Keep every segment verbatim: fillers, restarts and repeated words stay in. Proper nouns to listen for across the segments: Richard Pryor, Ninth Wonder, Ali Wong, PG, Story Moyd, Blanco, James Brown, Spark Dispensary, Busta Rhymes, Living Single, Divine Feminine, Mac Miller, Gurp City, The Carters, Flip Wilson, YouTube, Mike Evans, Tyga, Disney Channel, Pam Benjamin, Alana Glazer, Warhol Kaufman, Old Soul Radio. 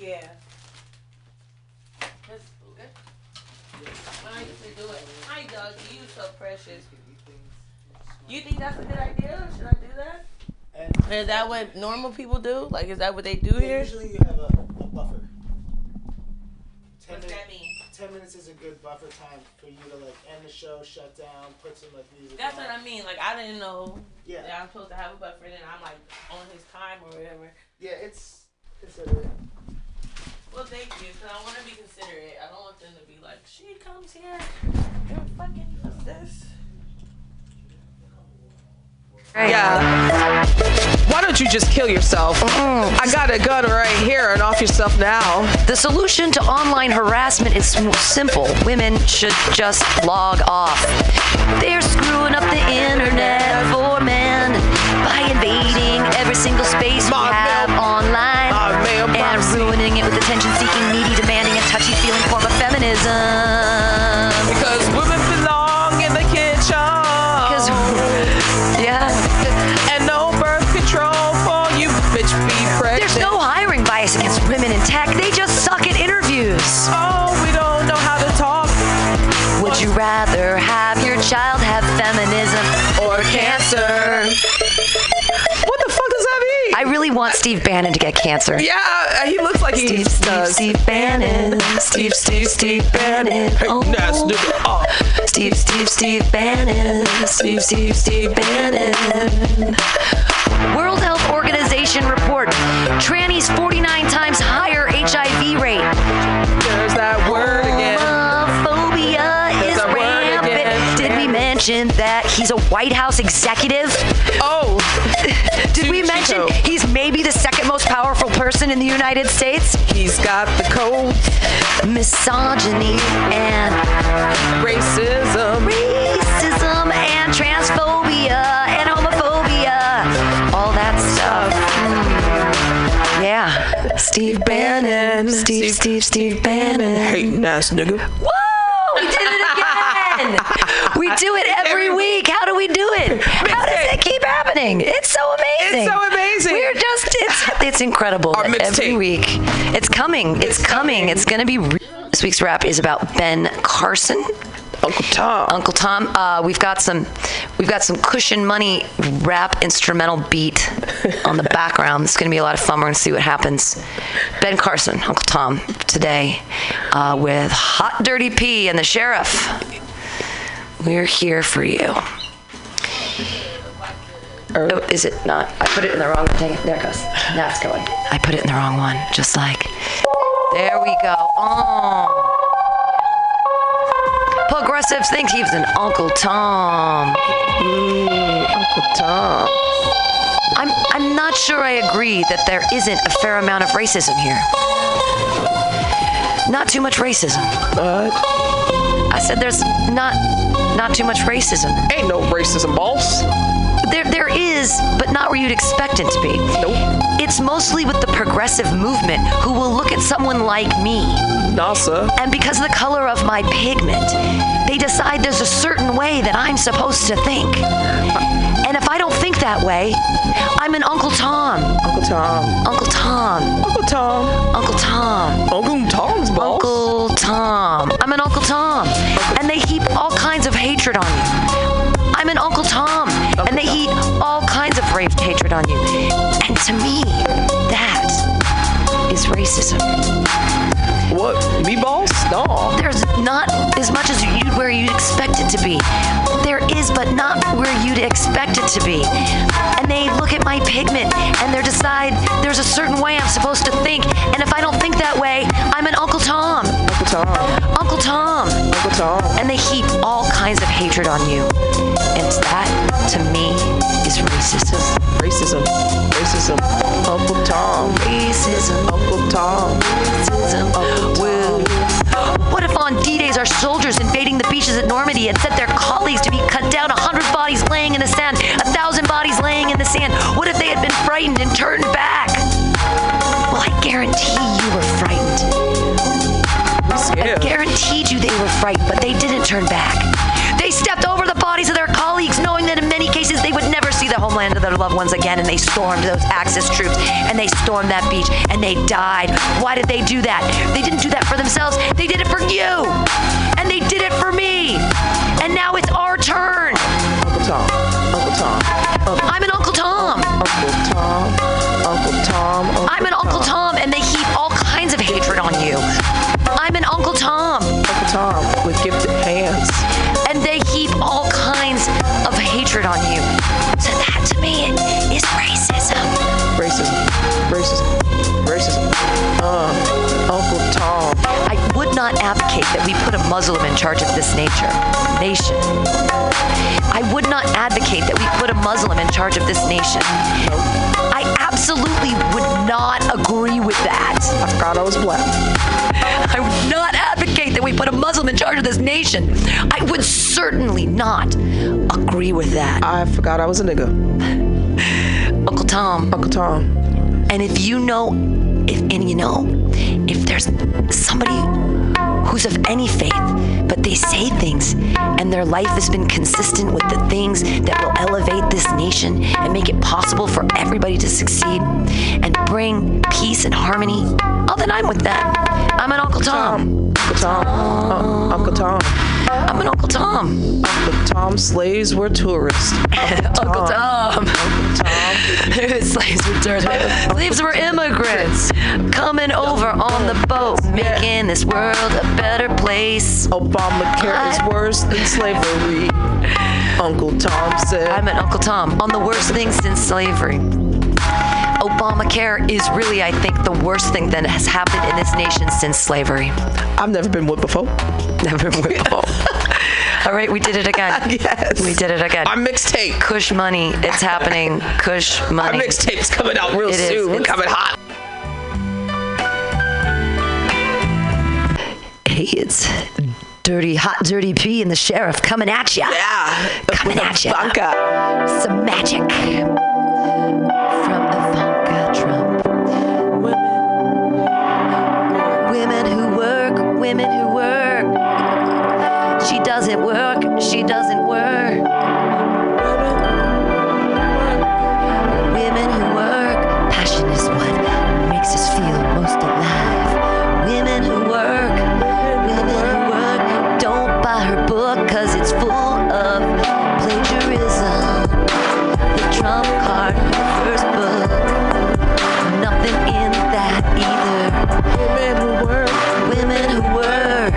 Yeah. That's okay. Why don't you just do it? Hi, dog. You so precious. You think that's a good idea? Should I do that? And is that what normal people do? Like, is that what they do here? Usually you have a, a buffer. Ten What's minute, that mean? Ten minutes is a good buffer time for you to, like, end the show, shut down, put some, like, music That's on. What I mean. Like, I didn't know yeah. that I'm supposed to have a buffer, and I'm, like, on his time or whatever. Yeah, it's considerate. Well, thank you, because I want to be considerate. I don't want them to be like, she comes here, you're fucking with this. Yeah. Why don't you just kill yourself? Mm-hmm. I got a gun right here and off yourself now. The solution to online harassment is simple. Women should just log off. They're screwing up the internet for men by invading every single space we have online and ruining it with attention-seeking, needy, demanding, and touchy-feeling form of feminism. Because women belong in the kitchen. Yeah. And no birth control for you, bitch, be pregnant. There's no hiring bias against women in tech. They just suck at interviews. Oh, we don't know how to talk. Would you rather have your child have feminism or cancer? What the fuck does that mean? I really want Steve Bannon to get cancer. Yeah, he looks like Steve, he Steve, does. Steve Bannon. Steve, Steve, Steve Bannon. Oh. Nasty. Oh. Steve, Steve, Steve Bannon. Steve, Steve, Steve Bannon. World Health Organization report. Trannies forty-nine times higher H I V rate. There's that word again. Homophobia There's is rampant. Did we mention that he's a White House executive? Oh. Did we mention he's maybe the second most powerful person in the United States? He's got the cold. Misogyny and racism. Racism and transphobia and homophobia. All that stuff. Mm. Yeah. Steve Bannon. Steve, Steve, Steve Bannon. Hating ass nigga. Whoa! We did it again! We do it every week. How do we do it? How does it keep happening? It's so amazing. It's so amazing. We're just, it's, it's incredible. Our every tape. Week. It's coming. It's, it's coming. coming. It's going to be. Re- this week's rap is about Ben Carson. Uncle Tom. Uncle Tom. Uh, we've got some, we've got some cushion money rap instrumental beat on the background. It's going to be a lot of fun. We're going to see what happens. Ben Carson, Uncle Tom, today uh, with Hot Dirty P and the Sheriff. We're here for you. Oh, is it not? I put it in the wrong thing. There it goes. Now it's going. I put it in the wrong one, just like. There we go. Oh. Progressives think he was an Uncle Tom. Mm, Uncle Tom. I'm I'm not sure I agree that there isn't a fair amount of racism here. Not too much racism. But I said there's not not too much racism. Ain't no racism, boss. There, there is, but not where you'd expect it to be. Nope. It's mostly with the progressive movement who will look at someone like me. NASA. And because of the color of my pigment, they decide there's a certain way that I'm supposed to think. And if I don't think that way, I'm an Uncle Tom. Uncle Tom. Uncle Tom. Uncle Tom. Uncle Tom. Uncle Tom's boss. Uncle Tom. I'm an Uncle Tom. And they heap all kinds of hatred on you. I'm an Uncle Tom, Uncle and they Tom. Heat all kinds of rape hatred on you. And to me, that is racism. What? Meatballs? No. There's not as much as you where you'd expect it to be. There is, but not where you'd expect it to be. And they look at my pigment, and they decide there's a certain way I'm supposed to think. And if I don't think that way, I'm an Uncle Tom. Uncle Tom. Uncle Tom. Uncle Tom. And they heap all kinds of hatred on you. And that, to me, is racism. Racism. Racism. Uncle Tom. Racism. Uncle Tom. Racism. Uncle Tom. What if on D-Days our soldiers invading the beaches at Normandy had sent their colleagues to be cut down, a hundred bodies laying in the sand, a thousand bodies laying in the sand? What if they had been frightened and turned back? Well, I guarantee you were frightened. I guaranteed you they were frightened, but they didn't turn back. They stepped over the bodies of their colleagues, knowing that in many cases they would never see the homeland. land of their loved ones again, and they stormed those Axis troops, and they stormed that beach, and they died. Why did they do that? They didn't do that for themselves. They did it for you, and they did it for me, and now it's our turn. Uncle Tom, Uncle Tom. Uncle I'm an Uncle Tom. Uncle Tom, Uncle Tom. Uncle I'm an Uncle Tom. Tom, and they heap all kinds of hatred on you. I'm an Uncle Tom. Uncle Tom with gifted hands. And they heap all kinds of hatred on you. So that to me is racism. Racism. Racism. Racism. Uh, Uncle Tom. I would not advocate that we put a Muslim in charge of this nature. Nation. I would not advocate that we put a Muslim in charge of this nation. I absolutely would not agree with that. I forgot I was black. I would not advocate that we put a Muslim in charge of this nation. I would certainly not agree with that. I forgot I was a nigga. Uncle Tom. Uncle Tom. And if you know, if and you know, if there's somebody who's of any faith, but they say things, and their life has been consistent with the things that will elevate this nation and make it possible for everybody to succeed and bring peace and harmony, oh, then I'm with that. I'm an Uncle Tom. Uncle Tom. Uh, Uncle Tom. I'm an Uncle Tom. Uncle Tom, slaves were tourists. Uncle, Uncle Tom. Tom. Uncle Tom. Slaves were tourists. Slaves were immigrants coming over on the boat, making this world a better place. Obamacare I- is worse than slavery. Uncle Tom said. I'm an Uncle Tom on the worst thing since slavery. Obamacare is really, I think, the worst thing that has happened in this nation since slavery. I've never been whipped before. Never been whipped before. All right, we did it again. Yes. We did it again. Our mixtape. Kush money. It's happening. Kush money. Our mixtape's coming out real it soon. Is, We're it's, coming hot. Hey, it's... Dirty, hot, dirty P and the sheriff coming at ya. Yeah. Coming at ya. Funka. Some magic from the Funka Trump. Women. Women who work, women who work. She doesn't work, she doesn't work. Women who work. Passion is what makes us feel most alive. Women who work, women who work. Her book, cause it's full of plagiarism. The Trump card, her first book. Nothing in that either. Women who work, women who work.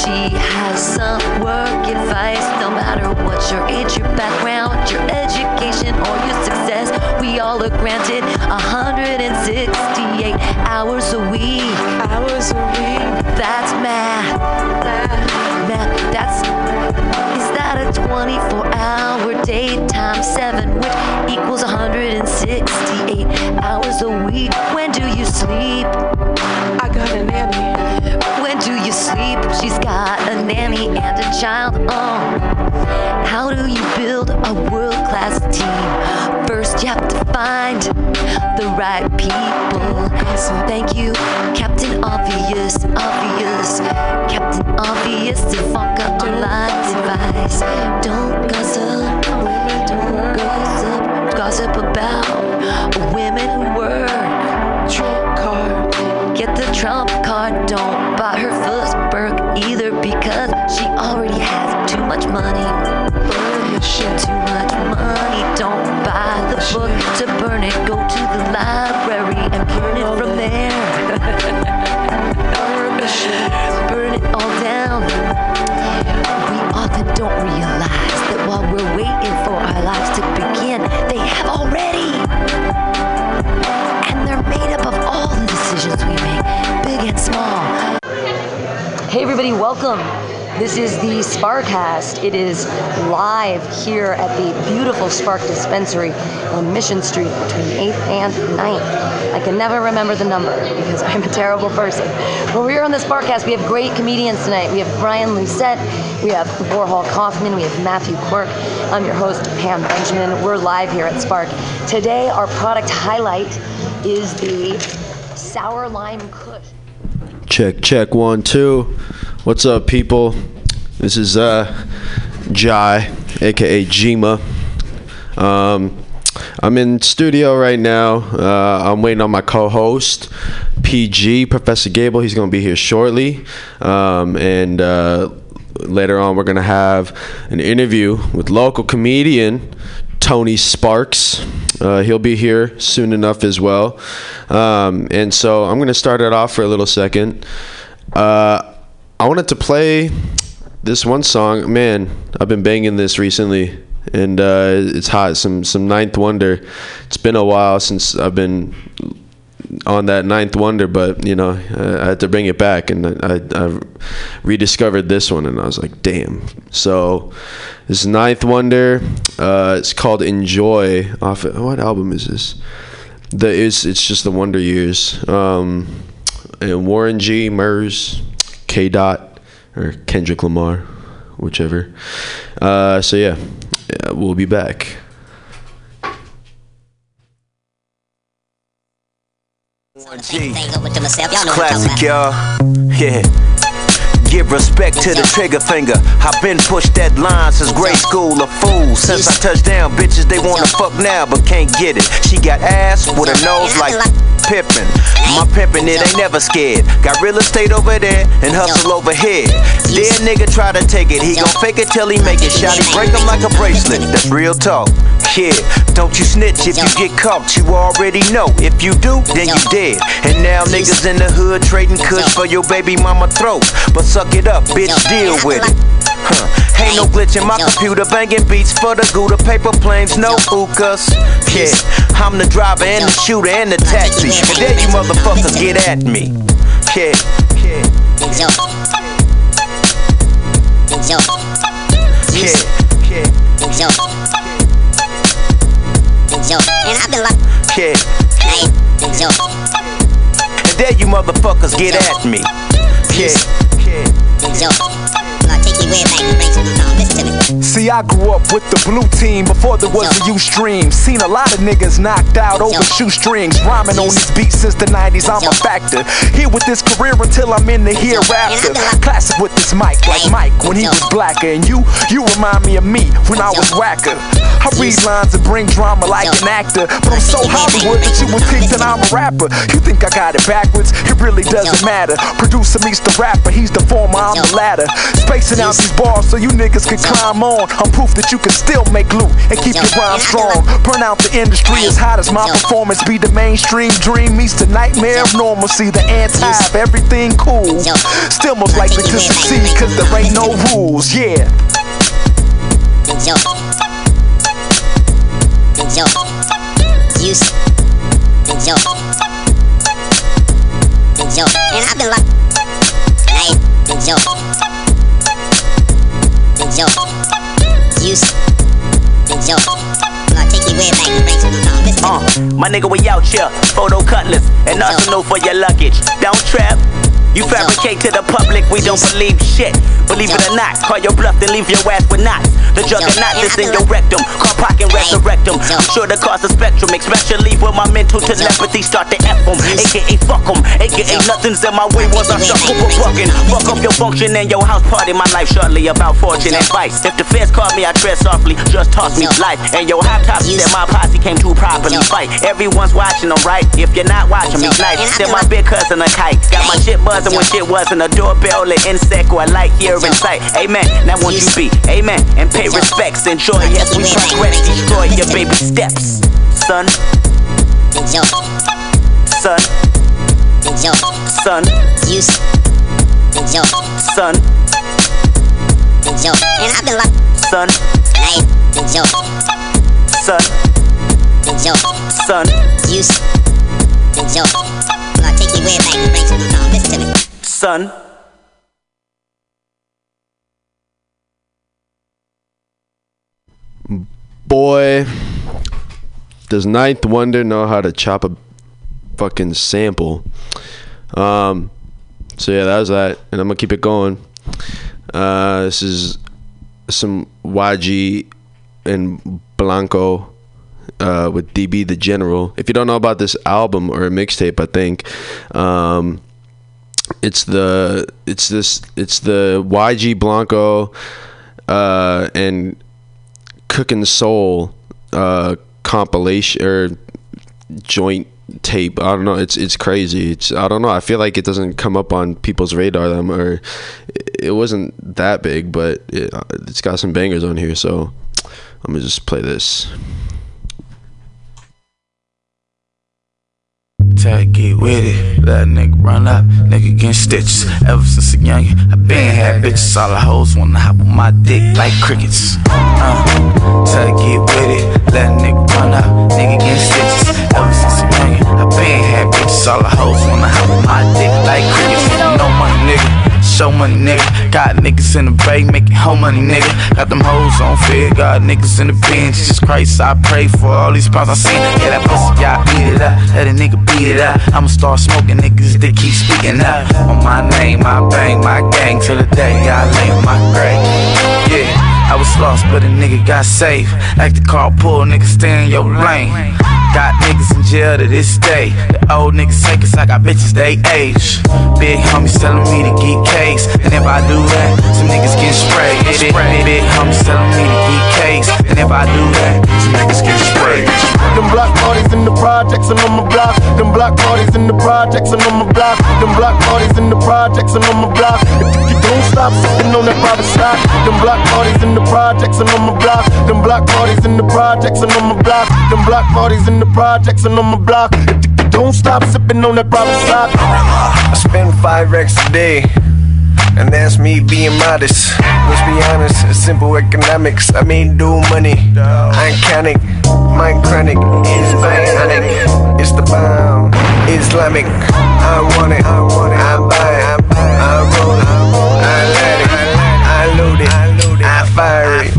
She has some work advice. No matter what your age, your background, your education, or your success, we all are granted one hundred sixty-eight hours a week. Hours a week. That's math. Math, that's, is that a twenty-four hour day times seven, which equals one hundred sixty-eight hours a week? When do you sleep? I got a nanny. When do you sleep? She's got a nanny and a child. Oh, how do you build a world-class team? First, you have to find the right people. So thank you, Captain Obvious, Obvious, Captain Obvious, the Funka online device. Don't gossip, don't gossip, gossip about women who work. Trump card, get the Trump card. Don't buy her first Burke either, because she already has too much money. Shit. Too much money, don't buy the book to burn it. Go to the library and burn it from there. Burn it all down. We often don't realize that while we're waiting for our lives to begin, they have already. And they're made up of all the decisions we make, big and small. Hey everybody, welcome. This is the Sparkcast. It is live here at the beautiful Spark Dispensary on Mission Street between eighth and ninth. I can never remember the number because I'm a terrible person. But we're on the Sparkcast. We have great comedians tonight. We have Brian Lucette. We have Warhol Kaufman. We have Matthew Quirk. I'm your host, Pam Benjamin. We're live here at Spark. Today, our product highlight is the Sour Lime Kush. Check, check, one, two. What's up, people? This is uh, Jai, a k a. Jima. Um, I'm in studio right now. Uh, I'm waiting on my co-host, P G, Professor Gable. He's going to be here shortly. Um, and uh, later on, we're going to have an interview with local comedian Tony Sparks. Uh, he'll be here soon enough as well. Um, and so I'm going to start it off for a little second. Uh, I wanted to play this one song. Man, I've been banging this recently. And uh, it's hot. Some some Ninth Wonder. It's been a while since I've been on that Ninth Wonder, but you know, I, I had to bring it back, and I, I, I rediscovered this one, and I was like, damn. So this Ninth Wonder, uh, it's called "Enjoy." Off of, what album is this? The it's it's just the Wonder Years. Um, and Warren G, Murs, K Dot, or Kendrick Lamar, whichever. Uh, so yeah. Yeah, we'll be back. Classic, y'all. Yeah. Give respect to the trigger finger. I've been pushed that line since grade school, a fool. Since I touched down, bitches, they wanna fuck now, but can't get it. She got ass with a nose like pimpin'. My pimpin', it ain't never scared. Got real estate over there and hustle over here. Dear nigga try to take it, he gon' fake it till he make it. Shotty break him like a bracelet, that's real talk. Yeah, don't you snitch if you get caught, you already know. If you do, then you dead. And now niggas in the hood trading kush for your baby mama throat. But suck it up, bitch, deal with it. Huh. Ain't no glitch in my computer, banging beats for the Gouda, paper planes, no hookahs. Yeah, I'm the driver and the shooter and the taxi. And there you motherfuckers get at me. Yeah, yeah. Yeah, yeah. Yo, and I've been like, yeah. Hey, yo. And there you motherfuckers get yo. At me. Yeah. Yo. Now take your way back and break some down. Listen to me. See, I grew up with the blue team before there was a youth stream. Seen a lot of niggas knocked out over shoestrings. Rhyming on these beats since the nineties, I'm a factor. Here with this career until I'm in the hereafter. Classic with this mic, like Mike when he was blacker. And you, you remind me of me when I was whacker. I read lines and bring drama like an actor. But I'm so Hollywood that you would think that I'm a rapper. You think I got it backwards? It really doesn't matter. Producer meets the rapper, he's the former, I'm the latter. Spacing out these bars so you niggas can climb on. I'm proof that you can still make loot and keep your rhyme strong. Burn out the industry as hot as my performance. Be the mainstream dream meets the nightmare of normalcy. The anti-hype, everything cool. Still most likely to succeed cause there ain't no rules, yeah. Yo. Yo. Use. Yo. Yo. And I've been like, hey. Yo. Yo. Yo, I take you way back and break some down. Listen. Uh, my nigga, we out here, photo cutlass, and arsenal for your luggage. Don't trap, you fabricate to the public, we don't believe shit. Believe it or not, call your bluff, then leave your ass with knots. The juggernaut is in your rectum, call Pac and resurrect him. I'm sure to cause a spectrum, especially when my mental telepathy start to F em. A K A fuck em, A K A nothing's in my way once I start over bucking. Fuck up your function and your house party, my life shortly about fortune and vice. If the feds call me, I dress softly, just toss me life. And your hot tops that my posse came to properly fight. Everyone's watching them, right? If you're not watching me, nice. Send my big cousin a kite, got my shit buzzing when shit wasn't a doorbell, an insect or a light here. In sight. Amen, now won't you be, amen, and pay respects, enjoy, yes, we progress, destroy your baby steps, son, son, son, son, son, and I've been like, son, son, son, now take your way back and break some down, listen to me, son. Boy, does Ninth Wonder know how to chop a fucking sample. Um, so yeah, that was that. And I'm going to keep it going. Uh, this is some Y G and Blanco uh, with D B the General. If you don't know about this album or a mixtape, I think, um, it's the, it's this, it's the Y G Blanco uh, and Cooking Soul uh, compilation or joint tape. I don't know. It's it's crazy. It's I don't know. I feel like it doesn't come up on people's radar them, or it wasn't that big, but it, it's got some bangers on here. So I'm gonna just play this. I get with it, let a nigga run up, nigga getting stitches. Ever since a youngin', I been had bitches. All the hoes wanna hop on my dick like crickets. Uh, so I get with it, let a nigga run up, nigga getting stitches. Ever since a youngin', I been had bitches. All the hoes wanna hop on my dick like crickets. No my nigga. Show money, nigga. Got niggas in the bay, making whole money, nigga. Got them hoes on fear, got niggas in the pen. Jesus Christ, I pray for all these pounds I seen. Yeah, that pussy, y'all beat it up. Let a nigga beat it up. I'ma start smoking niggas that keep speaking up. On my name, I bang my gang till the day I lay in my grave. Yeah, I was lost, but a nigga got saved. Like the carpool, nigga, stay in your lane. Got niggas in jail to this day. The old niggas take us, I got bitches, they age. Big homies telling me to get case. And if I do that, some niggas get sprayed. Big, big, big homies telling me to get case. And if I do that, some niggas get sprayed. Them block parties in the projects and on my block. Them block parties in the projects and on my block. Them block parties in the projects and on my block. If you don't stop sitting on that private stock. Them block parties in the projects and on my block. Them block parties in the projects and on my block. Them block parties in the projects and on my block. Don't stop sipping on that private stock. I spend five racks a day, and that's me being modest. Let's be honest, it's simple economics. I mean, do money. Iconic, mind chronic, is bionic. It's the bomb, Islamic. I want it, I want it, I buy it, I roll it, I let it, I load it, I fire it.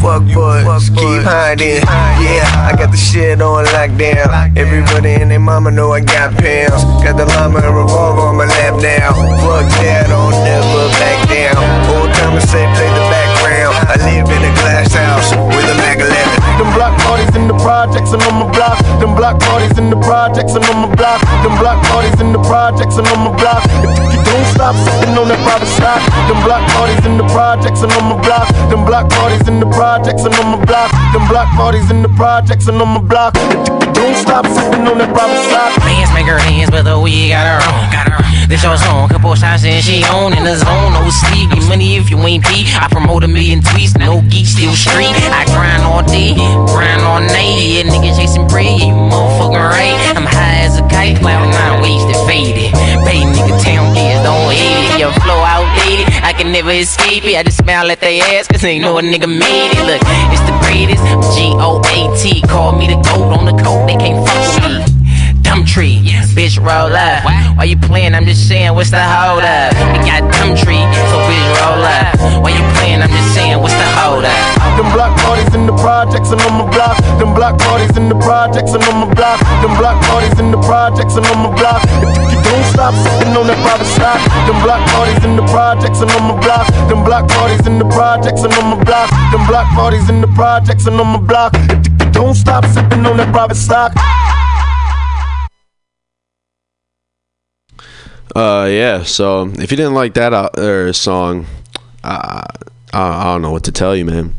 Fuck boys, keep hiding. Yeah, I got the shit on lockdown. Everybody and their mama know I got pounds. Got the llama and revolver on my lap now. Fuck that, I'll never back down. Old timers say play the background. I live in a glass house with a Mac eleven. Them block parties in the projects and on my block. Them block parties in the projects and on my block. Them block parties in the projects and on my block. If you don't stop sitting on that private stock. Them block parties in the projects and on my block. Them block parties in the projects and on my block. Them block parties in the projects and on my block. If you don't stop sitting on that private stock. Dance make her dance, but the we got her own. Got her. This your song, couple shots and she on in the zone. No sleep, get money if you ain't pee. I promote a million tweets, no geek, still street. I grind all day, grind all night. Yeah, nigga chasing bread, you motherfucking right. I'm high as a kite, cloud nine wasted, faded. Baby nigga town kids don't hate it. Your flow outdated, I can never escape it. I just smile at they ass, cause they know a nigga made it. Look, it's the greatest, G O A T. Call me the goat on the coat, they can't fuck with me. Dumb tree, yes. Bitch roll up. Why? Why you playing? I'm just saying, what's the hold up? We got dumb tree, so bitch roll up. Why you playing? I'm just saying, what's the hold up? Them block parties in the projects and on my block. Them block parties in the projects and on my block. Them block parties in the projects and on my block. If you don't stop sitting on that private stock. Them block parties in the projects and on my block. Them block parties in the projects and on my block. Them block parties in the projects and on my block. If you don't stop sipping on that private stock. Uh yeah, so if you didn't like that uh, or song, uh, I I don't know what to tell you, man.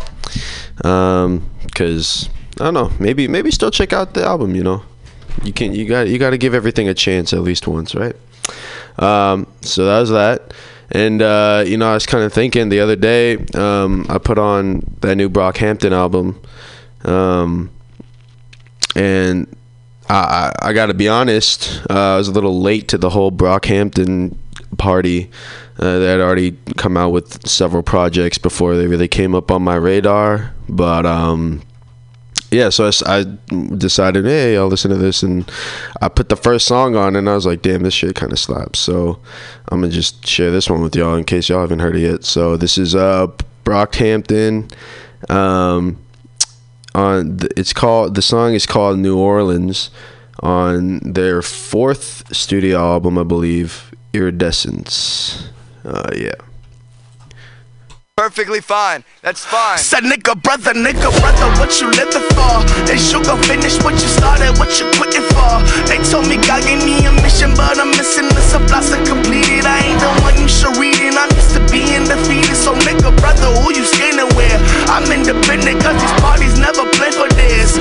Um, cause I don't know, maybe maybe still check out the album. You know, you can you got you got to give everything a chance at least once, right? Um, so that was that, and uh, you know, I was kind of thinking the other day. Um, I put on that new Brockhampton album, um, and. I, I gotta be honest, uh, I was a little late to the whole Brockhampton party. Uh, they had already come out with several projects before they really came up on my radar. But um, yeah, so I, I decided, hey, I'll listen to this. And I put the first song on and I was like, damn, this shit kind of slaps. So I'm gonna just share this one with y'all in case y'all haven't heard it yet. So this is uh, Brockhampton. Um, On the, it's called the song is called New Orleans on their fourth studio album, I believe, Iridescence. Uh, yeah. Perfectly fine, that's fine. Said nigga brother, nigga brother, what you living for? They should go finish what you started, what you quitting for? They told me God gave me a mission, but I'm missing the supplies are completed. I ain't the one you should read it, I'm used to being defeated. So nigga brother, who you standing with? I'm independent cause these parties never play for this.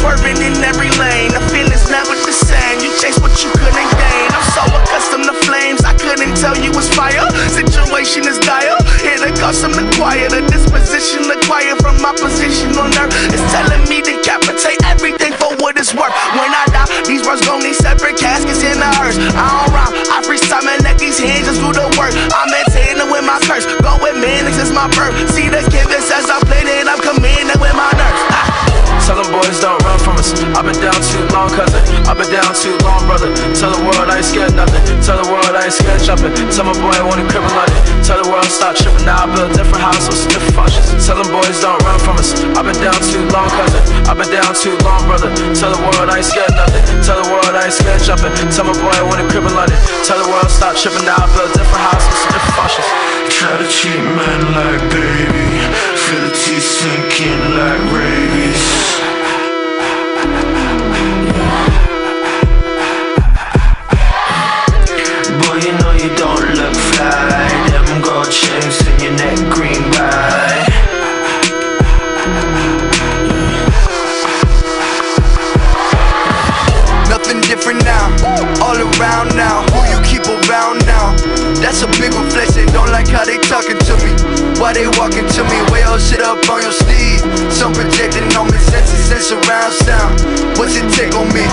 swerving in every lane. The feeling's never the same. You chase what you couldn't gain. I'm so accustomed to flames, I couldn't tell you it's fire. Situation is dire. Here to cause some acquire. The disposition acquired from my position on earth is telling me to decapitate everything for what it's worth. When I die, these words gon' need separate caskets in the hearse. I don't rhyme, I freestyle and let these hands just do the work. I'm entertaining with my curse. Go with man, it's my birth. See the canvas as I play it, I'm commanding with my nerves. Tell them boys don't run from us. I've been down too long, cousin. I've been down too long, brother. Tell the world I ain't scared nothing. Tell the world I ain't scared jumping. Tell my boy I wanna crib in London. Tell the world stop tripping. Now I build different houses, different functions. Tell them boys don't run from us. I've been down too long, cousin. I've been down too long, brother. Tell the world I ain't scared nothing. Tell the world I ain't scared jumping. Tell my boy I wanna crib in London. Tell the world stop tripping. Now I build different houses, different functions. Try to cheat men like baby. Feel the tea sinking like rabies. Them gold chains in your neck, green ride. Nothing different now, all around now. Who you keep around now? That's a big reflection, don't like how they talking to me. Why they walking to me? Way all shit up on your sleeve. Some projecting on me, senses and surround sound. What's it take on me?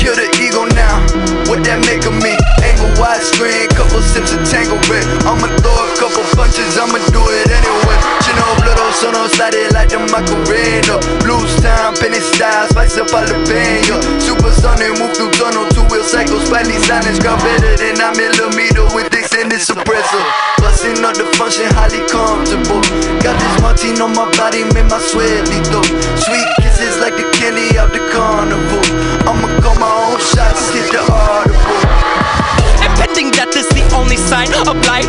Kill the ego now, what that make of me? Angle widescreen, couple sips of tangle with. I'ma throw a couple punches, I'ma do it anyway. Chino, blood on, son on, slide it like the Macarena. Blues time, penny style, spice up all the pain, yeah. Supersonic, move through tunnel, two-wheel cycles, finally silence, got better than I'm in millimeter with this and this suppressor. Busting up the function, highly comfortable. Got this martine on my body, made my sweat lethal. Sweet kisses like the candy out the carnival. I'ma call my own shots, hit the audible. Impending death is the only sign of life.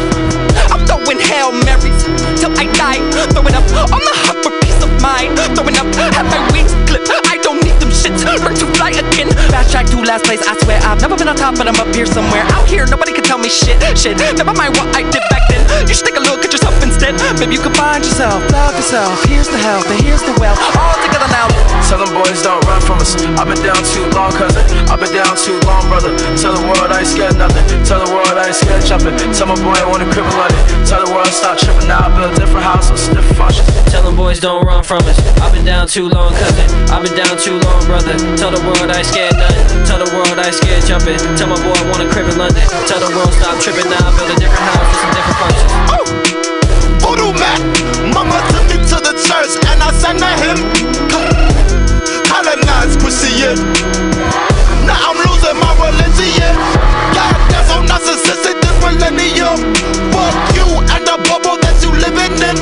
I'm throwing Hail Marys till I die. Throwing up on the hop for peace of mind. Throwing up, have my wings clipped. I don't need them shits, learn to fly again. Fast track to last place, I swear I've never been on top, but I'm up here somewhere. Out here, nobody can tell me shit, shit. Never mind what I did back then. You should take a look at yourself instead. Maybe you can find yourself, love yourself. Here's the help, and here's the well. All together now. Tell them boys don't run from us. I've been down too long, cousin. I've been down too long, brother. Tell the world I ain't scared nothing. Tell the world I ain't scared jumping. Tell my boy I wanna crib in London. Tell the world stop tripping. Now I build different houses, different functions. Tell them boys don't run from us. I've been down too long, cousin. I've been down too long, brother. Tell the world I ain't scared nothing. Tell the world I ain't scared jumping. Tell my boy I wanna crib in London. Tell the world stop tripping. Now I build a different house with some different functions. Oh, voodoo man, mama took me to the church and I sang to him. Colonize pussy, yeah. Now I'm losing my religion, yeah. God, that's so narcissistic, this millennium. Fuck you and the bubble that you living in.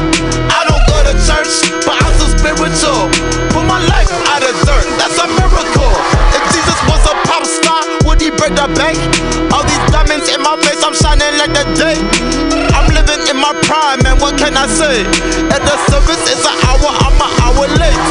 I don't go to church, but I'm so spiritual. Put my life out of dirt, that's a miracle. If Jesus was a pop star, would he break the bank? All these diamonds in my face, I'm shining like the day. I'm living in my prime, and what can I say? If the service is an hour, I'm an hour late.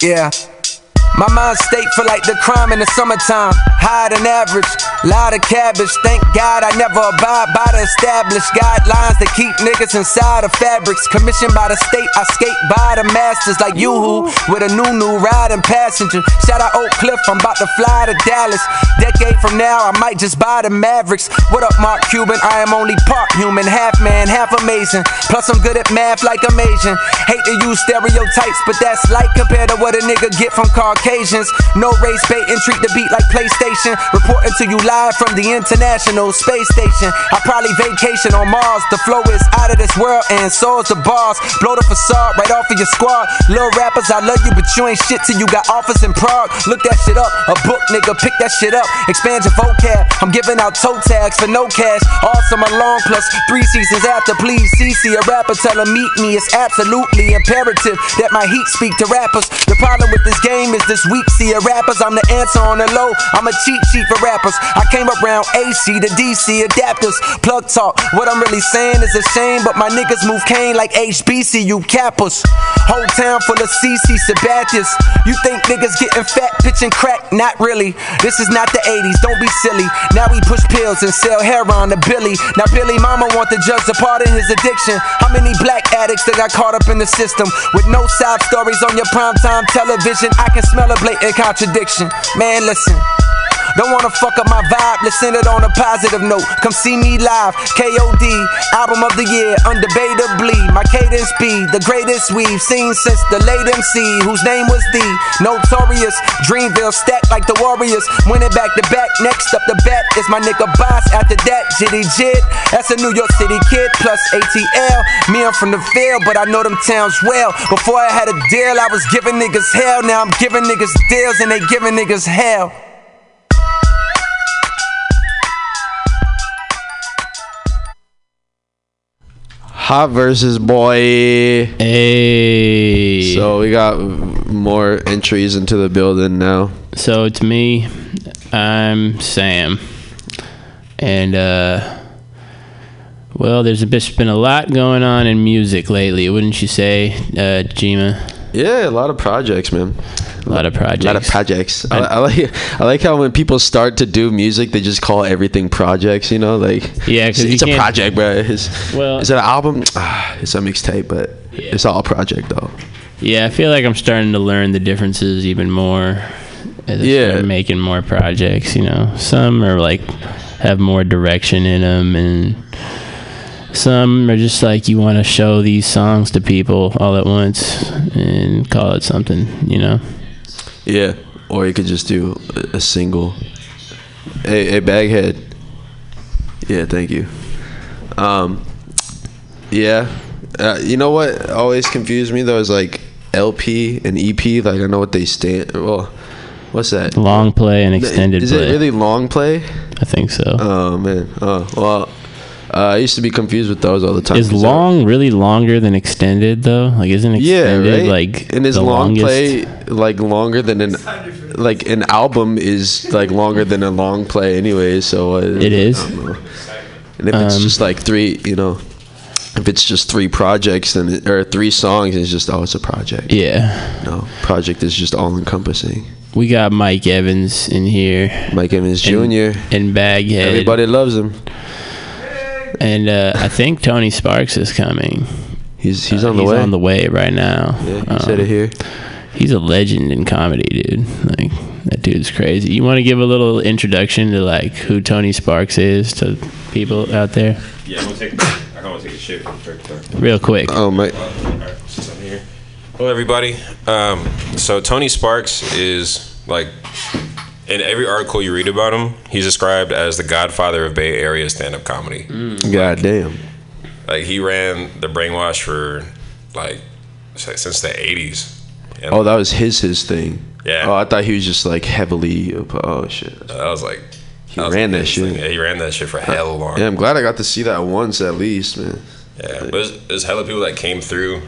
Yeah, my mind state for like the crime in the summertime. Higher than average, lot of cabbage. Thank God I never abide by the established guidelines that keep niggas inside of fabrics. Commissioned by the state, I skate by the masters like Yoo-Hoo with a new new riding passenger. Shout out Oak Cliff, I'm about to fly to Dallas. Decade from now, I might just buy the Mavericks. What up, Mark Cuban? I am only part human, half man, half amazing. Plus I'm good at math like I'm Asian. Hate to use stereotypes, but that's light compared to what a nigga get from Caucasians. No race baiting, treat the beat like PlayStation. Reporting to you live from the International Space Station. I probably vacation on Mars. The flow is out of this world and so is the bars. Blow the facade right off of your squad. Little rappers, I love you, but you ain't shit till you got offers in Prague. Look that shit up, a book nigga, pick that shit up. Expand your vocab, I'm giving out toe tags for no cash. All summer long plus three seasons after. Please C C a rapper, tell him meet me. It's absolutely imperative that my heat speak to rappers. The problem with this game is this weak sea of rappers. I'm the answer on the low. I'm a cheat sheet for rappers. I came up around A C to D C adapters, plug talk. What I'm really saying is a shame, but my niggas move cane like H B C U cappers. Whole town full of C C Sabathias. You think niggas getting fat, pitching crack? Not really. This is not the eighties, don't be silly. Now we push pills and sell heroin to Billy. Now Billy mama want the judge to pardon his addiction. How many black addicts that got caught up in the system with no side stories on your primetime television? I can smell a blatant contradiction. Man, listen, don't wanna fuck up my vibe, let's end it on a positive note. Come see me live, K O D, album of the year, undebatably. My cadence be the greatest we've seen since the late M C, whose name was the Notorious. Dreamville stacked like the Warriors, winning back to back. Next up the bat is my nigga Boss. After that, Jitty Jit, that's a New York City kid, plus A T L. Me, I'm from the field, but I know them towns well. Before I had a deal, I was giving niggas hell. Now I'm giving niggas deals and they giving niggas hell. Hot versus boy. Hey. So we got more entries into the building now. So it's me. I'm Sam. And uh well, there's a bitch been a lot going on in music lately, wouldn't you say, uh Jima? Yeah, a lot of projects, man. A lot of projects. A lot of projects. I, I like I like how when people start to do music, they just call everything projects. You know, like yeah, cause it's, it's a project, bro. It's, well, is it an album? Ah, it's a mixtape, but yeah. It's all project though. Yeah, I feel like I'm starting to learn the differences even more as I yeah. start making more projects. You know, some are like have more direction in them, and some are just like you want to show these songs to people all at once and call it something. You know. Yeah, or you could just do a single. Hey, hey, Baghead. Yeah, thank you. Um, yeah, uh, you know what always confused me though is like L P and E P. Like I know what they stand. Well, what's that? Long play and extended. Is play. Is it really long play? I think so. Oh man. Oh well. Uh, I used to be confused with those all the time. Is long really longer than extended though? Like isn't extended yeah, right? like and is the long longest? Play like longer than an like an album is like longer than a long play anyway? So uh, it is. And if um, it's just like three, you know, if it's just three projects then or three songs, it's just oh, it's a project. Yeah. No, project is just all encompassing. We got Mike Evans in here. Mike Evans Junior and, and Baghead. Everybody loves him. And uh, I think Tony Sparks is coming. He's he's uh, on the he's way. He's on the way right now. Yeah, he um, said it here. He's a legend in comedy, dude. Like that dude's crazy. You want to give a little introduction to like who Tony Sparks is to people out there? Yeah, I'm gonna take. I don't want to take a shit real quick. Oh my! All right, since I'm here. Hello, everybody. Um, so Tony Sparks is like. In every article you read about him, he's described as the godfather of Bay Area stand-up comedy. Mm. God damn. Like, he ran the Brainwash for, like, since the eighties. And oh, that was his his thing. Yeah. Oh, I thought he was just, like, heavily... Oh, shit. I was like... He was ran like, that shit. Like, yeah, he ran that shit for hella long. Yeah, I'm glad I got to see that once, at least, man. Yeah, like, but there's hella people that came through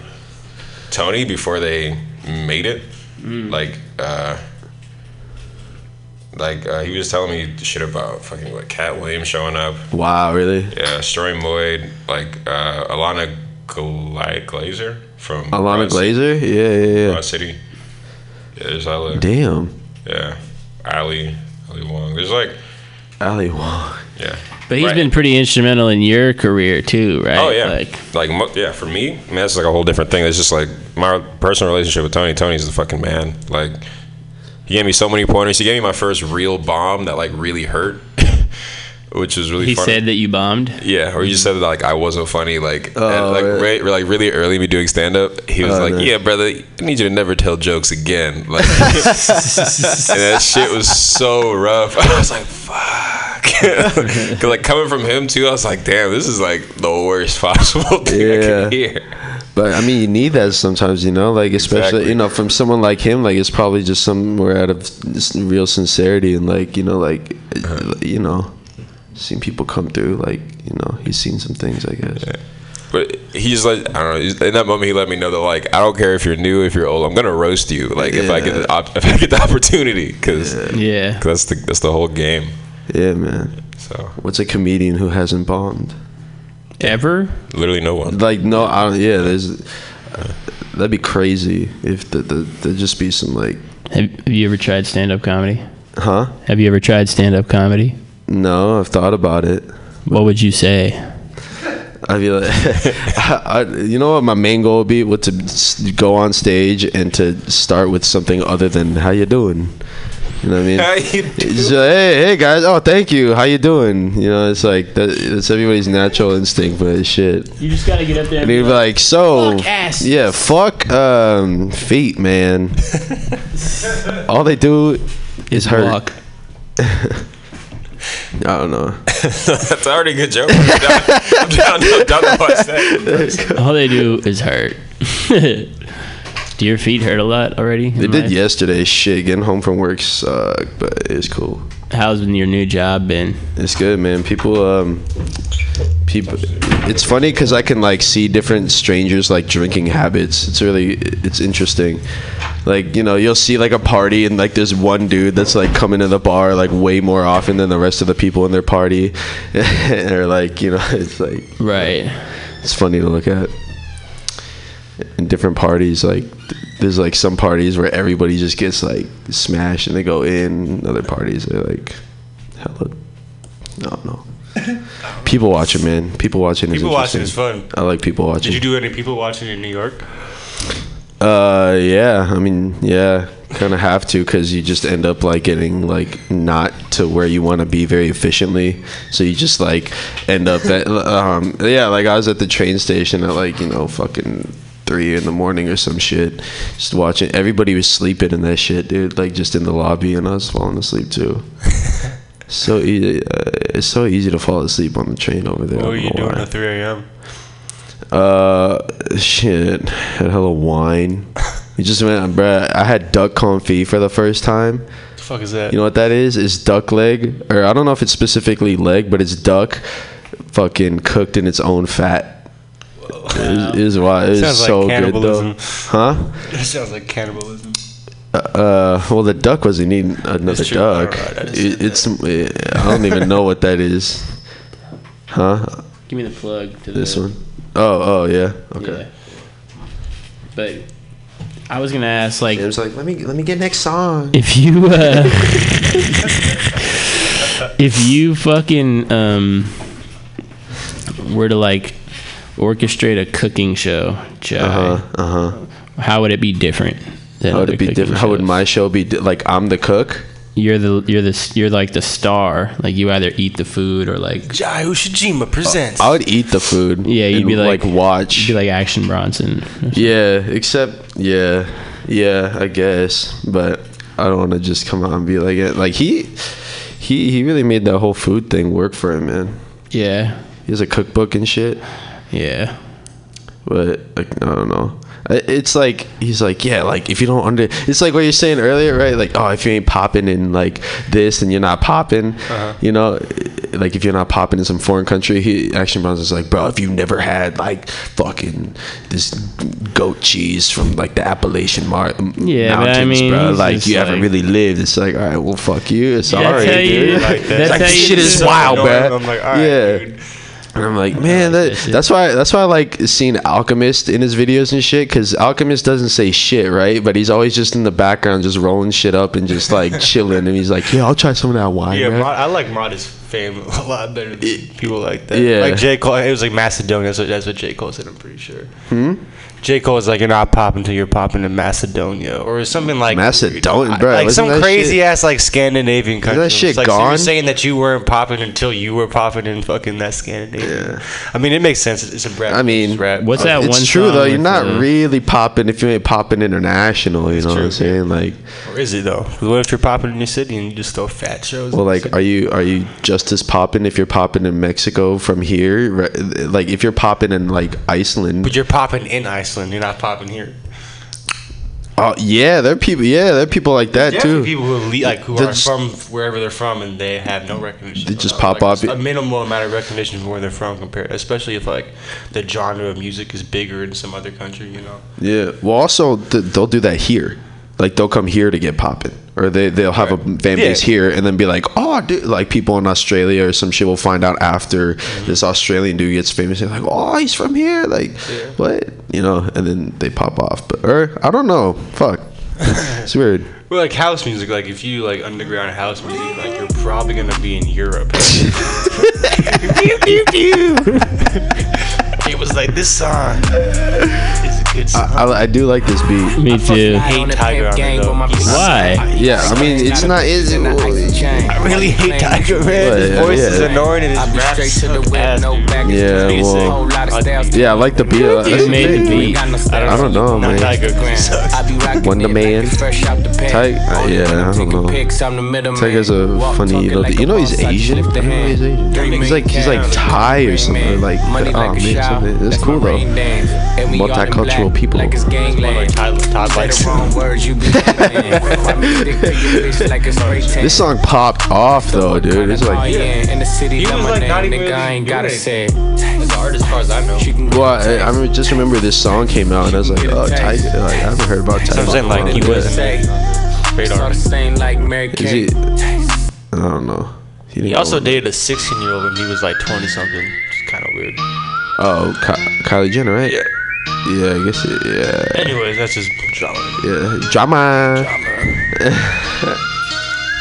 Tony before they made it. Mm. Like, uh... Like, uh, he was telling me shit about fucking, what, Cat Williams showing up. Wow, really? Yeah, Story Moyd, like, uh, Alana Gla- Glazer from... Alana Glazer? Yeah, yeah, yeah. Broad City. Yeah, there's Alana. Damn. Yeah. Ali. Ali Wong. There's, like... Ali Wong. Yeah. But he's right. been pretty instrumental in your career, too, right? Oh, yeah. Like, like yeah, for me, man, that's, like, a whole different thing. It's just, like, my personal relationship with Tony. Tony's the fucking man. Like... He gave me so many pointers. He gave me my first real bomb that like really hurt, which was really. He funny. Said that you bombed. Yeah, or you said that like I wasn't funny. Like, oh, and, like really? Right, like really early me doing stand up. He was oh, like, no. "Yeah, brother, I need you to never tell jokes again." Like, and that shit was so rough. I was like, "Fuck," because like coming from him too, I was like, "Damn, this is like the worst possible thing yeah. I can hear." But I mean, you need that sometimes, you know, like especially, exactly. you know, from someone like him, like it's probably just somewhere out of real sincerity and like, you know, like, uh-huh. you know, seeing people come through, like, you know, he's seen some things, I guess. Yeah. But he's like, I don't know, in that moment he let me know that like, I don't care if you're new, if you're old, I'm going to roast you. Like yeah. if I get the, op- if I get the opportunity because yeah. yeah. that's the, that's the whole game. Yeah, man. So what's a comedian who hasn't bombed? Ever? Literally no one. Like no, I don't, yeah. There's uh, that'd be crazy if the, the there'd just be some like. Have, have you ever tried stand-up comedy? Huh? Have you ever tried stand-up comedy? No, I've thought about it. What would you say? I'd be like, I, I, you know what my main goal would be? Would to go on stage and to start with something other than how you doing. You know what I mean? How you doing? Just like, hey, hey guys! Oh, thank you. How you doing? You know, it's like that, it's everybody's natural instinct, but shit. You just gotta get up there. And you'd be like, so fuck ass. Yeah, fuck um, feet, man. All they do is hurt. I don't know. That's already a good joke. I'm down, I'm down, I'm down to watch that. All they do is hurt. Do your feet hurt a lot already? They did life? Yesterday. Shit, getting home from work sucked, but it's cool. How's your new job been? It's good, man. People, um, people. It's funny because I can like see different strangers like drinking habits. It's really, it's interesting. Like, you know, you'll see like a party and like there's one dude that's like coming to the bar like way more often than the rest of the people in their party, or like, you know, it's like right. It's funny to look at. In different parties, like there's like some parties where everybody just gets like smashed and they go in. Other parties they're like, hella, I don't know. People watching, man. People watching. People is watching is fun. I like people watching. Did you do any people watching in New York? Uh, yeah. I mean, yeah. Kind of have to, because you just end up like getting like not to where you want to be very efficiently, so you just like end up at um yeah. Like I was at the train station at like, you know, fucking three in the morning or some shit, just watching. Everybody was sleeping in that shit, dude, like just in the lobby, and I was falling asleep too. So easy, uh, it's so easy to fall asleep on the train over there. What were you doing at three a.m.? Uh, shit, had hella wine. You just went, bruh, I had duck confit for the first time. The fuck is that? You know what that is? It's duck leg, or I don't know if it's specifically leg, but it's duck fucking cooked in its own fat. Wow. It is wild. It is so like good though. Huh? That sounds like cannibalism. Uh, uh, well, the duck wasn't eating another duck. Right, it, it's it, I don't even know what that is. Huh? Give me the plug to this the, one. Oh, oh yeah. Okay. Yeah. But I was gonna ask, like, it was like, let me let me get next song. If you, uh, if you fucking um, were to like orchestrate a cooking show, Jai, uh-huh, uh-huh. how would it be different than how would it be different shows? How would my show be di- like I'm the cook? You're the you're the you're like the star. Like you either eat the food or like Jai Ushijima presents. I would eat the food. Yeah, you'd and be like, like watch. You'd be like Action Bronson. Yeah, except yeah, yeah, I guess. But I don't want to just come out and be like it. Like he, he, he really made that whole food thing work for him, man. Yeah, he has a cookbook and shit. Yeah, but like, I don't know. It's like he's like, yeah, like if you don't under, it's like what you're saying earlier, right? Like, oh, if you ain't popping in like this, then you're not popping. Uh-huh. You know, like if you're not popping in some foreign country, he Action Bronson's like, bro, if you never had like fucking this goat cheese from like the Appalachian Mar- yeah, mountains, I mean, bro, like you like, haven't really lived. It's like, all right, well, fuck you. Sorry, that's dude. Like that. That's like this shit is wild, bro. I'm like, all right, yeah. Dude. And I'm like, man, that, that's why that's why I like seeing Alchemist in his videos and shit, because Alchemist doesn't say shit, right? But he's always just in the background, just rolling shit up and just like chilling. And he's like, yeah, I'll try some of that wine. Yeah, Mod, I like Modest fame a lot better than it, people like that. Yeah, like J. Cole, it was like Macedonia. So that's what J. Cole said. I'm pretty sure. Hmm. J. Cole is like, you're not popping until you're popping in Macedonia or something like Macedonia, bro. Like some crazy shit? Ass like Scandinavian country. Isn't that shit like, gone? So you're saying that you weren't popping until you were popping in fucking that Scandinavia. Yeah. I mean, it makes sense. It's a rap. I mean, rap. What's that? It's one true though. You're not the... really popping if you ain't popping international. You it's know true. What I'm saying? Like, or is it though? What if you're popping in your city and you just throw fat shows? Well, like, are you are you just as popping if you're popping in Mexico from here? Like, if you're popping in like Iceland, but you're popping in Iceland. You're not popping here. Oh yeah, there are people. Yeah, there are people like that yeah, too. People who lead, like who they're are just, from wherever they're from, and they have no recognition. They just pop like, up. A minimal amount of recognition from where they're from, compared, especially if like the genre of music is bigger in some other country. You know. Yeah. Well, also th- they'll do that here. like they'll come here to get poppin', or they, they'll have right. a fan base yeah. here and then be like, oh, dude, like people in Australia or some shit will find out after this Australian dude gets famous and like, oh, he's from here, like yeah. what, you know, and then they pop off. But or I don't know, fuck, it's weird. Well, like house music, like if you like underground house music, like you're probably gonna be in Europe. It was like this song. It's a good song. I, I, I do like this beat. Me too. I hate Tyga on though. Why? I, yeah, I mean it's not easy. It, I really hate Tyga, man. His voice yeah, is yeah. annoying and his rap sucks ass, dude. Yeah, well, I, yeah, I like the beat. Uh, you made the beat. I don't know, man. Tyga sucks. Wonder Man. Tyga, uh, yeah, I don't know. Tyga's a funny, you know, you know he's Asian. I don't know he's Asian. He's like he's like Thai or something. Like, oh man. It's cool though. Multicultural people. Like it's gangland. This song popped off though, dude. It's like yeah. in the city, like not even. I ain't gotta say. As artist, as far as I know. Well, I, I just remember this song came out and I was like, oh, Tyga. Like I haven't heard about Tyga. So I'm saying like he was great artist. Is he? I don't know. He, he also dated a sixteen-year-old when he was like twenty something. It's kind of weird. Oh, Ky- Kylie Jenner, right? Yeah. Yeah, I guess it, yeah. Anyways, that's just drama. Yeah, drama. Drama.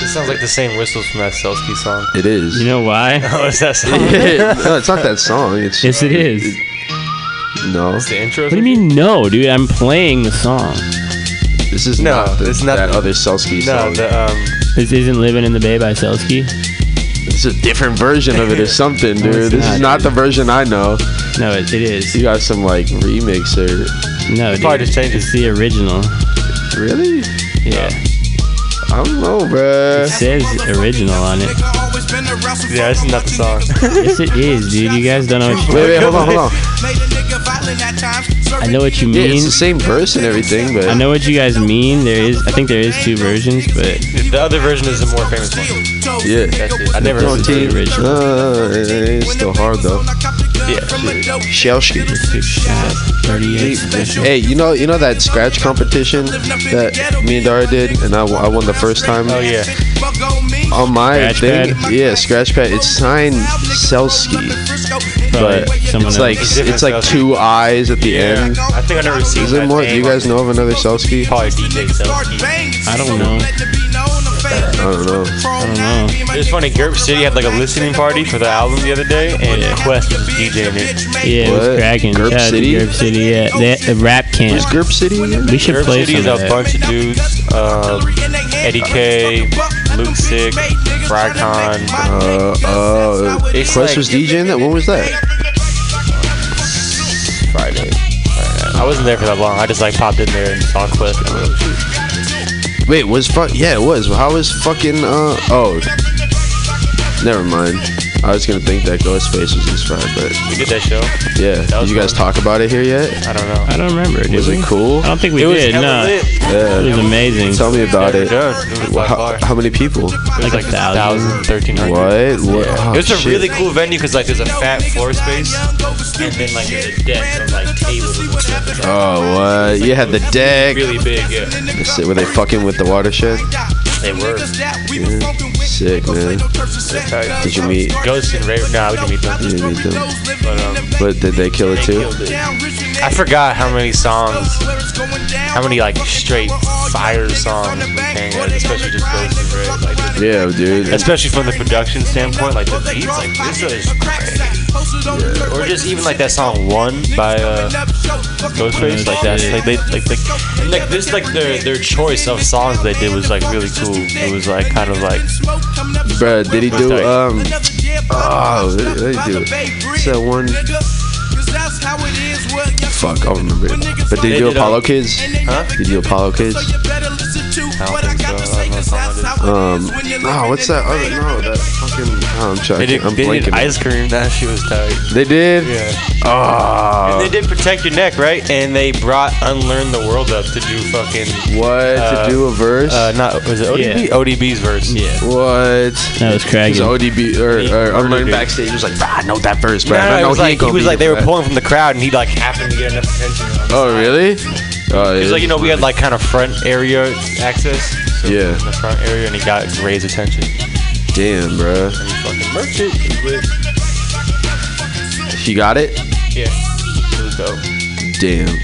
It sounds like the same whistles from that Selsky song. It is. You know why? Oh, it's that song. No, it's not that song. It's, yes, it is. It, it, no. It's the intro. What do you mean, no, dude? I'm playing the song. This is no, not, the, it's not that the, other Selsky no, song. No, the, um... This isn't Living in the Bay by Selsky? It's a different version of it or something, dude. No, this not, is not dude. the version I know. No, it, it is. You got some like remix or no? It's probably just changed. It's the original. Really? Yeah. I don't know, bruh. It says original on it. Yeah, it's not the song. Yes, it is, dude. You guys don't know what you mean. Wait, wait, hold on, hold on. I know what you mean. Yeah, it's the same verse and everything, but I know what you guys mean. There is, I think there is two versions, but the other version is the more famous one. Yeah, that's it. I never heard the original. Uh, it's still hard though. Yeah, Selsky. thirty-eight. Hey, you know, you know that scratch competition that me and Dara did, and I, I won the first time. Oh yeah. On my thing, yeah, scratch pad. It's signed Selsky, but it's like it's like two eyes at the end. I think I never seen that. Is there more? Do you guys know of another Selsky? Probably D J Selsky. I don't know. I don't know. I don't know. It was funny. Gurp City had like a listening party for the album the other day, and yeah. Quest was DJing it. Yeah, what? It was cracking. Gurp yeah, City. Gurp City. Yeah, they had a rap camp. Where's Gurp City? We should Gurp play City some is a bunch of dudes. Um, Eddie K, Luke Sick, Brycon. Uh, uh, Quest like, was DJing that. When was that? Friday. Friday. I wasn't there for that long. I just like popped in there and saw Quest. And was, Wait, was fuck? Yeah, it was. How was fucking? Uh oh, never mind. I was gonna think that Ghostface was inspired, but we did that show. Yeah, that did you guys fun. talk about it here yet? I don't know. I don't remember. Did was we? it cool? I don't think we it did. No, lit. Yeah, it was amazing. Tell me about it. it was how, how many people? It was like a thousand, thirteen hundred. What? what? Yeah. Oh, it was a shit. really cool venue because like there's a fat floor space and then like there's a deck of like tables. Oh, what? Like, you had the deck. Really big. Yeah. Were they fucking with the watershed? They were. Yeah. Sick, man. Okay. Did you meet Ghost and Ray? Nah, we didn't meet them. You didn't meet them. But, um, but did they kill it too? It. I forgot how many songs, how many like straight fire songs we came at, especially just Ghost and Ray. Like, yeah, dude. Especially from the production standpoint, like the beats, like this is crazy. Yeah. Or just even like that song "One" by uh, Ghostface, like that. Like they, like, like, like this, like their their choice of songs they did was like really cool. It was like kind of like. Bruh, did he do um? Oh, what did he do? It's that one. Fuck, I don't remember it. But did you do Apollo Kids? Huh? Did you do Apollo Kids? I don't think so. I don't know. Um, oh, what's that? I don't know. That fucking. I'm checking. They did, I'm they blinking did ice cream. That shit was tight. They did? Yeah. Oh. And they did Protect Your Neck, right? And they brought Unlearn the World Up to do fucking... What? Uh, to do a verse? Uh, not... Was it O D B? Yeah. O D B's verse. Yeah. What? That was craggy. O D B... Or, or Unlearn backstage. He was like, ah, I know that verse, bro. No, no, no, I know it was he like, he was like they were pulling from the crowd, and he like happened to get enough attention. Oh, really? Oh, it was like, you know, we had like kind of front area access. So yeah. The front area, and he got Ray's attention. Damn, bro. And he fucking murked it. It was lit. She got it? Yeah. It was dope. Damn.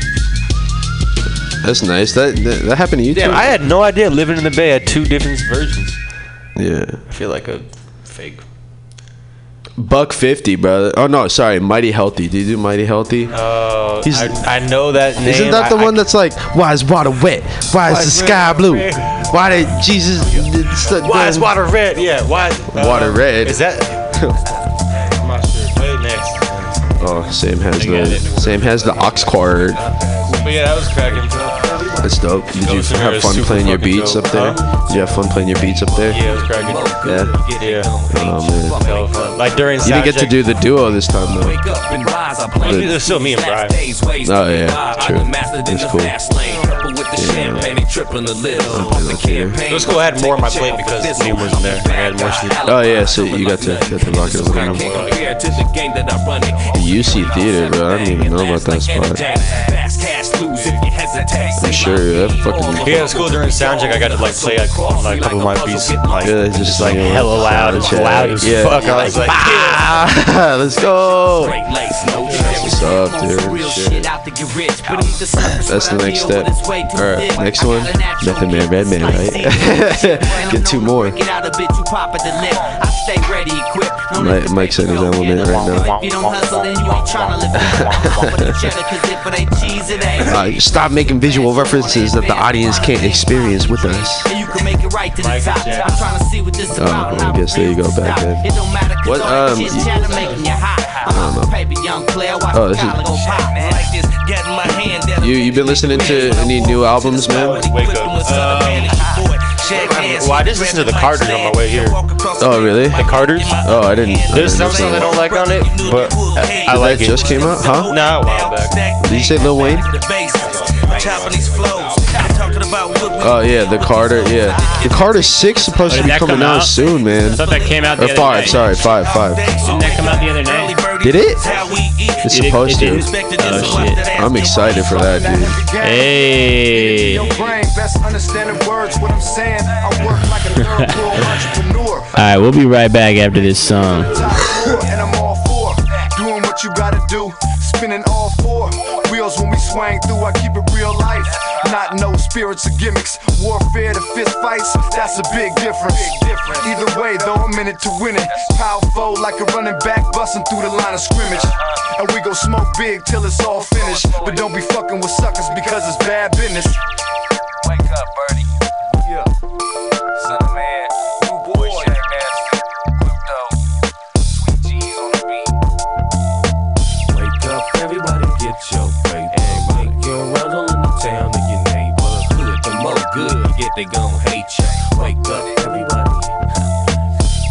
That's nice. That that, that happened to you Damn, too? Damn, I had no idea Living in the Bay had two different versions. Yeah. I feel like a fake. Buck fifty, brother. Oh no, sorry, Mighty Healthy. Do you do Mighty Healthy? Oh, uh, I, I know that name. Isn't that the I, one I, that's like, why is water wet? Why, why is the sky red? blue? Why did Jesus? Did why is water red? Yeah, why? Uh, water red. Is that? I'm not sure. Play next. Oh, Sam has the Sam has the ox chord. But yeah, that was cracking. That's dope. Did you have fun playing your beats dope. up there? Huh? Did you have fun playing your beats up there? Yeah, it was cracking. Yeah? Yeah. Oh, man. No fun. Like during you didn't get to do the duo this time, though. It was still me and Brian. Oh, yeah. True. That's cool. Yeah. It was cool. I had more on my plate because Liam wasn't there. I had more shit. Oh, yeah. So you got to, got to rock it a little more. The U C Theater, bro. I didn't even know about that spot. I'm sure that fucking. Yeah, it was cool during soundcheck. I got to like play like, like a couple of my beats, like yeah, just, just like you know, hella loud, it's loud as yeah. fuck. I was like, ah, let's go. What's up, dude? Shit. That's the next step. All right, next one, Method Man, Red Man, right? Get two more. Mike, Mike's in his element right now. Uh, stop making visual references that the audience can't experience with us. Oh, I guess there you go, Baghead. What, um... You, I don't know. Oh, this is... You, you been listening to any new albums, man? Wake up. Um... Well, I just listened to The Carters on my way here. Oh, really? The Carters? Oh, I didn't. I There's didn't something I don't like on it, but I, I like it. Just came out, huh? Nah, a while back. Did you say Lil Wayne? Oh yeah, The Carter. Yeah, The Carter six supposed oh, to be coming out soon, man. I thought that came out the or other five. Night. Sorry, five, five. Didn't that come out the other night? Did it? It's did supposed it, it to. Oh shit! I'm excited for that, dude. Hey. All right, we'll be right back after this song. You gotta do spinning all four wheels when we swang through. I keep it real life, not no spirits or gimmicks. Warfare to fist fights, that's a big difference. Either way, though, I'm in it to win it. Powerful like a running back, busting through the line of scrimmage. And we gon' smoke big till it's all finished. But don't be fucking with suckers because it's bad business. Wake up, Birdie. Yeah. Son of man. New boy. They gon' hate ya. Wake up, everybody.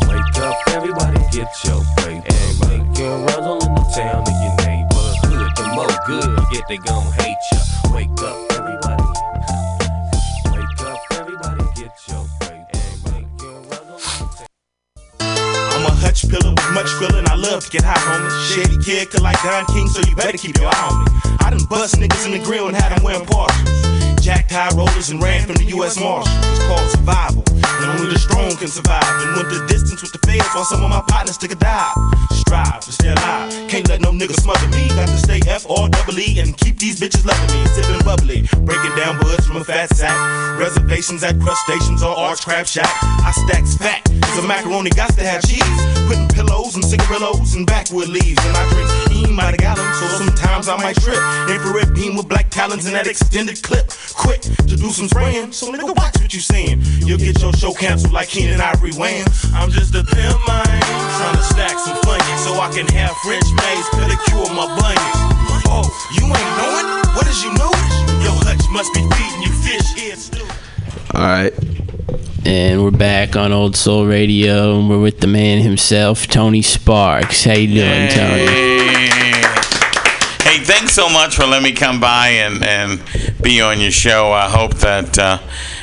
Wake up, everybody. Get your paper. Make your runs all in the town in your neighborhood. The more good you get, they gon' hate ya. Wake up, everybody. Wake up, everybody. Get your paper. Make your runs all in the town. I'm a hutch pillar with much feeling. I love to get high, homie. Shady kid, cause like Don King, so you better keep your eye on me. I done bust niggas in the grill and had them wearing parkas. Jacked high rollers and ran from the U S Marshals. It's called survival, and only the strong can survive. And went the distance with the feds while some of my partners took a dive. Strive to stay alive, can't let no niggas smother me. Got to stay F R E E and keep these bitches loving me. Sipping bubbly, breaking down buds from a fat sack. Reservations at crustaceans or arch crab shack. I stacks fat, cause a macaroni got to have cheese. Putting pillows and cigarillos and backwood leaves. And I drink steam out of gallon, so sometimes I might trip. Infrared beam with black talons and that extended clip. Quick to do some spraying, so nigga watch what you saying. You'll get your show canceled like Ken and Ivory Wayne. I'm just a pimp, man, trying to stack some funnies so I can have French maids pedicure my bunions. Oh, you ain't knowing? What is you know? Your hutch must be feeding you fish. All right, And we're back on Old Soul Radio, and we're with the man himself, Tony Sparks. How you doing, Yay. Tony? Hey, thanks so much for letting me come by and, and be on your show. I hope that uh,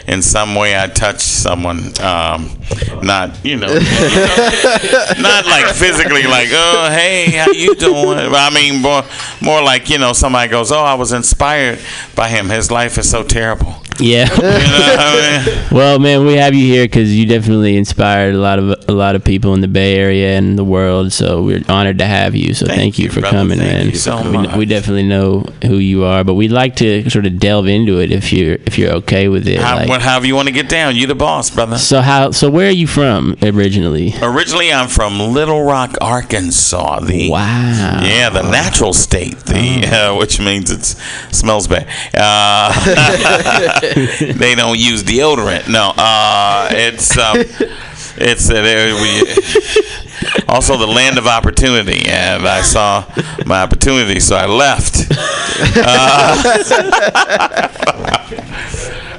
in some way I touched someone. Um, not, you know, you know, not like physically like, oh, hey, how you doing? I mean, more, more like, you know, somebody goes, oh, I was inspired by him. His life is so terrible. Yeah. You know what I mean? Well, man, we have you here because you definitely inspired a lot of a lot of people in the Bay Area and the world. So we're honored to have you. So thank, thank you, you for brother. coming, thank man. You so we, much. we definitely know who you are, but we'd like to sort of delve into it if you're if you're okay with it. How, like, what, however you want to get down, you the boss, brother. So how? So where are you from originally? Originally, I'm from Little Rock, Arkansas. The wow. Yeah, the natural state. The oh. uh, which means it smells bad. Uh, They don't use deodorant. No, uh, it's um, it's uh, there we, also the land of opportunity, and I saw my opportunity, so I left. Uh,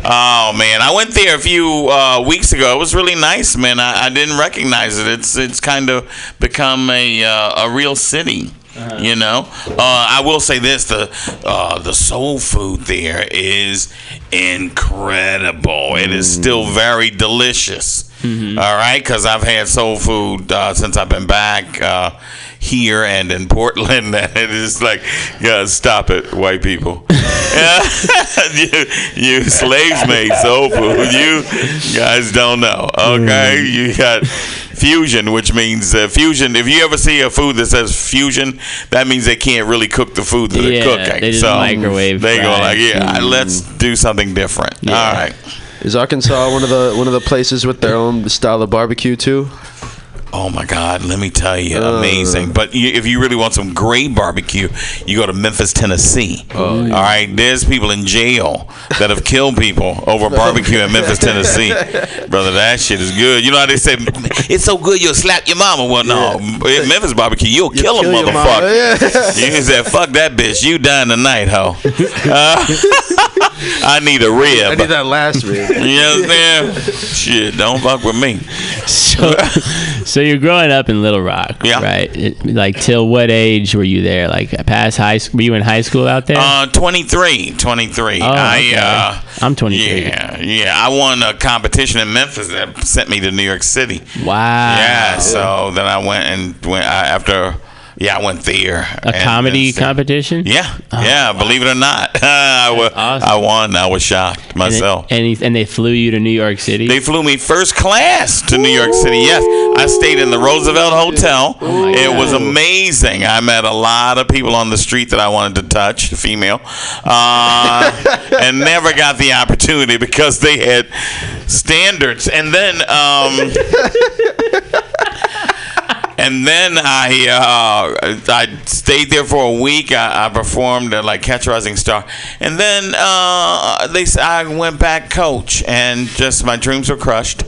Oh man, I went there a few uh, weeks ago. It was really nice, man. I, I didn't recognize it. It's it's kind of become a uh, a real city. Uh-huh. You know, uh, I will say this: the uh, the soul food there is incredible. It is still very delicious. Mm-hmm. All right, because I've had soul food uh, since I've been back uh, here and in Portland. And it is like, yeah, stop it, white people. you, you slaves made soul food. You guys don't know. Okay, mm. You got fusion, which means uh, fusion. If you ever see a food that says fusion, that means they can't really cook the food that yeah, they're cooking. They just so microwave they fries. Go like, yeah, mm. let's do something different. Yeah. All right. Is Arkansas one of the one of the places with their own style of barbecue too? Oh my God, let me tell you, uh, amazing. But you, if you really want some great barbecue, you go to Memphis, Tennessee. Oh, yeah. All right, there's people in jail that have killed people over barbecue in Memphis, Tennessee. Brother, that shit is good. You know how they say, it's so good you'll slap your mama. Well, no, yeah. Memphis barbecue, you'll, you'll kill, kill a motherfucker. Yeah. You can say, fuck that bitch, you dying tonight, ho. Uh, I need a rib. I need that last rib. You know what I'm saying? Shit, don't fuck with me. So, so you're growing up in Little Rock, yeah. right? It, like, till what age were you there? Like, past high school? Were you in high school out there? Uh, twenty-three. twenty-three. Oh, I, okay. uh, I'm twenty-three. Yeah, yeah. I won a competition in Memphis that sent me to New York City. Wow. Yeah, so then I went and went uh, after... Yeah, I went there. A comedy competition? Yeah. Oh, yeah, wow. Believe it or not. I, w- awesome. I won. I was shocked myself. And, it, and, and they flew you to New York City? They flew me first class to New York City, yes. I stayed in the Roosevelt Hotel. Oh it God. was amazing. I met a lot of people on the street that I wanted to touch, female, uh, and never got the opportunity because they had standards. And then... Um, And then I uh, I stayed there for a week. I, I performed at like Catch a Rising Star, and then uh, they I went back coach, and just my dreams were crushed,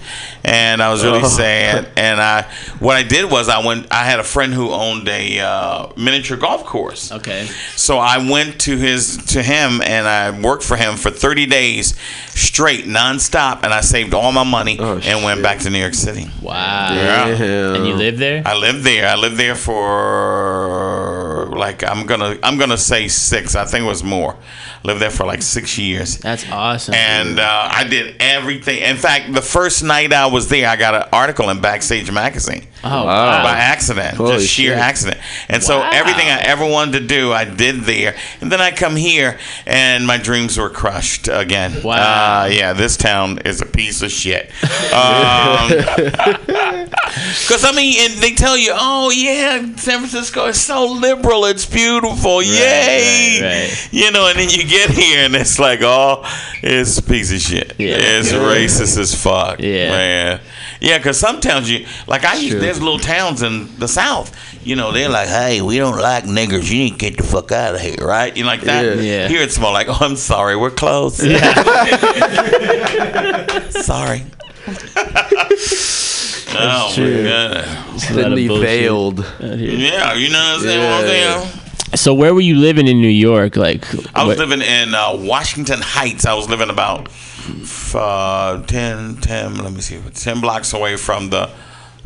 and I was really oh. sad. And I what I did was I went. I had a friend who owned a uh, miniature golf course. Okay. So I went to his to him, and I worked for him for thirty days straight, nonstop, and I saved all my money oh, and shit. went back to New York City. Wow. Yeah. And you lived there? I lived there. I lived there for like I'm gonna I'm gonna say six. I think it was more. Lived there for like six years. That's awesome. And uh, I did everything. In fact, the first night I was there, I got an article in Backstage magazine. Oh, wow. By accident. Holy just sheer shit. accident. And wow. so everything I ever wanted to do, I did there. And then I come here, and my dreams were crushed again. Wow. Uh, yeah, this town is a piece of shit. Because, um, I mean, and they tell you, oh, yeah, San Francisco is so liberal. It's beautiful. Right, yay. Right, right. You know, and then you get here, and it's like, oh, it's a piece of shit. Yeah. It's yeah. racist as fuck, yeah. man. Yeah, because sometimes you, like I used, there's little towns in the South, you know, they're like, hey, we don't like niggers. You need to get the fuck out of here, right? You like that? Yeah. Yeah. Here it's more like, oh, I'm sorry, we're closed. Yeah. Sorry. Oh, my God. Thinly veiled. Yeah, you know what I'm saying? Yeah. So where were you living in New York? Like I was what? living in uh, Washington Heights. I was living about uh, ten, ten, let me see, ten blocks away from the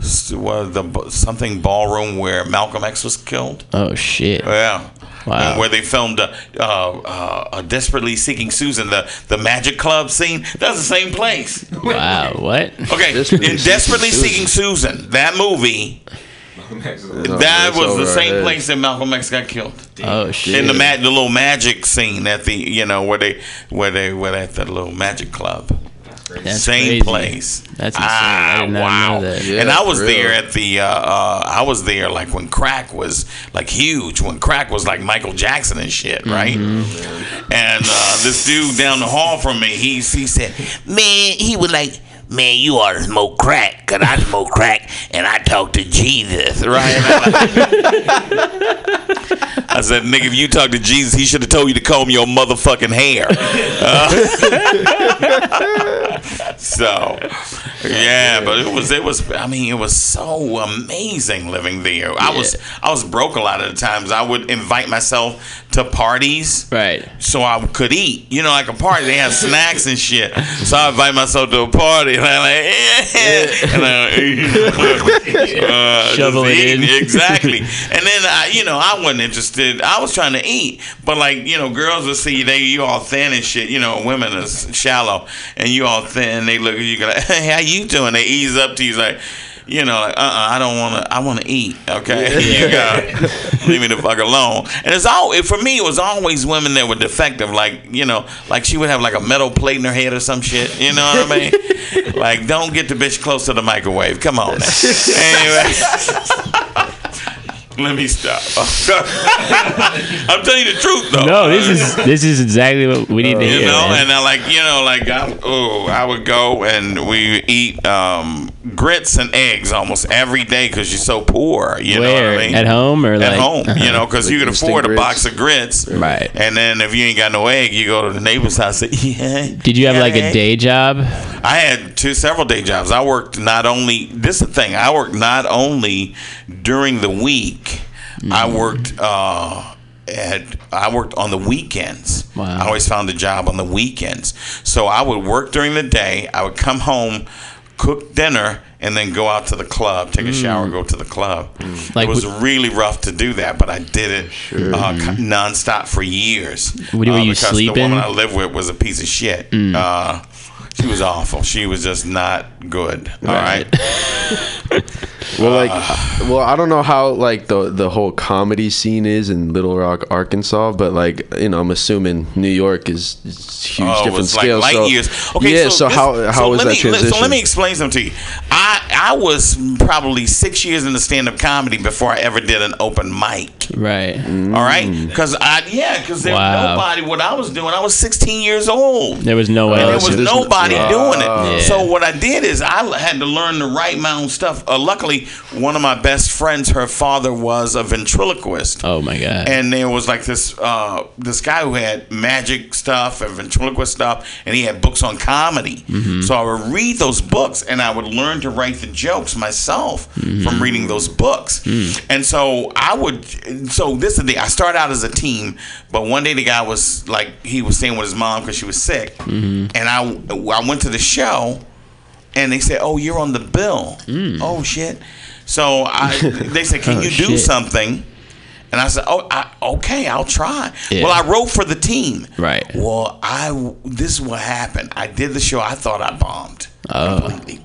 was the something ballroom where Malcolm X was killed. Oh shit! Yeah. Wow. Where they filmed uh, uh, uh, Desperately Seeking Susan, the, the Magic Club scene. That's the same place. Wow, what? Okay, in Desperately Seeking Susan, that movie, that was the same place that Malcolm X got killed. Oh shit! In the ma- the little magic scene at the you know where they where they were at the little magic club. That's same crazy. place. That's insane. Ah, I did not wow! Know that. Yeah, and I was really. there at the. Uh, uh, I was there like when crack was like huge. When crack was like Michael Jackson and shit, right? Mm-hmm. And uh, this dude down the hall from me, he he said, "Man, he was like." Man, you ought to smoke crack, because I smoke crack, and I talk to Jesus, right? I said, nigga, if you talk to Jesus, he should have told you to comb your motherfucking hair. Uh, so, yeah, but it was, it was, I mean, it was so amazing living there. I yeah. was, I was broke a lot of the times. I would invite myself to parties. Right. So I could eat. You know, like a party, they have snacks and shit. So I invite myself to a party. And I'm like, yeah. And I, uh, shovel it eating. in. Exactly. And then, I, you know, I wasn't interested. I was trying to eat. But, like, you know, girls would see they you all thin and shit. You know, women are shallow. And you all thin. They look at you like, hey, how you doing? They ease up to you. It's like, you know, like, uh-uh, I don't want to, I want to eat, okay? You got leave me the fuck alone. And it's all, it, for me, it was always women that were defective, like, you know, like she would have like a metal plate in her head or some shit, you know what I mean? Like, don't get the bitch close to the microwave, come on now. Anyway. Let me stop. I'm telling you the truth, though. No, this is this is exactly what we need uh, to hear. You know, man. and I like you know, like I, oh, I would go and we eat um, grits and eggs almost every day because you're so poor. You Where? know what I mean? At home or like, at home, uh-huh. you know, because like you can afford grits. a box of grits, right? And then if you ain't got no egg, you go to the neighbor's house. And, yeah. Did you have yeah, like a day job? I had two several day jobs. I worked not only this is the thing. I worked not only during the week. Mm-hmm. I worked uh, at I worked on the weekends. Wow. I always found a job on the weekends. So I would work during the day. I would come home, cook dinner, and then go out to the club, take a mm. shower, go to the club. Mm. Like, it was w- really rough to do that, but I did it sure. uh, nonstop for years. What were uh, you because sleeping? The woman I lived with was a piece of shit. Mm. Uh, she was awful. She was just not good. All right. right? Well, like, well, I don't know how like the the whole comedy scene is in Little Rock, Arkansas, but like you know, I'm assuming New York is, is huge, oh, different scale. Like light so, years. Okay, yeah. So, so this, how how so was that me, transition? So let me explain something to you. I I was probably six years into stand up comedy before I ever did an open mic. Right. Mm. All right. Because I yeah, because there wow. was nobody. What I was doing, I was sixteen years old. There was no way. There was nobody. doing it yeah. So what I did is I had to learn to write my own stuff. Uh, luckily one of my best friends, her father was a ventriloquist. Oh my god. And there was like this uh, this guy who had magic stuff and ventriloquist stuff, and he had books on comedy. Mm-hmm. So I would read those books and I would learn to write the jokes myself mm-hmm. from reading those books. Mm. And so I would so this is the I started out as a team, but one day the guy was like he was staying with his mom because she was sick. Mm-hmm. And I I I went to the show, and they said, "Oh, you're on the bill." Mm. Oh shit! So I, they said, "Can oh, you do shit. something?" And I said, "Oh, I, okay, I'll try." Yeah. Well, I wrote for the team. Right. Well, I this is what happened. I did the show. I thought I bombed oh. completely.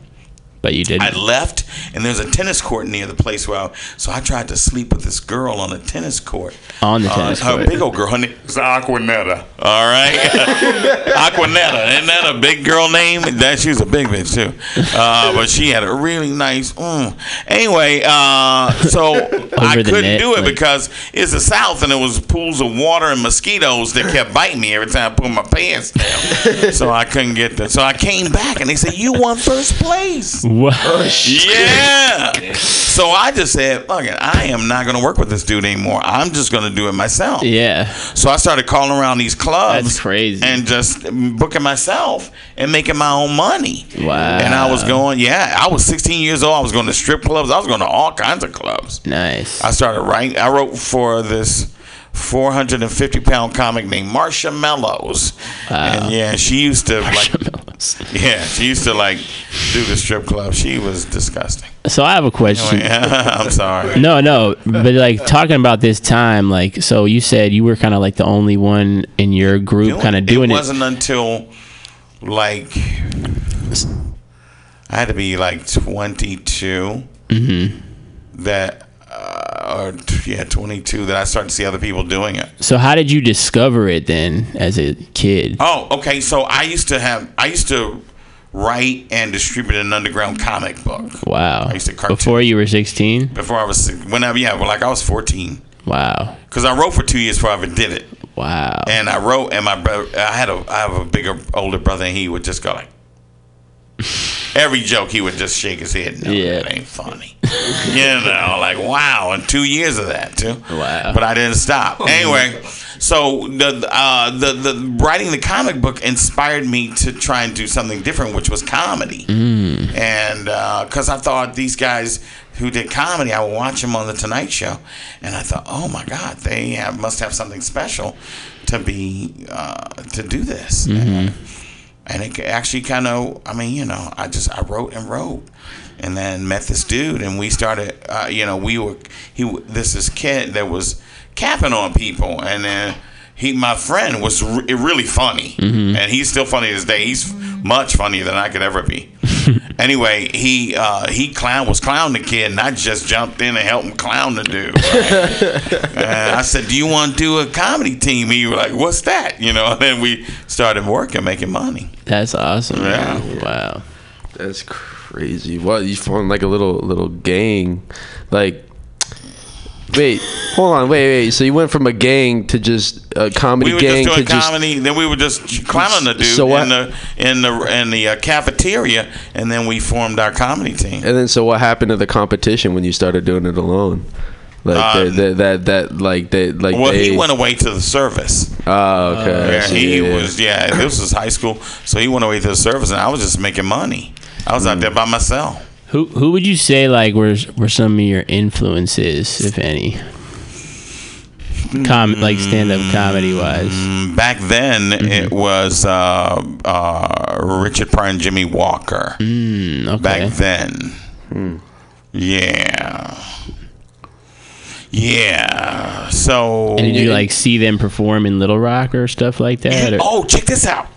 But you didn't. I left, and there's a tennis court near the place where I so I tried to sleep with this girl on a tennis court. On the tennis uh, court. Her big old girl. Her name is Aquanetta. All right? Aquanetta. Isn't that a big girl name? That she was a big bitch, too. Uh, but she had a really nice... Mm. Anyway, uh, so I couldn't net, do it like, because it's the South, and it was pools of water and mosquitoes that kept biting me every time I put my pants down. So I couldn't get that. So I came back, and they said, "You won first place." What? Yeah. So I just said, "Fuck it, I am not going to work with this dude anymore. I'm just going to do it myself." Yeah. So I started calling around these clubs. That's crazy. And just booking myself and making my own money. Wow. And I was going, yeah, I was sixteen years old. I was going to strip clubs. I was going to all kinds of clubs. Nice. I started writing. I wrote for this four hundred fifty pound comic named Marsha Mellows. Wow. And yeah, she used to Marsha like Mellows. Yeah, she used to like do the strip club. She was disgusting. So I have a question. Anyway, I'm sorry. No, no, but like talking about this time, like, so you said you were kind of like the only one in your group kind of doing it. It wasn't until like I had to be like twenty-two mm-hmm. that uh, or yeah twenty-two that I started to see other people doing it. So how did you discover it then as a kid? Oh, okay. So I used to have I used to write and distribute an underground comic book. Wow. I used to cartoon. Before you were sixteen? Before I was whenever yeah, well, like I was fourteen. Wow. Because I wrote for two years before I ever did it. Wow. And I wrote, and my brother, I had a, I have a bigger, older brother, and he would just go like, every joke he would just shake his head. No, yeah. It ain't funny. You know, like wow, and two years of that too. Wow. But I didn't stop. Anyway, so the uh, the the writing the comic book inspired me to try and do something different, which was comedy. Mm. And because uh, I thought these guys who did comedy, I would watch them on the Tonight Show, and I thought, oh my God, they have, must have something special to be uh, to do this. Mm-hmm. And, And it actually kind of, I mean, you know, I just, I wrote and wrote and then met this dude and we started, uh, you know, we were, he, this is kid that was capping on people. And then he, my friend was re- really funny mm-hmm. and he's still funny to this day. He's much funnier than I could ever be. Anyway, he uh, he clown was clowning the kid, and I just jumped in and helped him clown the dude. Right? And I said, "Do you want to do a comedy team?" He was like, "What's that?" You know. And then we started working, making money. That's awesome. Yeah. Man. Wow. That's crazy. What, you formed like a little little gang, like. Wait, hold on, wait, wait. So you went from a gang to just a comedy gang. We were gang just doing to comedy, just, then we were just clowning the dude so in the in the in the uh, cafeteria, and then we formed our comedy team. And then, so what happened to the competition when you started doing it alone? Like um, they, they, that, that, like that, like. Well, they, he went away to the service. Oh, okay. Yeah, he yeah. was, yeah. This was high school, so he went away to the service, and I was just making money. I was mm. out there by myself. Who who would you say like were were some of your influences, if any? Com- like stand up comedy wise. Back then mm-hmm. it was uh, uh, Richard Pryor and Jimmy Walker. Mm, okay. Back then, mm. yeah, yeah. So and did you like see them perform in Little Rock or stuff like that? Or? Oh, check this out.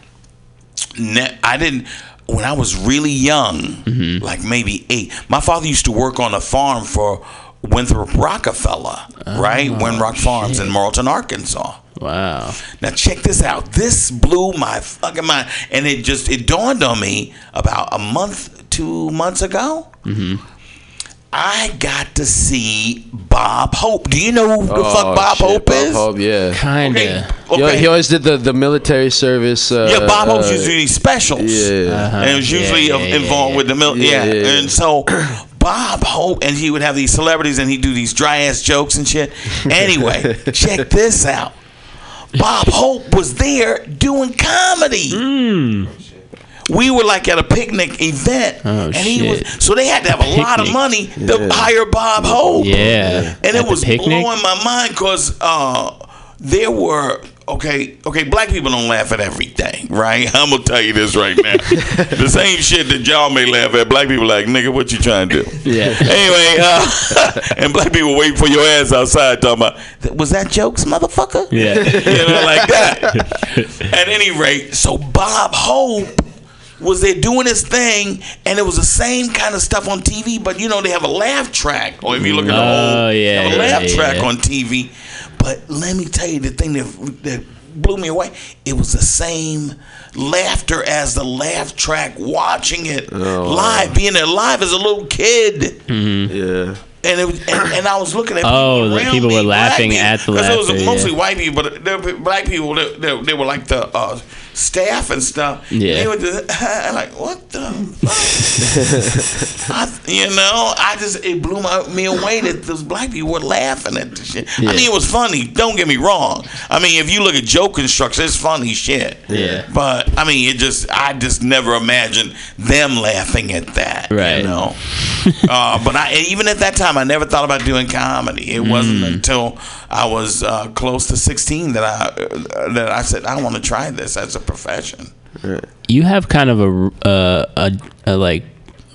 Ne- I didn't. When I was really young, mm-hmm. like maybe eight, my father used to work on a farm for Winthrop Rockefeller, oh, right? Winrock Farms in Marlton, Arkansas. Wow. Now check this out. This blew my fucking mind. And it just, it dawned on me about a month, two months ago. Mm-hmm. I got to see Bob Hope. Do you know who the oh, fuck Bob shit. Hope is? Bob Hope, yeah. Kinda. Okay. Okay. He always did the, the military service. Uh, yeah, Bob Hope's uh, usually specials. Yeah. Uh-huh. And it was usually yeah, yeah, involved yeah. with the military. Yeah. Yeah. yeah. And so Bob Hope, and he would have these celebrities, and he'd do these dry-ass jokes and shit. Anyway, check this out. Bob Hope was there doing comedy. Mm. We were like at a picnic event, oh, and he shit. was so they had to have a picnic. lot of money to yeah. hire Bob Hope. Yeah, and at it was blowing my mind because uh, there were okay, okay. Black people don't laugh at everything, right? I'm gonna tell you this right now. The same shit that y'all may laugh at, black people like, nigga, what you trying to do? Yeah. Anyway, uh, and black people waiting for your ass outside talking about, was that jokes, motherfucker? Yeah, you know, like that. At any rate, so Bob Hope was there doing his thing, and it was the same kind of stuff on T V, but you know they have a laugh track. Or if you look at the whole, they have a laugh yeah, track yeah. on T V. But let me tell you the thing that that blew me away. It was the same laughter as the laugh track. Watching it oh, live, wow. being there live as a little kid. Mm-hmm. Yeah. And, it was, and and I was looking at people oh, the people were laughing people, at the laughter. Because it was mostly yeah. white people, but there were black people. They, they, they were like the uh, staff and stuff. Yeah, they were just, uh, like what the fuck? I, you know, I just it blew my, me away that those black people were laughing at the shit. Yeah. I mean, it was funny. Don't get me wrong. I mean, if you look at joke construction, it's funny shit. Yeah. But I mean, it just I just never imagined them laughing at that. Right. You know. uh, but I even at that time. time, I never thought about doing comedy. It mm. wasn't until I was uh, close to sixteen that I uh, that I said, I want to try this as a profession. You have kind of a, uh, a, a like,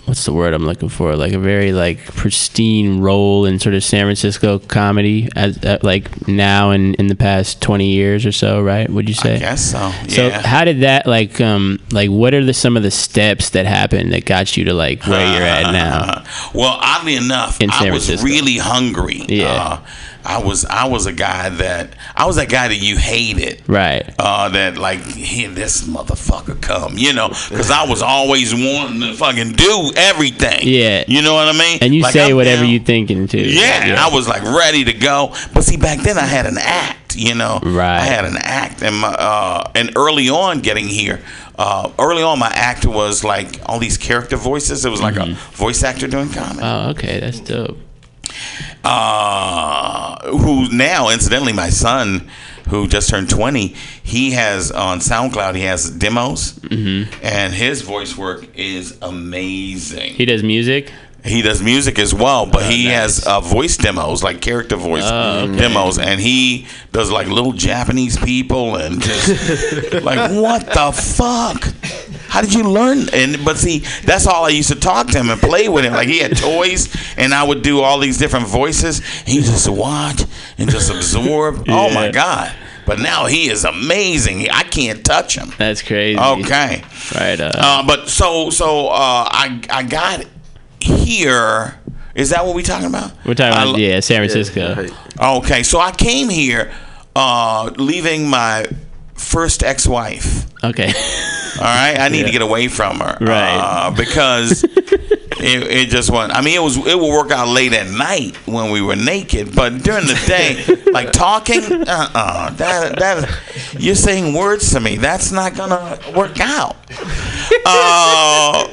what's the word I'm looking for? Like a very like pristine role in sort of San Francisco comedy as uh, like now and in, in the past twenty years or so, right? Would you say? I guess so. Yeah. So how did that like um like what are the some of the steps that happened that got you to like where uh, you're at now? Well, oddly enough, in San I was Francisco. really hungry. Yeah. Uh, I was I was a guy that I was that guy that you hated, right? Uh, that like, here this motherfucker come, you know, because I was always wanting to fucking do everything, yeah. You know what I mean? And you like, say I'm whatever down. you thinking too. Yeah, yeah, I was like ready to go, but see, back then I had an act, you know, right? I had an act, and my uh, and early on getting here. Uh, early on, my act was like all these character voices. It was like mm-hmm. a voice actor doing comedy. Oh, okay, that's dope. Uh, who now, incidentally, my son, who just turned twenty, he has on SoundCloud, he has demos, mm-hmm. and his voice work is amazing. He does music? He does music as well, but oh, he nice. has uh, voice demos, like character voice oh, okay. demos, and he does like little Japanese people and just like, what the fuck? How did you learn? And but see, that's all I used to talk to him and play with him. Like he had toys, and I would do all these different voices. He just watch and just absorb. Yeah. Oh my God! But now he is amazing. I can't touch him. That's crazy. Okay, right. Uh, uh, but so so uh, I I got here. Is that what we're talking about? We're talking about I, yeah, San Francisco. Yeah. Okay, so I came here, uh, leaving my first ex-wife. Okay. All right, I need yeah. to get away from her, right? Uh, because it, it just went. I mean, it was it would work out late at night when we were naked, but during the day, like talking, uh, uh-uh, uh, that that you're saying words to me. That's not gonna work out. Uh,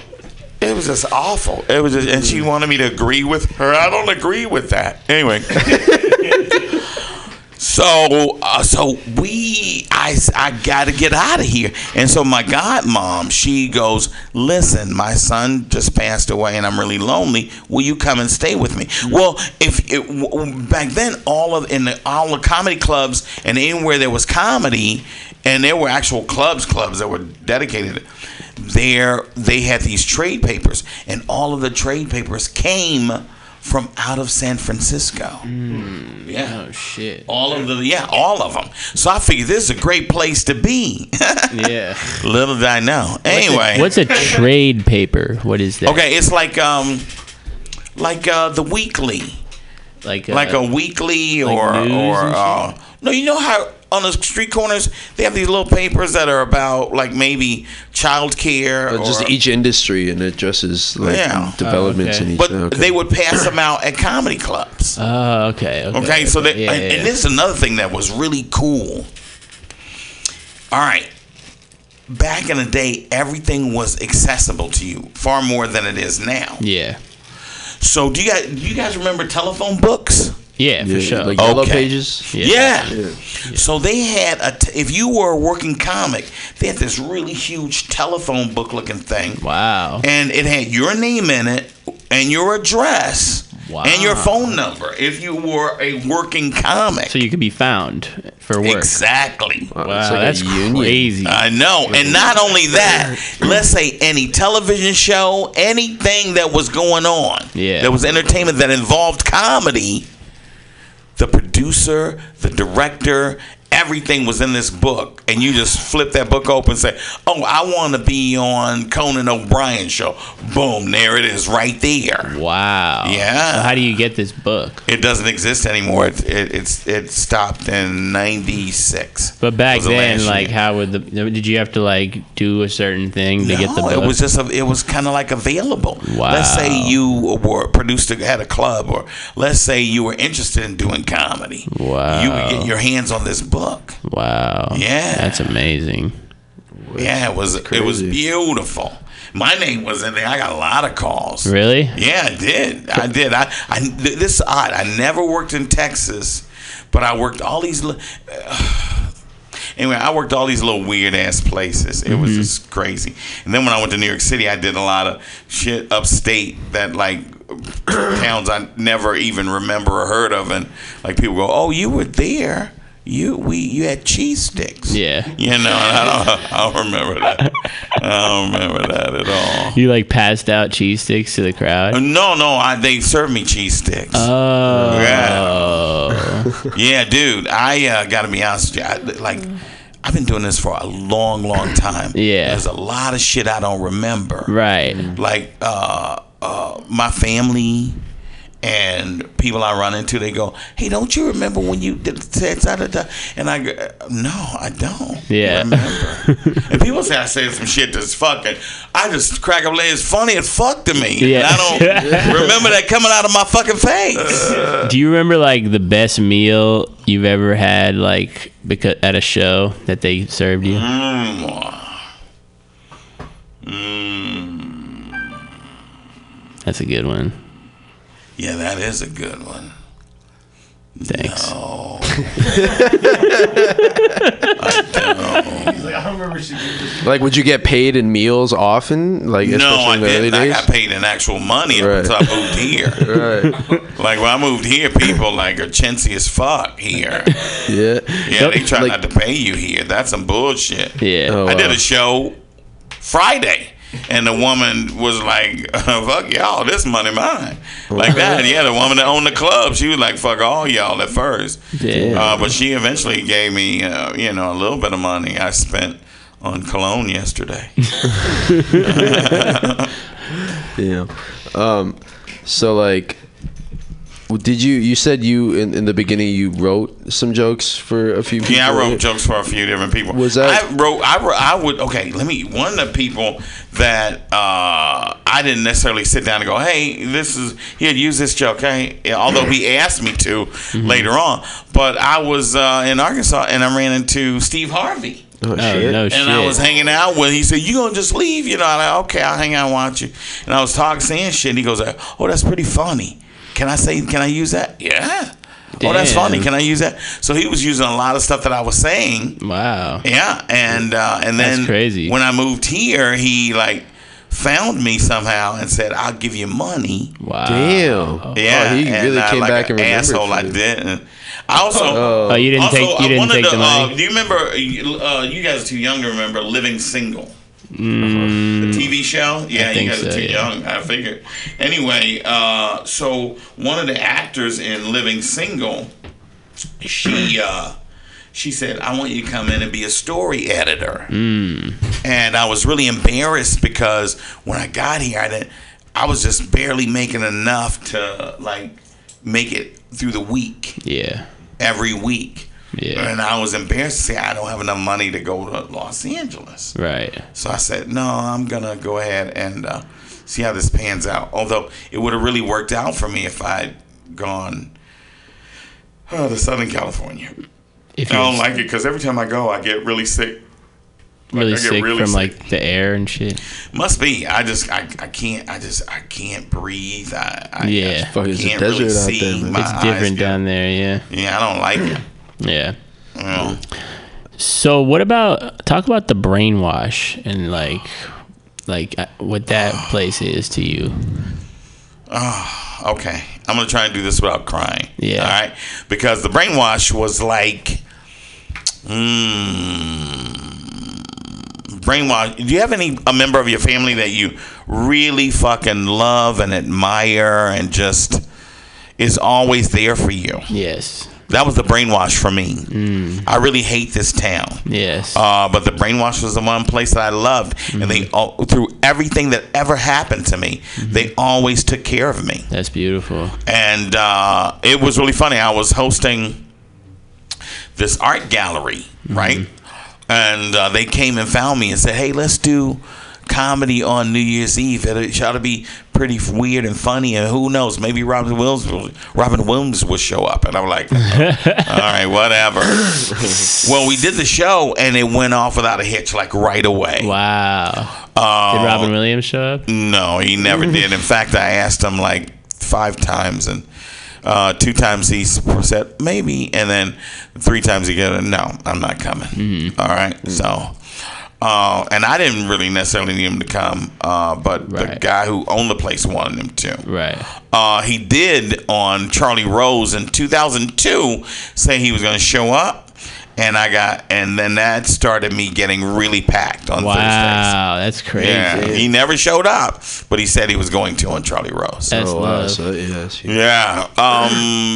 it was just awful. It was, just, and she wanted me to agree with her. I don't agree with that. Anyway. So, uh, so we, I, I got to get out of here. And so my godmom, she goes, listen, my son just passed away and I'm really lonely. Will you come and stay with me? Well, if it, back then, all of in the, all the comedy clubs and anywhere there was comedy, and there were actual clubs, clubs that were dedicated there, they had these trade papers, and all of the trade papers came from out of San Francisco. Mm, yeah. Oh shit. All of the yeah, all of them. So I figured this is a great place to be. Yeah. Little did I know. Anyway, what's a, what's a trade paper? What is that? Okay, it's like um, like uh, the weekly, like a, like a weekly like or or uh, no, you know how on the street corners they have these little papers that are about like maybe childcare, or, or just each industry, and it addresses like yeah. developments oh, okay. in each. But oh, okay. they would pass them out at comedy clubs. Oh, okay. Okay. okay so okay. They, yeah, and, yeah. and this is another thing that was really cool. All right, back in the day, everything was accessible to you far more than it is now. Yeah. So do you guys? Do you guys remember telephone books? Yeah, for yeah, sure. Like Yellow okay. Pages. Yeah. Yeah. yeah. So they had a. T- if you were a working comic, they had this really huge telephone book looking thing. Wow. And it had your name in it, and your address. Wow. And your phone number if you were a working comic. So you could be found for work. Exactly. Wow, wow, that's like crazy. I know. And not only that, let's say any television show, anything that was going on, yeah. that was entertainment that involved comedy, the producer, the director, everything was in this book. And you just flip that book open and say, oh, I want to be on Conan O'Brien's show. Boom, there it is right there. Wow. Yeah. So how do you get this book? It doesn't exist anymore. It, it, it's, it stopped in ninety-six. But back then, like, how would the, did you have to, like, do a certain thing to no, get the book? No, it was just, a, it was kind of, like, available. Wow. Let's say you were produced at a club, or let's say you were interested in doing comedy. Wow. You would get your hands on this book. Book. Wow. Yeah. That's amazing. Yeah, it was crazy. It was beautiful. My name was in there. I got a lot of calls. Really? Yeah, I did. I did. I, I this is odd. I never worked in Texas, but I worked all these li- Anyway, I worked all these little weird ass places. It mm-hmm. was just crazy. And then when I went to New York City, I did a lot of shit upstate that like towns I never even remember or heard of, and like people go, "Oh, you were there. You we you had cheese sticks." Yeah, you know, and I don't I don't remember that. I don't remember that at all. You like passed out cheese sticks to the crowd? No, no, I, they served me cheese sticks. Oh, yeah, yeah dude. I uh, gotta be honest with you. I, like, I've been doing this for a long, long time. Yeah, there's a lot of shit I don't remember. Right, like uh. Uh, my family and people I run into, they go, "Hey, don't you remember when you did sex?" And I go, "No, I don't." Yeah. Remember. And people say I say some shit that's fucking, I just crack up. It's funny as fuck to me. Yeah. And I don't remember that coming out of my fucking face. Uh, Do you remember like the best meal you've ever had, like because at a show that they served you? Mmm. Mmm. That's a good one. Yeah, that is a good one. Thanks. No. I don't. He's like, I remember she did this. Like, would you get paid in meals often? Like, no, I didn't. I got paid in actual money right. until I moved here. Right. Like, when I moved here, people like are chintzy as fuck here. Yeah. Yeah, nope. They try like, not to pay you here. That's some bullshit. Yeah. Oh, I did wow. a show Friday. And the woman was like, "Fuck y'all, this money mine." Like that. Yeah, the woman that owned the club, she was like, "Fuck all y'all" at first. Yeah. Uh, but she eventually gave me, uh, you know, a little bit of money I spent on cologne yesterday. Yeah. Um, so, like, did you, you said you, in, in the beginning, you wrote some jokes for a few people? Yeah, I wrote jokes for a few different people. Was that? I wrote, I, wrote, I would, okay, let me, one of the people that uh, I didn't necessarily sit down and go, "Hey, this is, here, use this joke," hey, although he asked me to mm-hmm. later on. But I was uh, in Arkansas and I ran into Steve Harvey. Oh, no, shit. No and shit. I was hanging out with him. He said, "You gonna just leave?" You know, I'm like, "Okay, I'll hang out and watch you." And I was talking, saying shit. And he goes, "Oh, that's pretty funny. Can I say, can I use that?" Yeah. Damn. "Oh, that's funny. Can I use that?" So he was using a lot of stuff that I was saying. Wow. Yeah. And uh, and then that's crazy. When I moved here, he like found me somehow and said, "I'll give you money." Wow. Damn. Yeah. Oh, he and really I, came like back an and asshole. I didn't. I also. Oh, you didn't also, take. You didn't take to, the money. Uh, do you remember? Uh, you guys are too young to remember Living Single. Mm, the T V show, yeah, you guys so, are too yeah. young. I figured. Anyway, uh, so one of the actors in Living Single, she uh, she said, "I want you to come in and be a story editor." Mm. And I was really embarrassed because when I got here, I didn't. I was just barely making enough to like make it through the week. Yeah, every week. Yeah. And I was embarrassed to say I don't have enough money to go to Los Angeles. Right. So I said, "No, I'm going to go ahead and uh, see how this pans out." Although it would have really worked out for me if I had gone oh, to Southern California. If I don't was, like it because every time I go, I get really sick. Like, really sick really from sick. Like the air and shit. Must be. I just I, I can't I just I can't breathe. I, I yeah. I it's can't a really see. There, my it's different eyes down there. Yeah. Yeah. I don't like it. Yeah. yeah. So what about talk about the Brainwash and like like what that place is to you? Oh, okay. I'm going to try and do this without crying. Yeah. All right. Because the Brainwash was like mm, Brainwash. Do you have any a member of your family that you really fucking love and admire and just is always there for you? Yes. That was the Brainwash for me. Mm. I really hate this town. Yes. Uh, but the Brainwash was the one place that I loved. Mm-hmm. And they, all, through everything that ever happened to me, mm-hmm. they always took care of me. That's beautiful. And uh, it was really funny. I was hosting this art gallery, mm-hmm. right? And uh, they came and found me and said, "Hey, let's do comedy on New Year's Eve. It ought to be pretty weird and funny, and who knows, maybe Robin Williams will, Robin Williams will show up." And I'm like, "Oh, all right, whatever." Well, we did the show and it went off without a hitch, like right away. Wow. Uh, did Robin Williams show up? No, he never did. In fact, I asked him like five times and uh, two times he said maybe, and then three times he said, "No, I'm not coming." Mm-hmm. All right. Mm-hmm. So Uh, and I didn't really necessarily need him to come, uh, but right. the guy who owned the place wanted him to. Right. Uh, he did on Charlie Rose in two thousand two say he was going to show up, and I got, and then that started me getting really packed on wow, Thursdays. Wow, that's crazy. Yeah, he never showed up, but he said he was going to on Charlie Rose. That's oh, wow. so, yes, yeah. yeah.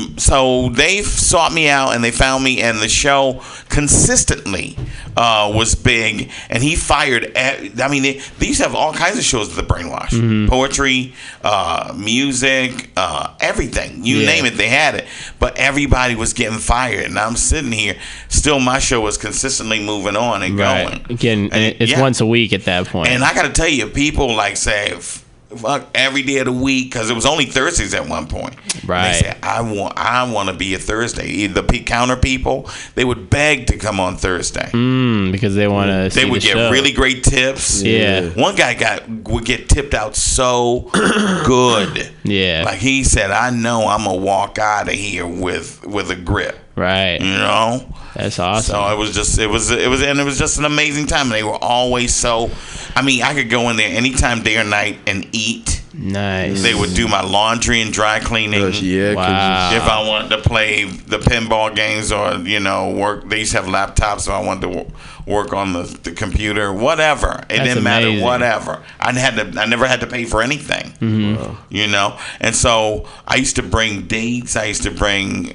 Um, so they sought me out, and they found me, and the show consistently uh, was big. And he fired. At, I mean, they, they used to have all kinds of shows at the Brainwash, mm-hmm. poetry, uh, music, uh, everything. You yeah. name it, they had it. But everybody was getting fired, and I'm sitting here still. My show was consistently moving on and right. going. Again, and it's yeah. once a week at that point. And I got to tell you, people like say, "Fuck every day of the week," because it was only Thursdays at one point. Right? And they said, "I want, I want to be a Thursday." The counter people, they would beg to come on Thursday mm, because they want to. They see would the get show. Really great tips. Yeah. One guy got would get tipped out so good. Yeah. Like he said, "I know I'm gonna walk out of here with with a grip." Right. You know. That's awesome. So it was just, it was, it was, and it was just an amazing time. They were always so, I mean, I could go in there anytime, day or night, and eat. Nice. They would do my laundry and dry cleaning. Gosh, yeah, wow. If I wanted to play the pinball games or, you know, work, they used to have laptops, so I wanted to work on the, the computer, whatever. It That's didn't amazing. Matter, whatever. I had to, I never had to pay for anything, mm-hmm. wow. you know. And so I used to bring dates. I used to bring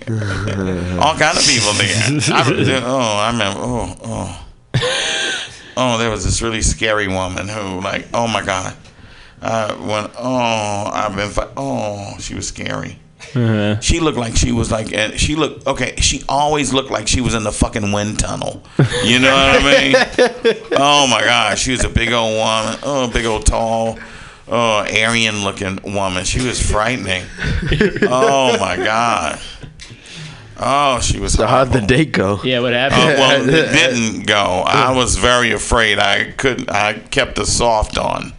all kinds of people there. I Oh, I remember. Oh, oh, oh! There was this really scary woman who, like, oh my God, I went. Oh, I've been. Fi- oh, she was scary. Uh-huh. She looked like she was like. And she looked okay. She always looked like she was in the fucking wind tunnel. You know what I mean? Oh my God, she was a big old woman. Oh, big old tall. Oh, Aryan looking woman. She was frightening. Oh my God. Oh, she was. So how'd the date go? Yeah, what happened? Uh, well, it didn't go. I was very afraid. I couldn't. I kept a soft on.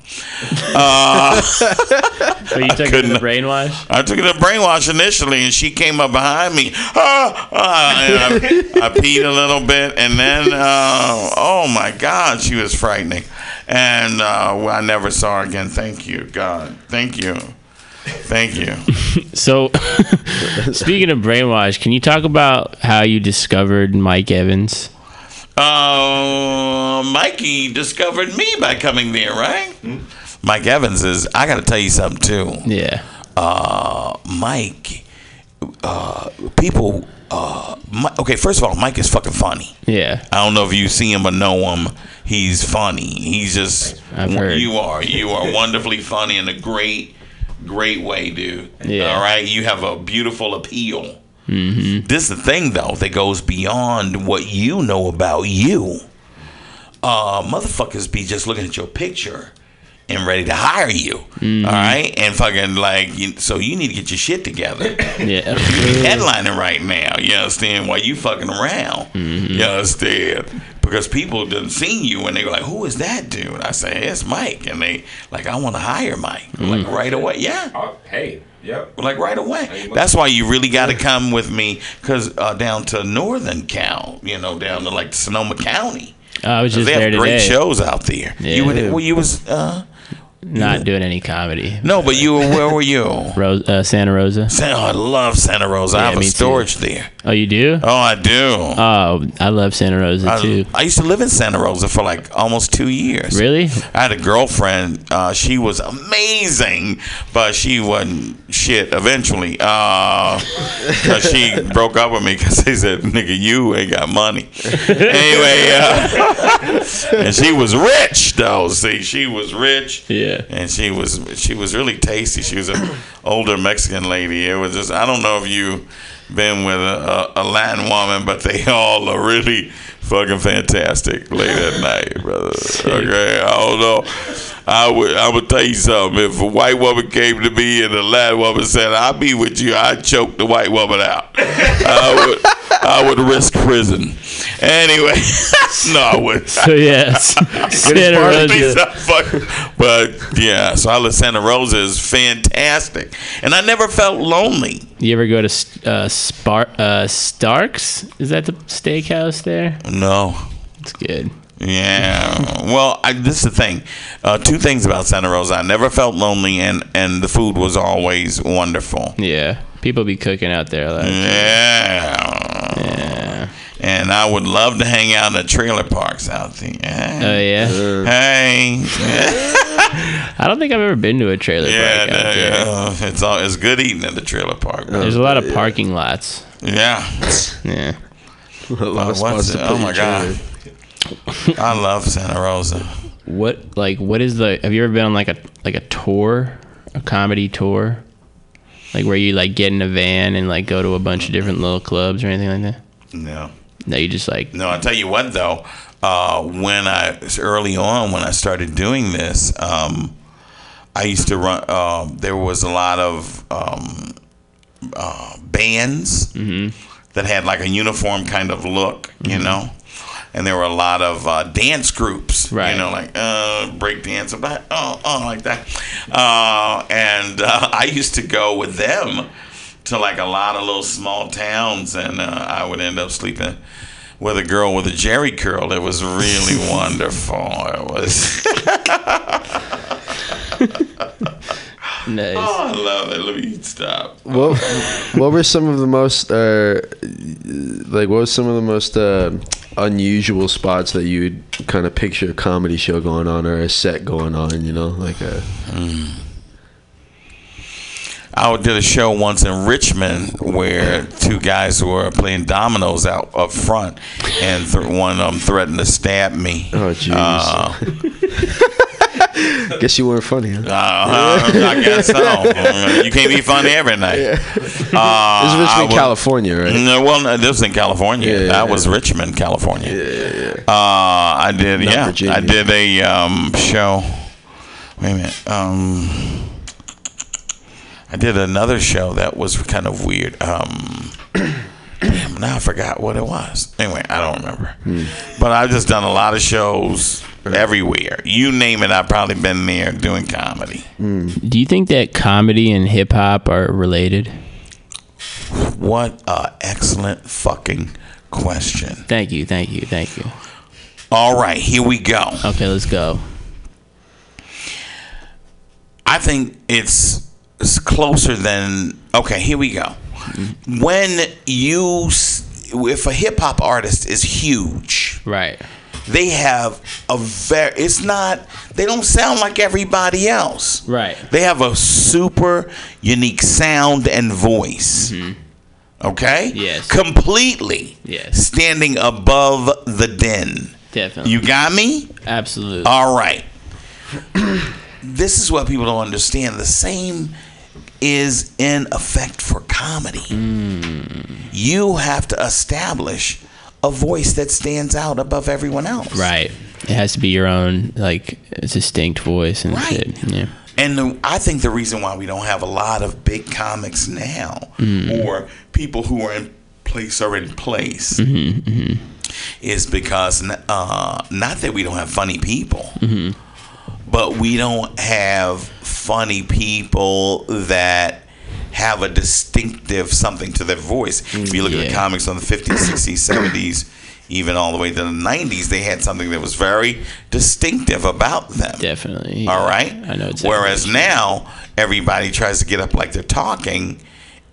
Uh, so you took it to the Brainwash? I took it to the Brainwash initially, and she came up behind me. Ah, ah, and I, I peed a little bit, and then, uh, oh my God, she was frightening. And uh, well, I never saw her again. Thank you, God. Thank you. Thank you. So, speaking of Brainwash, can you talk about how you discovered Mike Evans? Uh, Mikey discovered me by coming there, right? Mm-hmm. Mike Evans is, I got to tell you something, too. Yeah. Uh, Mike, uh, people, uh, my, okay, first of all, Mike is fucking funny. Yeah. I don't know if you see him or know him. He's funny. He's just, I've heard. You are. You are wonderfully funny and a great... Great way, dude. Yeah. All right, you have a beautiful appeal. Mm-hmm. This is the thing, though, that goes beyond what you know about you. Uh, motherfuckers be just looking at your picture and ready to hire you. Mm-hmm. All right, and fucking like, you, so you need to get your shit together. Yeah, you be headlining right now. You understand? While you fucking around, mm-hmm. you understand? Because people didn't see you and they go like, who is that dude? I say, it's Mike. And they like, I want to hire Mike. Mm. Like right away. Yeah. Uh, hey. Yep. Like right away. That's why you really got to come with me because uh, down to Northern Cal, you know, down to like Sonoma County. Uh, I was just they there have today. Great shows out there. Yeah. You would, well, you was uh, not you, doing any comedy. No, but you were, where were you? Rose, uh, Santa Rosa. San, oh, I love Santa Rosa. Yeah, I have a storage too. There. Oh, you do? Oh, I do. Oh, I love Santa Rosa, I, too. I used to live in Santa Rosa for like almost two years. Really? I had a girlfriend. Uh, she was amazing, but she wasn't shit eventually. Uh, she broke up with me because they said, nigga, you ain't got money. Anyway, uh, and she was rich, though. See, she was rich. Yeah. And she was she was really tasty. She was an older Mexican lady. It was just I don't know if you've been with a, a, a Latin woman, but they all are really fucking fantastic late at night, brother. Okay, I don't know. I would I would tell you something. If a white woman came to me and a Latin woman said, "I'll be with you," I'd choke the white woman out. I would I would risk prison. Anyway, no, I wouldn't. So yes, Santa Rosa. But yeah, so I live Santa Rosa is fantastic, and I never felt lonely. You ever go to uh, Spar- uh, Starks? Is that the steakhouse there? No. It's good. Yeah. Well, I, this is the thing. Uh, two things about Santa Rosa. I never felt lonely, and, and the food was always wonderful. Yeah. People be cooking out there. Like, yeah. Yeah. And I would love to hang out at trailer parks out there. Oh, uh, yeah? Hey. I don't think I've ever been to a trailer yeah, park. Out yeah, uh, it's, all, it's good eating at the trailer park. Bro. There's a lot of parking lots. Yeah. Yeah. A lot of spots to oh, my God. Trailer. I love Santa Rosa. What like what is the have you ever been on like a like a tour, a comedy tour? Like where you like get in a van and like go to a bunch of different little clubs or anything like that? No. No, you just like No, I'll tell you what though. Uh, when I early on when I started doing this, um, I used to run uh, there was a lot of um, uh, bands mm-hmm. that had like a uniform kind of look, you mm-hmm. know? And there were a lot of uh, dance groups, right. you know, like uh, break dance, about, oh, oh, like that. Uh, and uh, I used to go with them to like a lot of little small towns, and uh, I would end up sleeping with a girl with a jerry curl. It was really wonderful. It was. Nice. Oh, I love it. Let me stop. What, what were some of the most, uh, like, what was some of the most uh, unusual spots that you would kind of picture a comedy show going on or a set going on, you know? Like a. Mm. I did a show once in Richmond where two guys were playing dominoes out up front, and th- one of them threatened to stab me. Oh, jeez. Uh, Guess you weren't funny, huh? Uh, I guess so. You can't be funny every night. Yeah. Uh, this is Richmond, was, California, right? No, well, no, this was in California. Yeah, yeah, that yeah. was Richmond, California. Yeah, yeah, yeah. Uh, I did, Not yeah. Virginia. I did a um, show. Wait a minute. Um, I did another show that was kind of weird. Um, damn, now I forgot what it was. Anyway, I don't remember. Hmm. But I've just done a lot of shows. Everywhere, you name it, I've probably been there doing comedy. Mm. Do you think that comedy and hip hop are related? What a excellent fucking question. Thank you, thank you, thank you. All right, here we go. Okay, let's go. I think it's, it's closer than. Okay, here we go. Mm-hmm. When you, if a hip hop artist is huge, right? They have a very, it's not, they don't sound like everybody else. Right. They have a super unique sound and voice. Mm-hmm. Okay? Yes. Completely. Yes. Standing above the din. Definitely. You got me? Absolutely. All right. This is what people don't understand. The same is in effect for comedy. Mm. You have to establish a voice that stands out above everyone else. Right. It has to be your own, like, distinct voice and right. shit. Yeah. And the, I think the reason why we don't have a lot of big comics now mm. or people who are in place are in place mm-hmm, mm-hmm. is because uh, not that we don't have funny people, mm-hmm. but we don't have funny people that have a distinctive something to their voice. If you look yeah. at the comics on the fifties, sixties, seventies, even all the way to the nineties, they had something that was very distinctive about them. Definitely. Yeah. All right? I know it's Whereas now, everybody tries to get up like they're talking,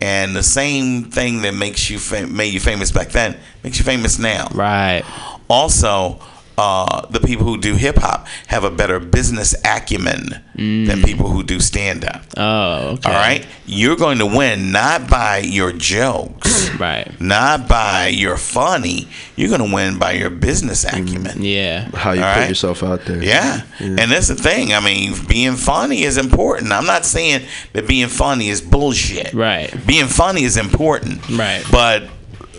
and the same thing that makes you fam- made you famous back then makes you famous now. Right. Also, uh, the people who do hip-hop have a better business acumen mm. than people who do stand-up. Oh, okay. All right? You're going to win not by your jokes. Right. Not by your funny. You're going to win by your business acumen. Yeah. How you All put right? yourself out there. Yeah. yeah. And that's the thing. I mean, being funny is important. I'm not saying that being funny is bullshit. Right. Being funny is important. Right. But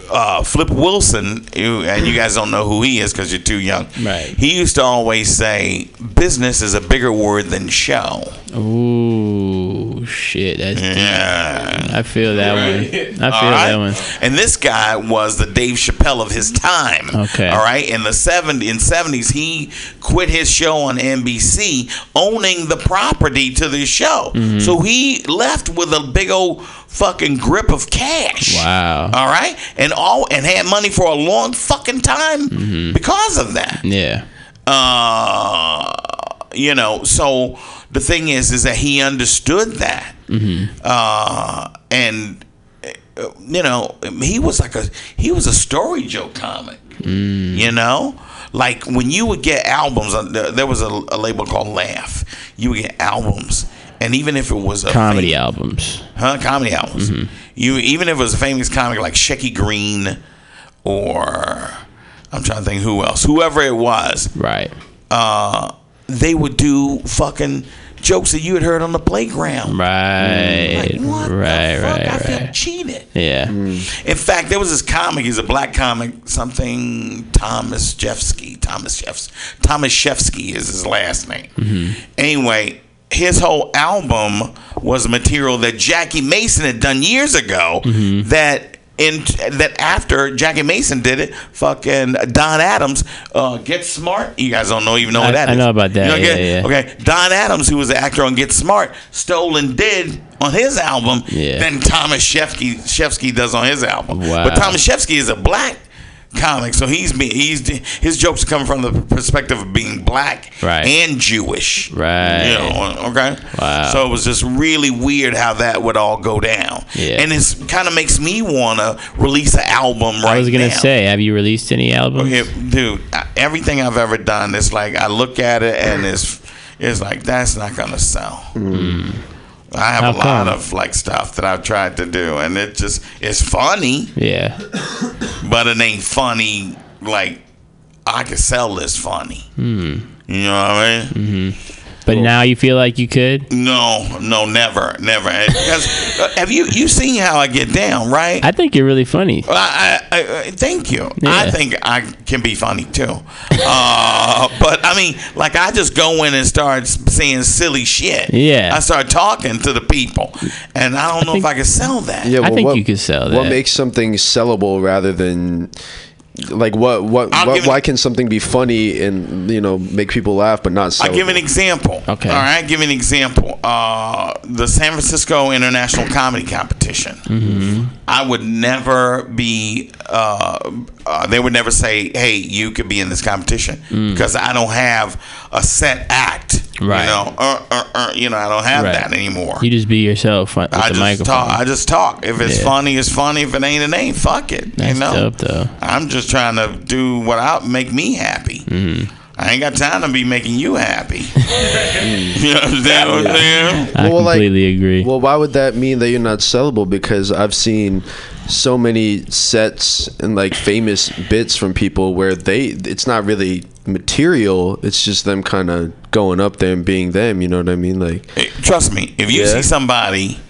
Uh, Flip Wilson, and you guys don't know who he is because you're too young. Right. He used to always say, "Business is a bigger word than show." Ooh, shit! That's yeah. deep. I feel that right. one. I feel right. that one. And this guy was the Dave Chappelle of his time. Okay. All right. In the seventy in seventies, he quit his show on N B C, owning the property to the show. Mm-hmm. So he left with a big old fucking grip of cash. Wow. All right? And all and had money for a long fucking time mm-hmm. because of that. Yeah. Uh, you know, so the thing is, is that he understood that. Mm-hmm. Uh, and, you know, he was like a, he was a story joke comic, mm. you know? Like, when you would get albums, there was a, a label called Laugh. You would get albums, and even if it was a comedy famous, albums, huh? Comedy albums. Mm-hmm. You even if it was a famous comic like Shecky Green, or I'm trying to think who else, whoever it was, right? Uh, they would do fucking jokes that you had heard on the playground, right? Like, what right, the fuck? Right, I feel right. cheated. Yeah. Mm. In fact, there was this comic. He's a black comic. Something Thomas Jeffsky. Thomas Jeffs. Thomas Shefsky is his last name. Mm-hmm. Anyway, his whole album was material that Jackie Mason had done years ago. Mm-hmm. That. In that after Jackie Mason did it, fucking Don Adams, uh, Get Smart. You guys don't know even know what I, that I is. I know about that. You know, yeah, okay? Yeah. okay, Don Adams, who was the actor on Get Smart, stole and did on his album yeah. than Thomas Shefsky, Shefsky does on his album. Wow. But Thomas Shefsky is a black comic, so he's being, he's his jokes come from the perspective of being black right. and Jewish. Right. You know, okay? Wow. So it was just really weird how that would all go down. Yeah. And it's kind of makes me want to release an album right now. I was going to say, have you released any albums? Okay, dude, I, everything I've ever done, it's like I look at it and it's it's like, that's not going to sell. Mm. I have how a come? lot of like stuff that I've tried to do, and it just it's funny. Yeah, but it ain't funny like I could sell this funny. Mm. You know what I mean? Mm-hmm. But now you feel like you could? No, no, never, never. Because have you you seen how I get down? Right? I think you're really funny. I, I, I thank you. Yeah. I think I can be funny too. uh, but I mean, like I just go in and start saying silly shit. Yeah. I start talking to the people, and I don't I know think, if I can sell that. Yeah, well, I think what, you could sell that. What makes something sellable rather than? Like what? What? what why can something be funny and you know make people laugh but not? I'll give an example. Okay. All right. Give an example. Uh, the San Francisco International Comedy Competition. Mm-hmm. I would never be. Uh, uh, they would never say, "Hey, you could be in this competition," mm. because I don't have a set act. Right. You know, uh, uh, uh, you know, I don't have right. that anymore. You just be yourself. With I the just microphone. talk. I just talk. If it's yeah. funny, it's funny. If it ain't, it ain't. Fuck it. That's you know? dope, though. I'm just trying to do what I make me happy. Mm-hmm. I ain't got time to be making you happy. You know what I'm saying? I well, completely like, agree. Well, why would that mean that you're not sellable? Because I've seen so many sets and like famous bits from people where they it's not really material, it's just them kind of going up there and being them, you know what I mean? Like, hey, trust me, if you yeah. see somebody,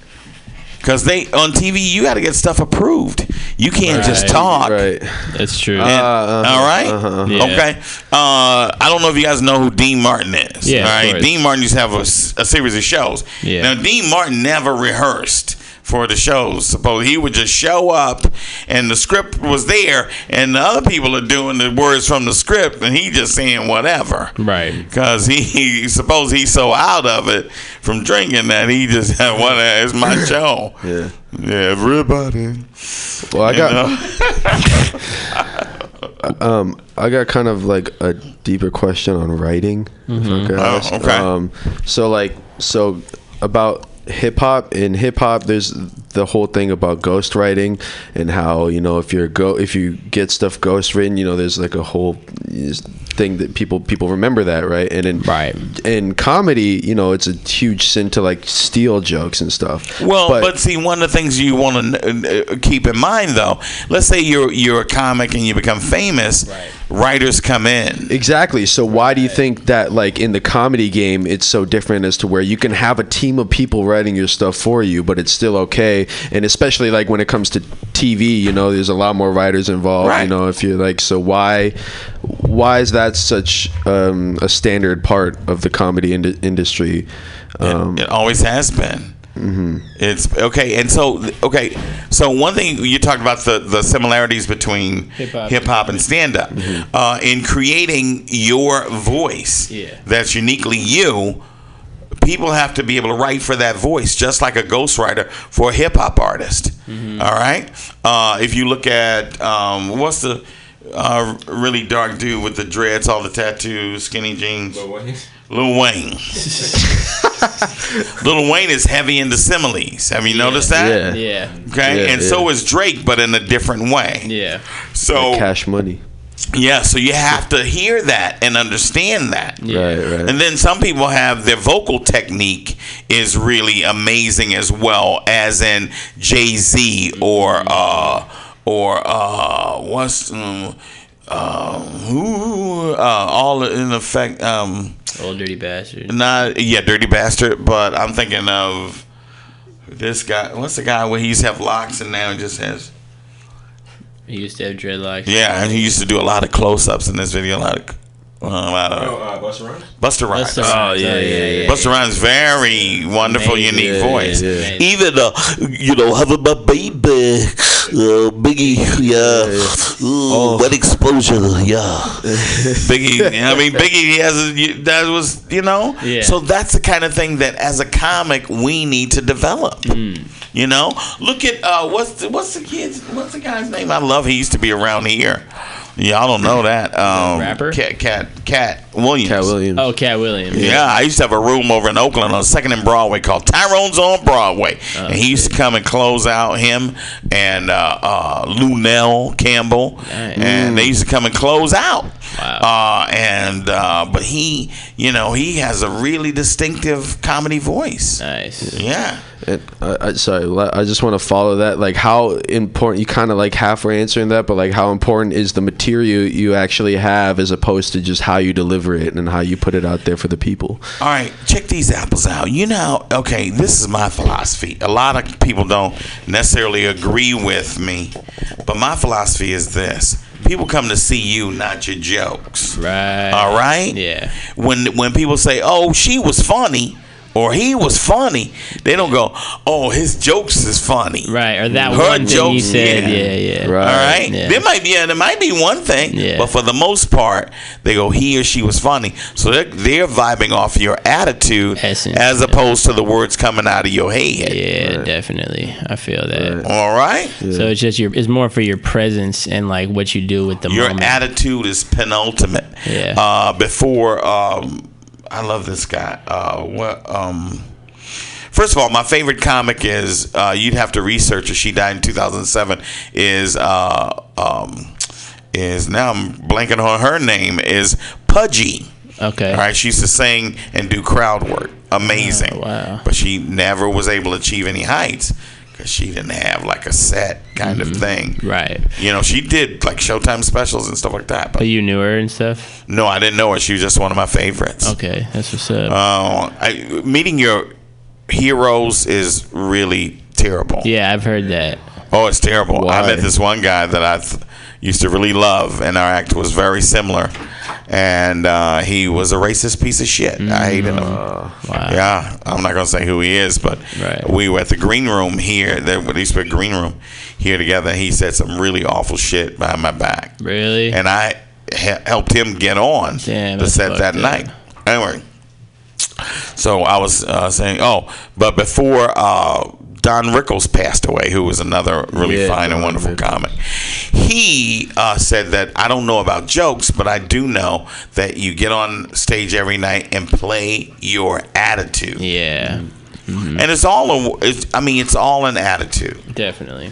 because they on T V you got to get stuff approved. You can't right. just talk. Right. That's true. And, uh, uh-huh, all right? Uh-huh. Yeah. Okay. Uh, I don't know if you guys know who Dean Martin is. Yeah, all right? Dean Martin used to have a, a series of shows. Yeah. Now, Dean Martin never rehearsed for the shows. Suppose he would just show up, and the script was there, and the other people are doing the words from the script, and he just saying whatever. Right. Because he, he suppose he's so out of it from drinking that he just had whatever. It's my show. Yeah. Yeah, everybody. Well, I got um, I got kind of like a deeper question on writing. Mm-hmm. If I could ask. Oh, okay. Um, so like, so about hip hop. In hip hop, there's the whole thing about ghostwriting and how you know if you're go if you get stuff ghostwritten, you know there's like a whole thing that people people remember that, right? And in right. in comedy, you know it's a huge sin to like steal jokes and stuff. Well, but, but see, one of the things you want to keep in mind though, let's say you're you're a comic and you become famous, right. writers come in. Exactly. So why do you think that like in the comedy game it's so different as to where you can have a team of people writing writing your stuff for you, but it's still okay? And especially like when it comes to T V, you know, there's a lot more writers involved, right. you know, if you're like, so why why is that such um, a standard part of the comedy ind- industry? Um, it, it always has been. Mm-hmm. It's okay, and so okay, so one thing you talked about the, the similarities between hip hop and stand up mm-hmm. uh, in creating your voice yeah. that's uniquely you. People have to be able to write for that voice, just like a ghostwriter for a hip hop artist. Mm-hmm. All right. Uh, if you look at um, what's the Uh, really dark dude with the dreads, all the tattoos, skinny jeans. Lil Wayne. Lil Wayne. Lil Wayne is heavy in the similes. Have you yeah, noticed that? Yeah. yeah. Okay, yeah, and yeah. so is Drake, but in a different way. Yeah. So like Cash Money. Yeah, so you have to hear that and understand that. Yeah. Right, right. And then some people have their vocal technique is really amazing as well, as in Jay-Z or uh, or uh, what's um, uh, who uh, all in effect. Um, Old Dirty Bastard. Not yeah, Dirty Bastard. But I'm thinking of this guy. What's the guy where he used to have locks and now he just has. He used to have dreadlocks. Yeah, and he used to do a lot of close-ups in this video. A lot of... Uh, a lot of oh, uh, Busta Rhymes? Busta Rhymes. Oh, yeah, yeah, yeah. Busta Rhymes, very wonderful, amazing, unique yeah, voice. Yeah, yeah. Even, uh, you know, Hover My Baby, uh, Biggie, yeah, ooh, oh. Wet Exposure, yeah. Biggie, I mean, Biggie, he has a, that was, you know? Yeah. So that's the kind of thing that, as a comic, we need to develop. Mm. You know, look at uh, what's the, what's the kid's what's the guy's name? I love. He used to be around here. Y'all don't know that um, rapper Cat Cat Cat Williams. Cat Williams. Oh, Cat Williams. Yeah. yeah, I used to have a room over in Oakland on Second and Broadway called Tyrone's on Broadway, oh, and he used to come and close out him and uh, uh, Lunell Campbell, nice. and mm. they used to come and close out. Wow. Uh, and uh, but he, you know, he has a really distinctive comedy voice. Nice. Yeah. And, uh, I, sorry, I just want to follow that. Like, how important? You kind of like halfway answering that, but like, how important is the material you actually have as opposed to just how you deliver it and how you put it out there for the people? All right, check these apples out. You know, okay, this is my philosophy. A lot of people don't necessarily agree with me, but my philosophy is this. People come to see you, not your jokes. Right. All right? Yeah. When when people say, oh, she was funny. Or he was funny. They don't go, oh, his jokes is funny. Right. Or that Her one jokes, thing you said. Yeah, yeah. yeah. Right. All right. Yeah. There might be yeah, there might be one thing, yeah. but for the most part, they go, he or she was funny. So they're, they're vibing off your attitude Essence, as opposed yeah. to the words coming out of your head. Yeah, right. definitely. I feel that. Right. All right. Yeah. So it's just your. It's more for your presence and like what you do with the your moment. Your attitude is penultimate. Yeah. Uh, before. Um, I love this guy. Uh, what? Um, first of all, my favorite comic is uh, you'd have to research her. She died in two thousand seven. Is uh, um, is now I'm blanking on her name. Is Pudgy? Okay. All right. She used to sing and do crowd work. Amazing. Oh, wow. But she never was able to achieve any heights. Because she didn't have like a set kind mm-hmm. of thing. Right. You know, she did like Showtime specials and stuff like that. But, but you knew her and stuff? No, I didn't know her. She was just one of my favorites. Okay, that's what's up. Uh, I, meeting your heroes is really terrible. Yeah, I've heard that. Oh, it's terrible. Why? I met this one guy that I th- used to really love, and our act was very similar. And uh, he was a racist piece of shit. Mm-hmm. I hated him. Wow. Yeah, I'm not gonna say who he is, but right. we were at the green room here. There, we used to be a green room here together. And he said some really awful shit behind my back. Really? And I ha- helped him get on Damn, the set that up. night. Anyway, so I was uh, saying, oh, but before uh, Don Rickles passed away, who was another really yeah, fine and wonderful it. comic. He uh, said that I don't know about jokes, but I do know that you get on stage every night and play your attitude. Yeah, mm-hmm. and it's all. A, it's, I mean, it's all an attitude. Definitely.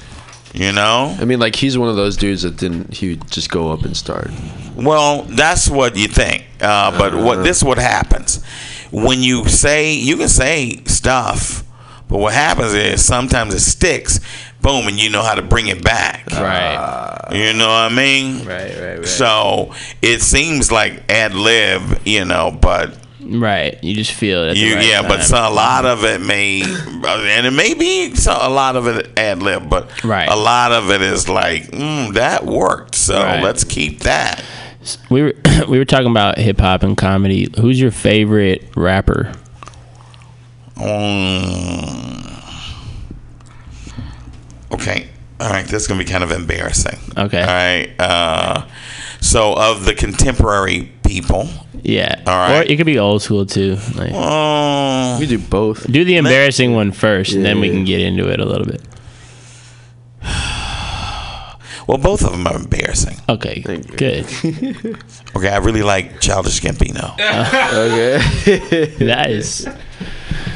You know, I mean, like he's one of those dudes that didn't. He would just go up and start. Well, that's what you think, uh, but uh-huh. what this what happens when you say you can say stuff. But what happens is sometimes it sticks, boom, and you know how to bring it back. Right. Uh, you know what I mean? Right, right, right. So it seems like ad lib, you know, but. Right. You just feel it. At you, the right yeah, time. But so a lot of it may, and it may be so a lot of it ad lib, but right. a lot of it is like, mm, that worked, so right. let's keep that. We were, we were talking about hip hop and comedy. Who's your favorite rapper? Um, okay. All right. This is going to be kind of embarrassing. Okay. All right. Uh, so, of the contemporary people. Yeah. All right. Or it could be old school, too. Like, uh, we do both. Do the embarrassing man. one first, and yeah. then we can get into it a little bit. Well, both of them are embarrassing. Okay, good. Okay, I really like Childish Gambino. Uh, okay. That is...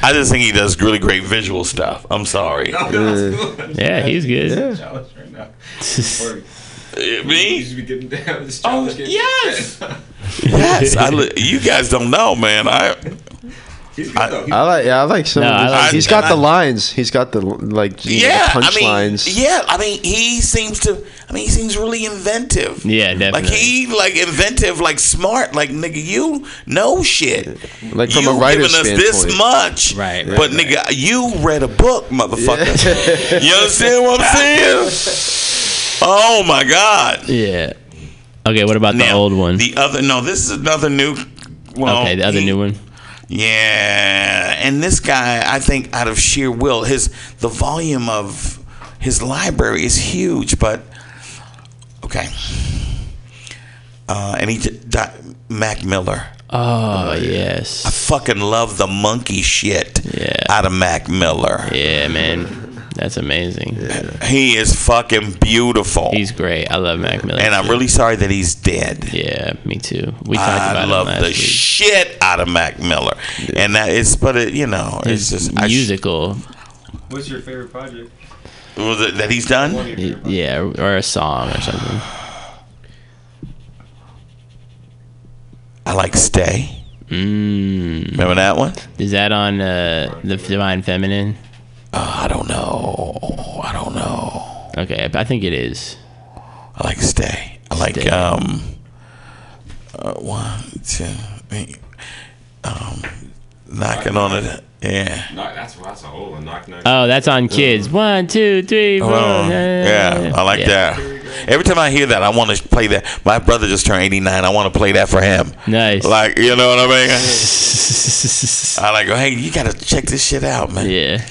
I just think he does really great visual stuff. I'm sorry. No, no, cool. Yeah, he's good. Yeah. Childish right now. It, me? Be getting down this oh, yes. Yes. I li- you guys don't know, man. I... I, I like, yeah, I like some. No, of I like, he's got I, the lines. He's got the like, yeah, know, punch I mean, lines. Yeah, I mean, he seems to. I mean, he seems really inventive. Yeah, definitely. Like he, like inventive, like smart, like nigga, you know shit. Like from you a writer's standpoint, you giving us this much, right? right but right. nigga, you read a book, motherfucker. Yeah. You understand what I'm saying? Oh my god. Yeah. Okay. What about now, the old one? The other no. This is another new. Well, okay, the other he, new one. Yeah, and this guy, I think, out of sheer will, his the volume of his library is huge. But okay, uh, and he died, Mac Miller. Oh, oh yes, I fucking love the monkey shit yeah. out of Mac Miller. Yeah, man, that's amazing. Yeah. He is fucking beautiful. He's great. I love Mac Miller, and too. I'm really sorry that he's dead. Yeah, me too. We talked I about love him last the week. Shit out of Mac Miller, yeah. and that is, but it, you know, his it's just musical. Sh- What's your favorite project? Was it, that he's done? Yeah, or a song or something. I like Stay. Mm. Remember that one? Is that on uh, the Divine Feminine? Uh, I don't know. I don't know. Okay, I think it is. I like Stay. I like Stay. um. Uh, one, two, three. Um, knocking knock, on it. Yeah. Knock, that's that's an old one. Knock, knock. Oh, that's on Kids. One, two, three, four. Oh, yeah, I like yeah. that. Every time I hear that, I want to play that. My brother just turned eighty-nine. I want to play that for him. Nice. Like, you know what I mean? I like, hey, you got to check this shit out, man. Yeah.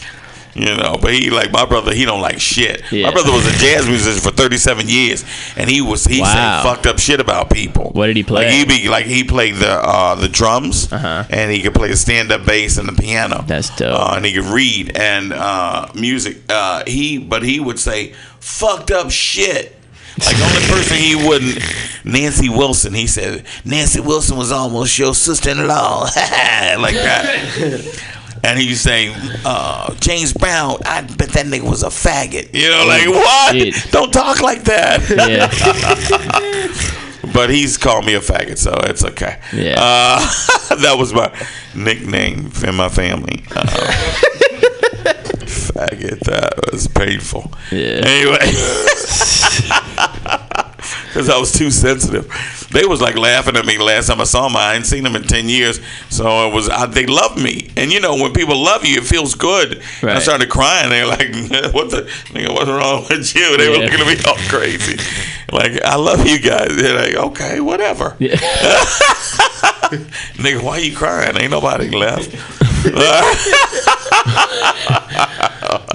You know, but he like my brother. He don't like shit. Yeah. My brother was a jazz musician for thirty-seven years, and he was he wow. sang fucked up shit about people. What did he play? Like he be like he played the uh, the drums, uh-huh. and he could play the stand up bass and the piano. That's dope. Uh, and he could read and uh, music. Uh, he but he would say fucked up shit. Like the only person he wouldn't, Nancy Wilson. He said Nancy Wilson was almost your sister-in-law, like that. And he was saying, uh, James Brown, I bet that nigga was a faggot. You know, like, what? Dude. Don't talk like that. Yeah. But he's called me a faggot, so it's okay. Yeah. Uh, that was my nickname in my family. Uh, faggot, that was painful. Yeah. Anyway. Because I was too sensitive. They was like laughing at me last time I saw them. I ain't seen them in ten years. So it was, I, they loved me. And you know, when people love you, it feels good. Right. I started crying. They were like, what the, nigga, what's wrong with you? They yeah. were looking at me all crazy. Like, I love you guys. They're like, okay, whatever. Yeah. Nigga, why you crying? Ain't nobody left.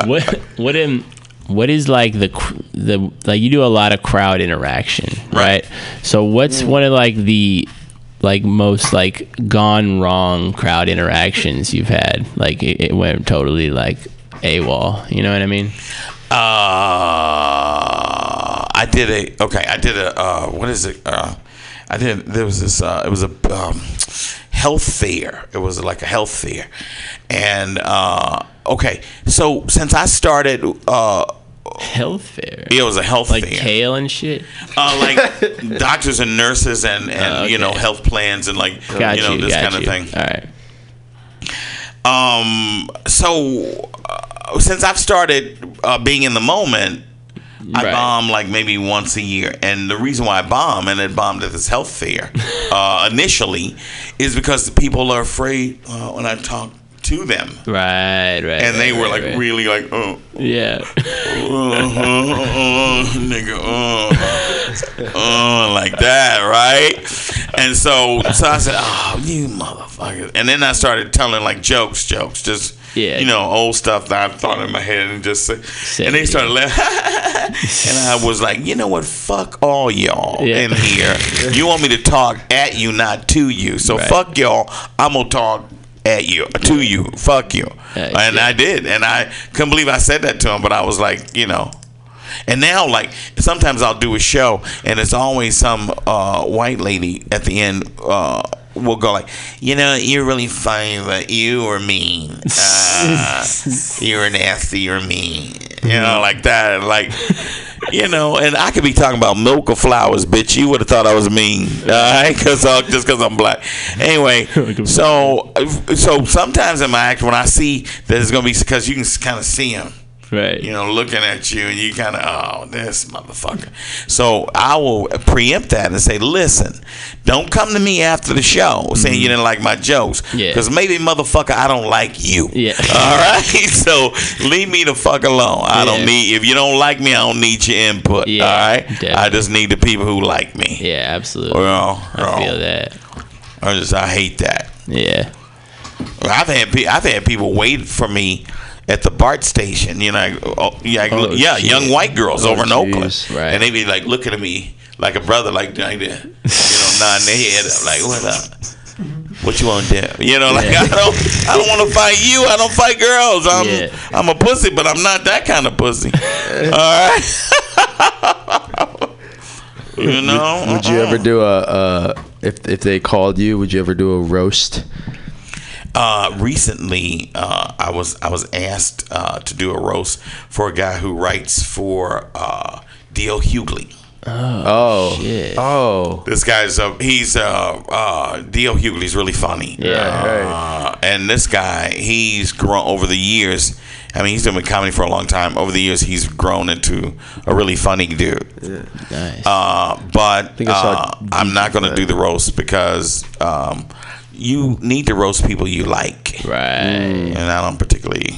what, what in... What is like the the like you do a lot of crowd interaction, right? right? So what's one of like the like most like gone wrong crowd interactions you've had? Like it, it went totally like AWOL. You know what I mean? Uh, I did a okay. I did a uh, what is it? Uh, I did. There was this. Uh, it was a um, health fair. It was like a health fair, and uh, okay. So since I started. Uh, Health fair. It was a health like fair. Like kale and shit. Uh, like doctors and nurses and, and oh, okay. you know health plans and like got you know you, this kind you. of thing. All right. Um. So uh, since I've started uh, being in the moment, right. I bomb like maybe once a year, and the reason why I bomb and it bombed at this health fair uh, initially is because the people are afraid uh, when I talk. To them, right, right, and they right, were like right. really like, oh, yeah, oh, oh, oh, oh nigga, oh, oh, like that, right? And so, so I said, oh, you motherfuckers, and then I started telling like jokes, jokes, just yeah, you know, old stuff that I thought in my head and just, say, and they started laughing, and I was like, you know what, fuck all y'all yeah. in here. You want me to talk at you, not to you, so right. fuck y'all. I'm gonna talk. At you, to you, fuck you, uh, and yeah. I did, and I couldn't believe I said that to him. But I was like, you know, And now, like, sometimes I'll do a show and it's always some uh, white lady at the end uh, will go like, you know, you're really funny, but you were mean. Uh, you were nasty, you were mean. You know, like that. Like, you know, and I could be talking about milk or flowers, bitch. You would have thought I was mean, all right? Cause, uh, just because I'm black. Anyway, so so sometimes in my act, when I see that it's going to be, because you can kind of see them. Right. You know, looking at you, and you kind of, oh, this motherfucker. So I will preempt that and say, listen, don't come to me after the show saying mm-hmm. you didn't like my jokes. Because yeah. maybe, motherfucker, I don't like you. Yeah. All right? So leave me the fuck alone. I yeah. don't need, if you don't like me, I don't need your input. Yeah, all right? Definitely. I just need the people who like me. Yeah, absolutely. Well, I well, feel that. I just, I hate that. Yeah. I've had, pe- I've had people wait for me at the BART station, you know, oh, yeah, oh, yeah, geez. young white girls oh, over in geez. Oakland, right. and they be like looking at me like a brother, like, like that, you know, nodding their head up, like, what up? What you want there? You know, like yeah. I don't, I don't want to fight you. I don't fight girls. I'm, yeah. I'm a pussy, but I'm not that kind of pussy. All right. You know, would, would you ever do a uh, if if they called you? Would you ever do a roast? Uh, recently, uh, I was I was asked uh, to do a roast for a guy who writes for uh, D L. Hughley. Oh, oh shit! Oh, this guy's uh, he's uh, uh, D L. Hughley's really funny. Yeah, uh, right. And this guy, he's grown over the years. I mean, he's been with comedy for a long time. Over the years, he's grown into a really funny dude. Yeah. Nice. Uh, but I uh, I'm not gonna do the roast because. Um, You need to roast people you like. Right. And I don't particularly,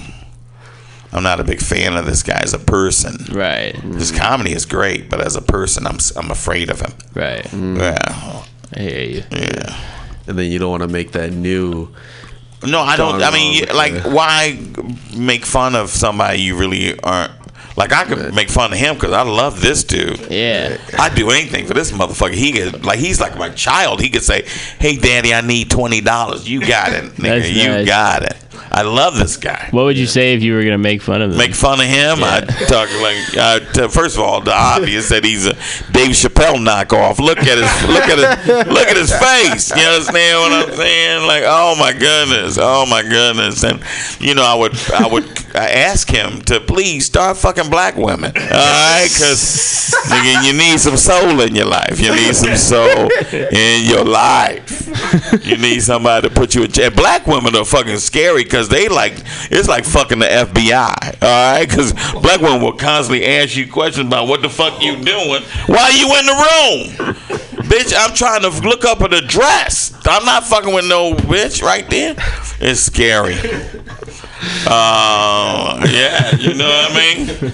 I'm not a big fan of this guy as a person. Right. His mm. comedy is great, but as a person, I'm I'm afraid of him. Right. Mm. Yeah. I hear you. Yeah. And then you don't want to make that new. No, I don't. I mean, like, you. why make fun of somebody you really aren't? Like, I could make fun of him because I love this dude. Yeah. I'd do anything for this motherfucker. He could, like, he's like my child. He could say, hey, daddy, I need twenty dollars. You got it, nigga. You nice. got it. I love this guy. What would you say if you were going to make fun of him? Make fun of him? Yeah. I'd talk like, I'd t- first of all, the obvious that he's a Dave Chappelle knockoff. Look at his, look at his, look at his face. You understand what I'm saying? Like, oh my goodness, oh my goodness. And you know, I would, I would ask him to please start fucking black women, all right? Because nigga, you need some soul in your life. You need some soul in your life. You need somebody to put you in jail. Black women are fucking scary. Because they like, it's like fucking the F B I, all right? Because black women will constantly ask you questions about what the fuck you doing while you in the room. Bitch, I'm trying to look up an address. I'm not fucking with no bitch right there. It's scary. Uh, yeah, you know what I mean?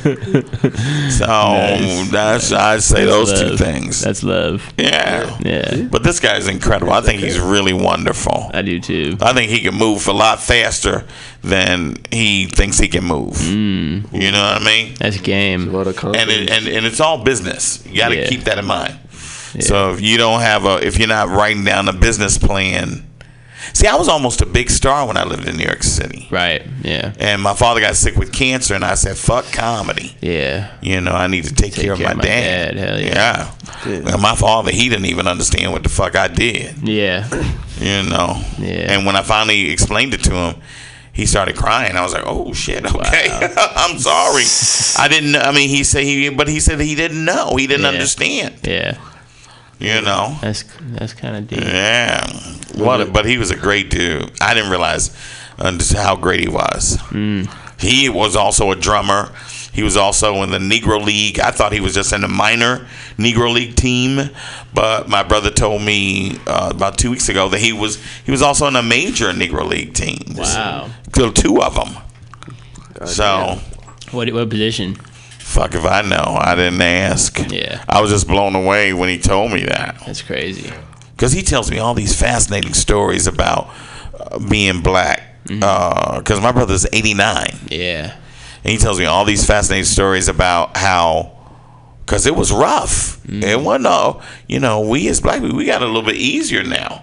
So nice. that's I'd say that's those love. two things. That's love. Yeah. Yeah. But this guy's incredible. I think he's really wonderful. I do too. I think he can move a lot faster than he thinks he can move. Mm. You know what I mean? That's a game. It's a lot of confidence. And, it, and and it's all business. You gotta yeah. keep that in mind. Yeah. So if you don't have a, if you're not writing down a business plan. See, I was almost a big star when I lived in New York City. Right, yeah. And my father got sick with cancer, and I said, fuck comedy. Yeah. You know, I need to take, take care, care of my, of my dad. dad. Hell yeah. Yeah. And my father, he didn't even understand what the fuck I did. Yeah. You know. Yeah. And when I finally explained it to him, he started crying. I was like, oh, shit, okay. Wow. I'm sorry. I didn't, I mean, he said, he, but he said he didn't know. He didn't yeah. understand. Yeah. You know, that's that's kind of deep. Yeah, what? A, but he was a great dude. I didn't realize uh, just how great he was. Mm. He was also a drummer. He was also in the Negro League. I thought he was just in the minor Negro League team, but my brother told me uh, about two weeks ago that he was he was also in a major Negro League team. Wow, so two of them. God so, damn. what what position? Fuck if I know. I didn't ask. Yeah. I was just blown away when he told me that. That's crazy. Because he tells me all these fascinating stories about uh, being black. Because mm-hmm. uh, my brother's eighty-nine. Yeah. And he tells me all these fascinating stories about how, because it was rough. Mm-hmm. It wasn't all, you know, we as black people, we got a little bit easier now.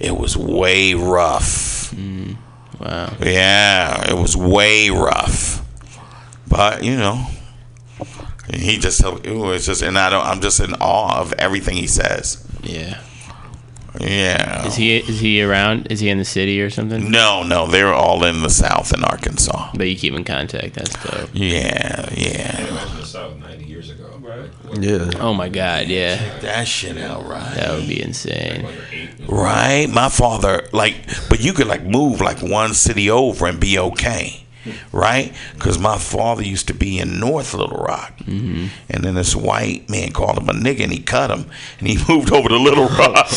It was way rough. Mm. Wow. Yeah. It was way rough. But, you know. And he just tell, ooh, it's just, and I don't, I'm just in awe of everything he says. Yeah. Yeah. Is he is he around? Is he in the city or something? No, no, they're all in the South in Arkansas. But you keep in contact. That's dope. Yeah, yeah. I was in the South ninety years ago, right? Yeah. Oh my God, yeah. Check that shit out, right? That would be insane, right? My father, like, but you could like move like one city over and be okay. Right, because my father used to be in North Little Rock, mm-hmm. and then this white man called him a nigga, and he cut him, and he moved over to Little Rock.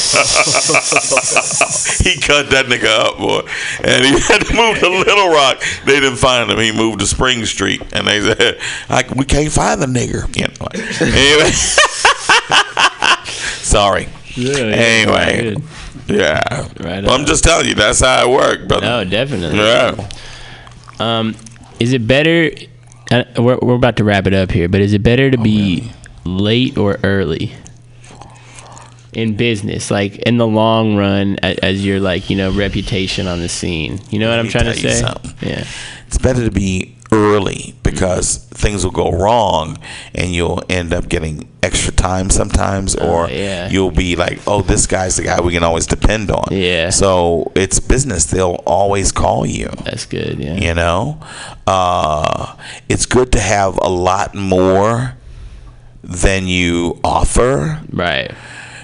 He cut that nigga up, boy, and he had to move to Little Rock. They didn't find him. He moved to Spring Street, and they said, I, "We can't find the nigger." You know, like, anyway. Sorry. Yeah, yeah, anyway, yeah. Right, well, I'm just telling you, that's how it worked, brother. No, definitely. Yeah. Um, is it better? Uh, we're we're about to wrap it up here, but is it better to be oh, late or early in business? Like in the long run, as, as your like you know reputation on the scene. You know what I'm trying to say? Yeah, it's better to be early because things will go wrong, and you'll end up getting extra time sometimes, or uh, yeah. you'll be like, "Oh, this guy's the guy we can always depend on." Yeah. So it's business; they'll always call you. That's good. Yeah. You know, uh, it's good to have a lot more than you offer. Right.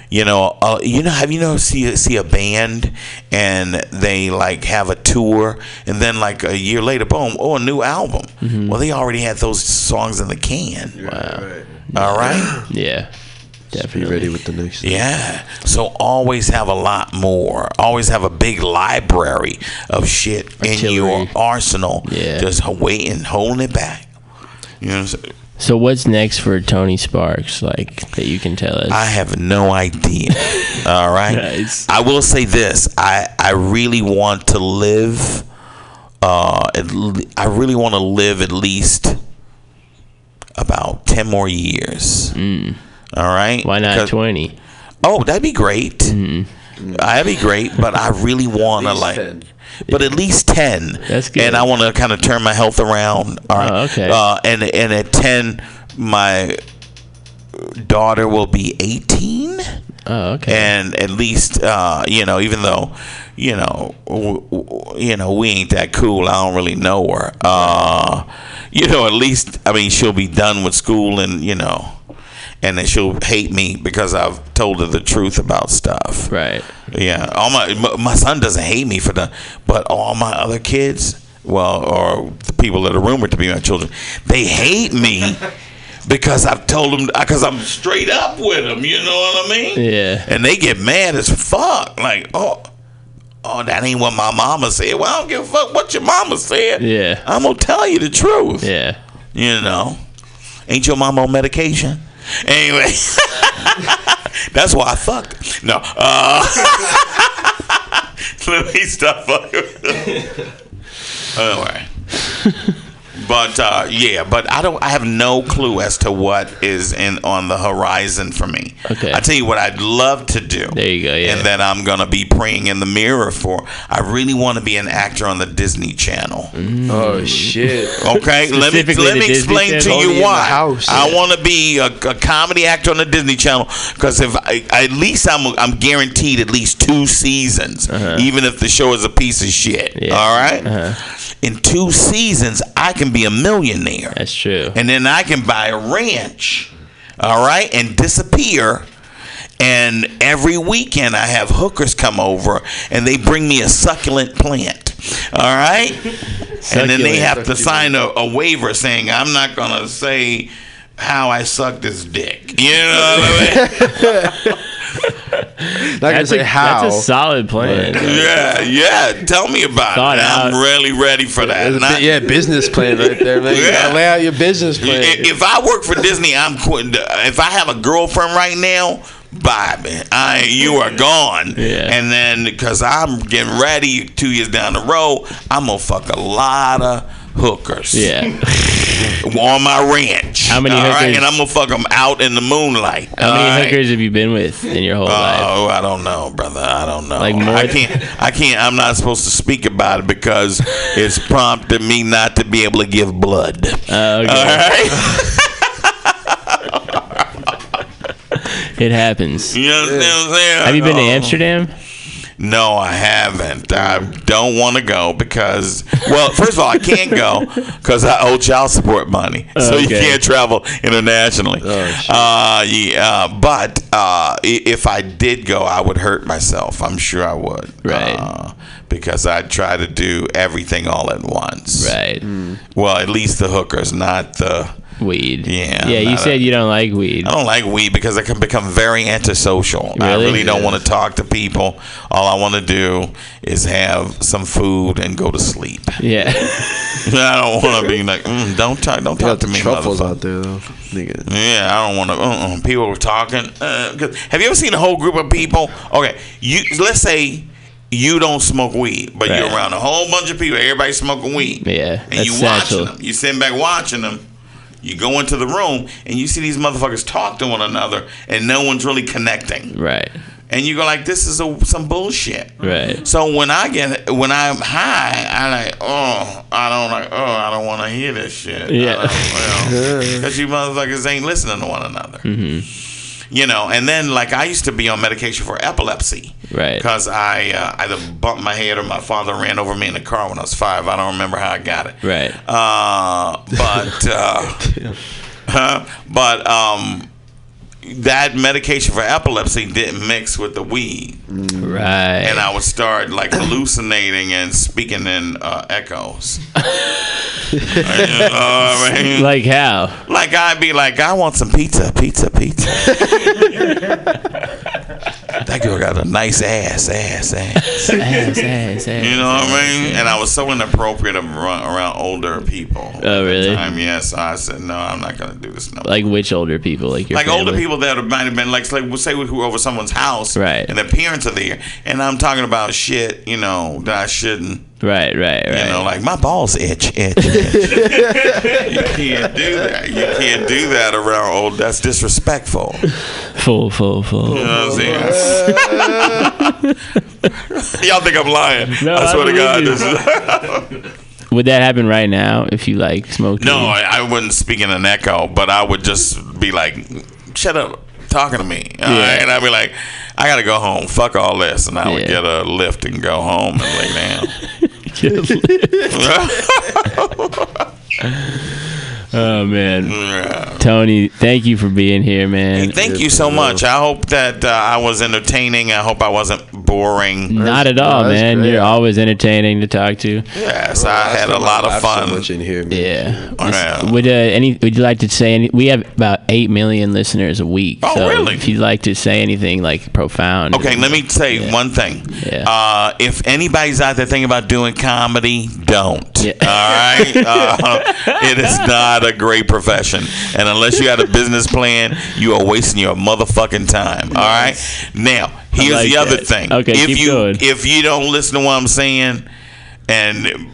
You know, uh, you know, have you know see see a band and they like have a tour and then like a year later, boom, oh, a new album. Mm-hmm. Well, they already had those songs in the can. Wow. Right. All right. Yeah. Definitely. Be ready with the next thing. Yeah. So always have a lot more. Always have a big library of shit Artillery. in your arsenal. Yeah. Just waiting, holding it back. You know what I'm saying? So what's next for Tony Sparks, like, that you can tell us? I have no idea. All right? Nice. I will say this. I, I really want to live. Uh, at le- I really want to live at least about ten more years. Mm. All right? Why not twenty? Oh, that'd be great. Mm. That'd be great, but I really want to, like... ten. But at least ten. That's good. And I want to kind of turn my health around. All right. Oh, okay. Uh, and and at ten, my daughter will be eighteen. Oh, okay. And at least, uh, you know, even though, you know, w- w- you know, we ain't that cool. I don't really know her. Uh, you know, at least, I mean, she'll be done with school and, you know. And then she'll hate me because I've told her the truth about stuff. Right. Yeah. All my my son doesn't hate me for the, but all my other kids, well, or the people that are rumored to be my children, they hate me because I've told them, because I'm straight up with them. You know what I mean? Yeah. And they get mad as fuck. Like, oh, oh, that ain't what my mama said. Well, I don't give a fuck what your mama said. Yeah. I'm gonna tell you the truth. Yeah. You know, ain't your mama on medication? Anyway, that's why I fucked. No, uh, let me stop fucking. Anyway, but uh, yeah, but I don't. I have no clue as to what is in on the horizon for me. Okay, I tell you what, I'd love to do. There you go. Yeah, and that I'm gonna be praying in the mirror for. I really want to be an actor on the Disney Channel. Mm. Oh shit! Okay, let me let me explain to you why. House, yeah. I want to be a, a comedy actor on the Disney Channel because if I, at least I'm I'm guaranteed at least two seasons, uh-huh. even if the show is a piece of shit. Yeah. All right, uh-huh. in two seasons I can be a millionaire. That's true. And then I can buy a ranch, all right, and disappear. And every weekend I have hookers come over and they bring me a succulent plant, all right? And then they have to sign a, a waiver saying I'm not going to say how I suck this dick. You know what I mean? Not that's, say a, how. That's a solid plan. Yeah, yeah. Tell me about Thought it. Out. I'm really ready for that. Not, yeah, business plan right there, man. Yeah. You gotta lay out your business plan. If I work for Disney, I'm quitting. If I have a girlfriend right now, bye, man. I you are gone. Yeah. And then because I'm getting ready, two years down the road, I'm gonna fuck a lot of hookers. Yeah. On my ranch. How many all hookers? Right? And I'm going to fuck them out in the moonlight. How many right? hookers have you been with in your whole uh, life? Oh, I don't know, brother. I don't know. Like more I can't. I can't. I'm not supposed to speak about it because it's prompted me not to be able to give blood. Uh, okay. All right? It happens. You understand what I'm saying? Have you been to Amsterdam? No, I haven't. I don't want to go because, well, first of all, I can't go because I owe child support money, oh, so okay. you can't travel internationally. Oh, uh, yeah, but uh, if I did go, I would hurt myself. I'm sure I would, right? Uh, because I try to do everything all at once, right? Mm. Well, at least the hookers, not the. Weed. Yeah. Yeah, you said a, you don't like weed. I don't like weed because I can become very antisocial. Really? I really don't yes. want to talk to people. All I want to do is have some food and go to sleep. Yeah. I don't want to be like, mm, don't talk, don't talk to me, truffles out there, though. Nigga. Yeah, I don't want to. Uh-uh. People are talking. Uh, have you ever seen a whole group of people? Okay, you let's say you don't smoke weed, but right. you're around a whole bunch of people. Everybody smoking weed. Yeah, and that's you satchel. watching them. You sitting back watching them. You go into the room and you see these motherfuckers talk to one another and no one's really connecting. Right. And you go like, this is a, some bullshit. Right. So when I get when I'm high, I like, oh, I don't like, oh, I don't want to hear this shit. Yeah. Because you motherfuckers ain't listening to one another. Mm-hmm. You know, and then like I used to be on medication for epilepsy, right? Because I uh, either bumped my head or my father ran over me in the car when I was five. I don't remember how I got it, right? Uh, but uh, uh, but um, that medication for epilepsy didn't mix with the weed, right? And I would start like hallucinating and speaking in uh, echoes. You know I mean? Like how? Like I'd be like, I want some pizza, pizza, pizza. That girl got a nice ass, ass, ass, ass, ass, ass. You know what ass, I mean? Ass. And I was so inappropriate around older people. Oh, really? Yes, yeah, so I said no. I'm not gonna do this. No. Like more. Which older people? Like your like family? Older people that might have been like, like we'll say we were over someone's house, right? And their parents are there, and I'm talking about shit, you know, that I shouldn't. Right, right, right. You know, like my balls itch, itch, itch. You can't do that. You can't do that around old. That's disrespectful. Full, full, full. You know what I'm saying? Y'all think I'm lying? No, I swear I to God. Would that happen right now if you like smoked? No, I, I wouldn't speak in an echo, but I would just be like, "Shut up." Talking to me, yeah. right? And I'd be like, I gotta go home, fuck all this, and I yeah. would get a lift and go home and lay down. Oh man, yeah. Tony, thank you for being here, man. Hey, thank you so much. I hope that uh, I was entertaining. I hope I wasn't boring. Not at all, no, man. Great. You're always entertaining to talk to. Yes, oh, I had a lot of fun. So much in here, man. Yeah. yeah. Would uh, any? Would you like to say? Any, we have about eight million listeners a week. Oh, so really? If you'd like to say anything like profound. Okay, let me say yeah. one thing. Yeah. Uh, if anybody's out there thinking about doing comedy, don't. Yeah. All right. Uh, it is not a great profession, and unless you had a business plan, you are wasting your motherfucking time. All right. Now. Here's like the other that. thing. Okay, if keep you going. If you don't listen to what I'm saying, and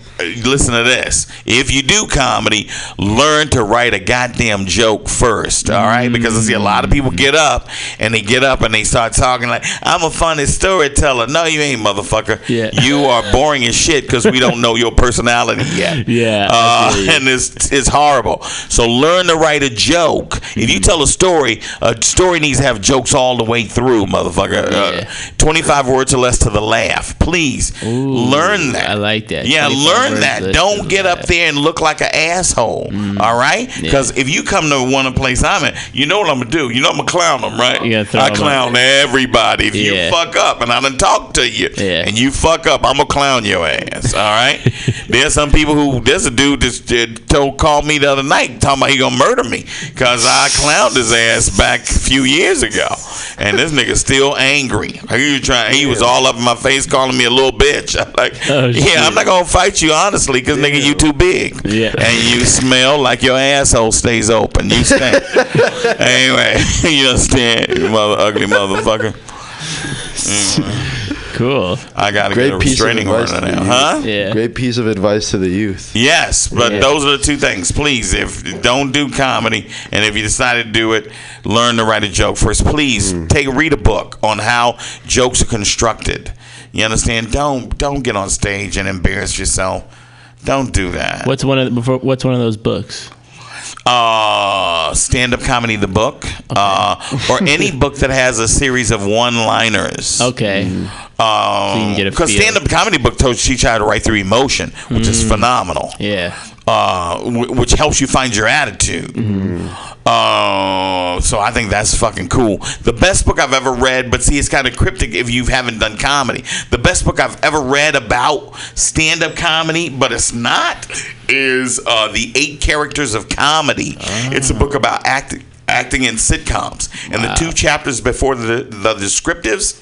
listen to this, if you do comedy, learn to write a goddamn joke first, all right? Mm. Because I see a lot of people get up and they get up and they start talking like, I'm a funny storyteller. No, you ain't, motherfucker. Yeah. You are boring as shit because we don't know your personality yet. Yeah, uh, and it's it's horrible. So learn to write a joke. If you tell a story, a story needs to have jokes all the way through, motherfucker. Yeah. Uh, twenty-five words or less to the laugh, please. Ooh, learn that. I like that. Yeah, learn that. Don't get up there and look like an asshole. Mm. All right? Because yeah. if you come to one place I'm in, you know what I'm going to do. You know I'm going to clown them, right? I clown everybody. If yeah. you fuck up and I done talk to you yeah. and you fuck up, I'm going to clown your ass. All right? There's some people who, there's a dude that told, called me the other night talking about he going to murder me because I clowned his ass back a few years ago. And this nigga's still angry. He was, trying, he was all up in my face calling me a little bitch. I'm like, oh, yeah, shit. I'm not going to fight you. Honestly, because nigga, you too big, yeah. and you smell like your asshole stays open. You stink. Anyway, you understand, you mother ugly motherfucker. Mm. Cool. I gotta Great get a restraining order now, huh? Yeah. Great piece of advice to the youth. Yes, but yeah. those are the two things. Please, if don't do comedy, and if you decide to do it, learn to write a joke first. Please mm. take read a book on how jokes are constructed. You understand? Don't don't get on stage and embarrass yourself. Don't do that. What's one of the, before, what's one of those books? Uh, uh, stand-up comedy, the book, okay. uh, or any book that has a series of one-liners. Okay. Because um, so stand-up comedy book told she tried to write through emotion, which mm. is phenomenal. Yeah. Uh, w- which helps you find your attitude. Mm. Uh, so I think that's fucking cool. The best book I've ever read, but see, it's kind of cryptic if you haven't done comedy. The best book I've ever read about stand-up comedy, but it's not, is uh, The Eight Characters of Comedy. Oh. It's a book about acting, acting in sitcoms, and wow. the two chapters before the the descriptives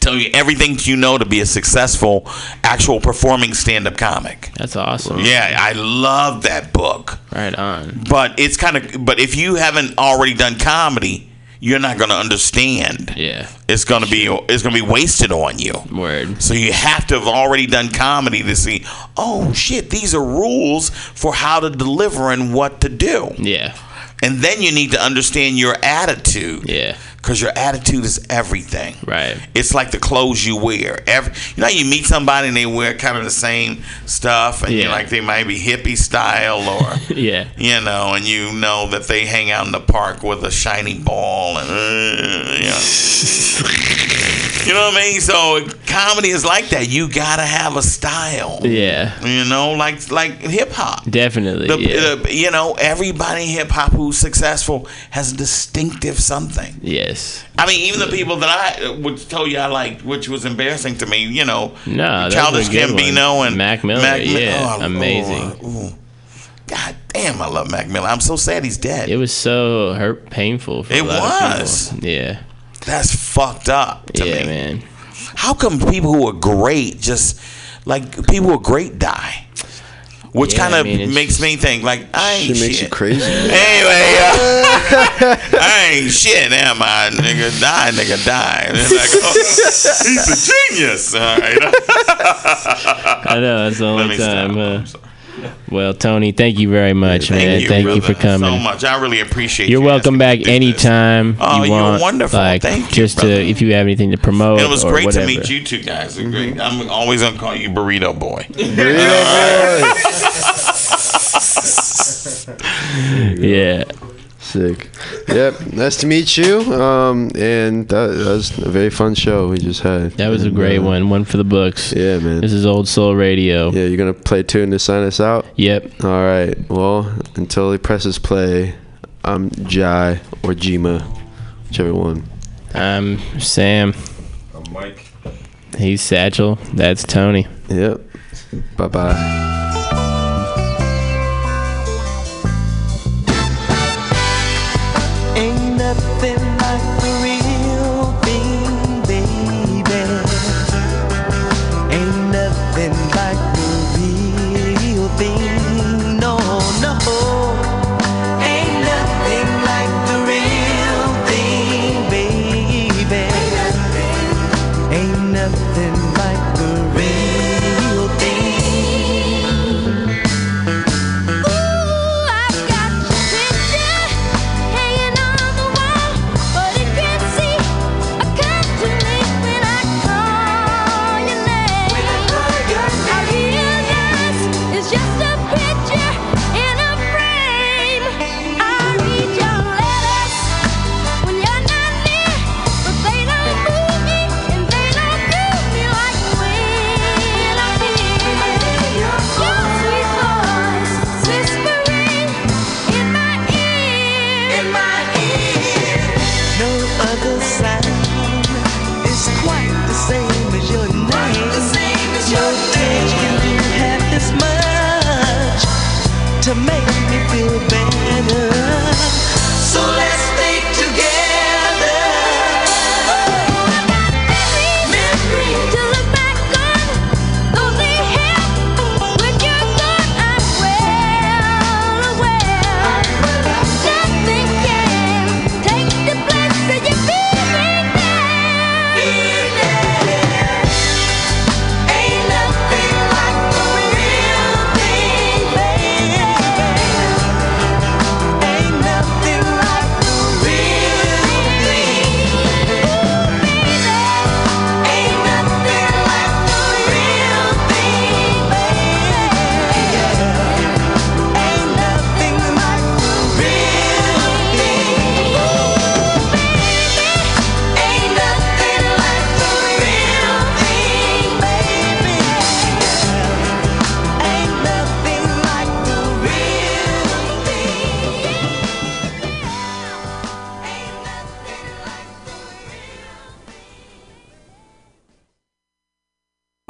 tell you everything you know to be a successful, actual performing stand-up comic. That's awesome. Yeah, I love that book. Right on. But it's kind of. But if you haven't already done comedy, you're not going to understand. Yeah. It's going to be. It's going to be wasted on you. Word. So you have to have already done comedy to see. Oh shit! These are rules for how to deliver and what to do. Yeah. And then you need to understand your attitude. Yeah. Because your attitude is everything. Right. It's like the clothes you wear. Every, you know, you meet somebody and they wear kind of the same stuff, and yeah. you're like, they might be hippie style or, yeah. you know, and you know that they hang out in the park with a shiny ball. and uh, you, know. You know what I mean? So comedy is like that. You got to have a style. Yeah. You know, like like hip-hop. Definitely. The, yeah. the, you know, everybody in hip-hop who's successful has a distinctive something. Yes. I mean, even the people that I would tell you I liked, which was embarrassing to me, you know, no, Childish Gambino and Mac Miller, Mac Miller. yeah, oh, amazing. Oh, oh. God damn, I love Mac Miller. I'm so sad he's dead. It was so hurt, painful. For it a lot was. Of people. Yeah, that's fucked up. To yeah, me. man. How come people who are great just like people who are great die? Which yeah, kind of I mean, makes me think, like, I ain't shit. It makes you crazy. Anyway, uh, I ain't shit, am I? Nigga die, nigga die. And they're like, oh, he's a genius. All right. I know, that's the only time. Uh, well, Tony, thank you very much, thank man. You, thank brother, you for coming. Thank you so much. I really appreciate you're you. You're welcome back anytime oh, you want. You're wonderful. Like, thank you, just brother. To, if you have anything to promote and it was great whatever. To meet you two guys. Mm-hmm. Great. I'm always going to call you Burrito Boy. Burrito Boy. Yeah. Sick. Yep. Nice to meet you. Um, and that, that was a very fun show we just had. That was a great and, uh, one. One for the books. Yeah, man. This is Old Soul Radio. Yeah, you're going to play tune to sign us out? Yep. All right. Well, until he presses play, I'm Jai or Jima, whichever one. I'm Sam. I'm Mike. He's Satchel. That's Tony. Yep. Bye-bye. Ain't nothing like the real thing.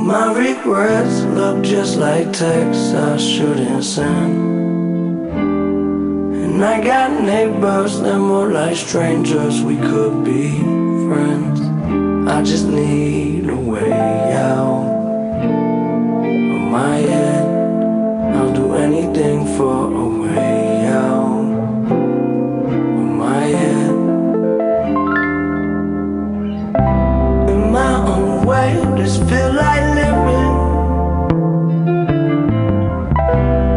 My regrets look just like texts I shouldn't send. And I got neighbors that more like strangers, we could be friends. I just need a way out of my head. I'll do anything for a way out of my head. In my own way, this feel like living.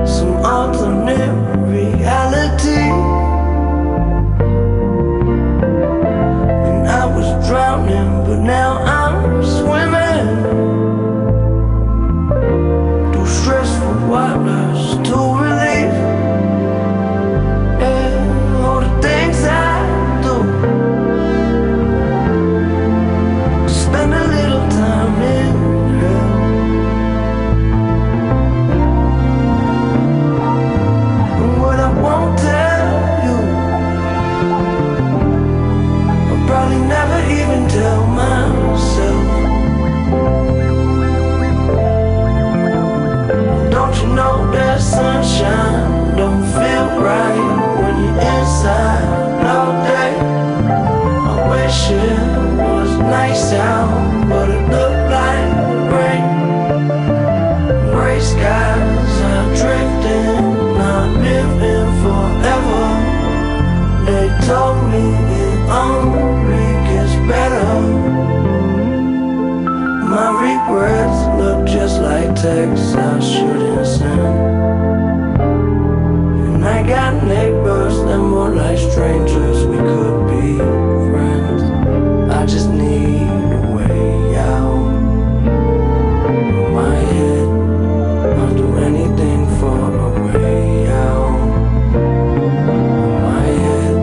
Some alternate reality. And I was drowning, but now I'm swimming. Stressful waters to relieve, yeah, all the things I do. Spend a little time in hell. And what I won't tell you, I'll probably never even tell myself. You know that sunshine don't feel right when you're inside all day. I wish it was nice out, but it looked like rain. Gray skies are drifting, not living forever. They told me it only gets better. My regrets look just like texts I shouldn't send. And I got neighbors that more like strangers, we could be friends. I just need a way out of my head. I'll do anything for a way out of my head.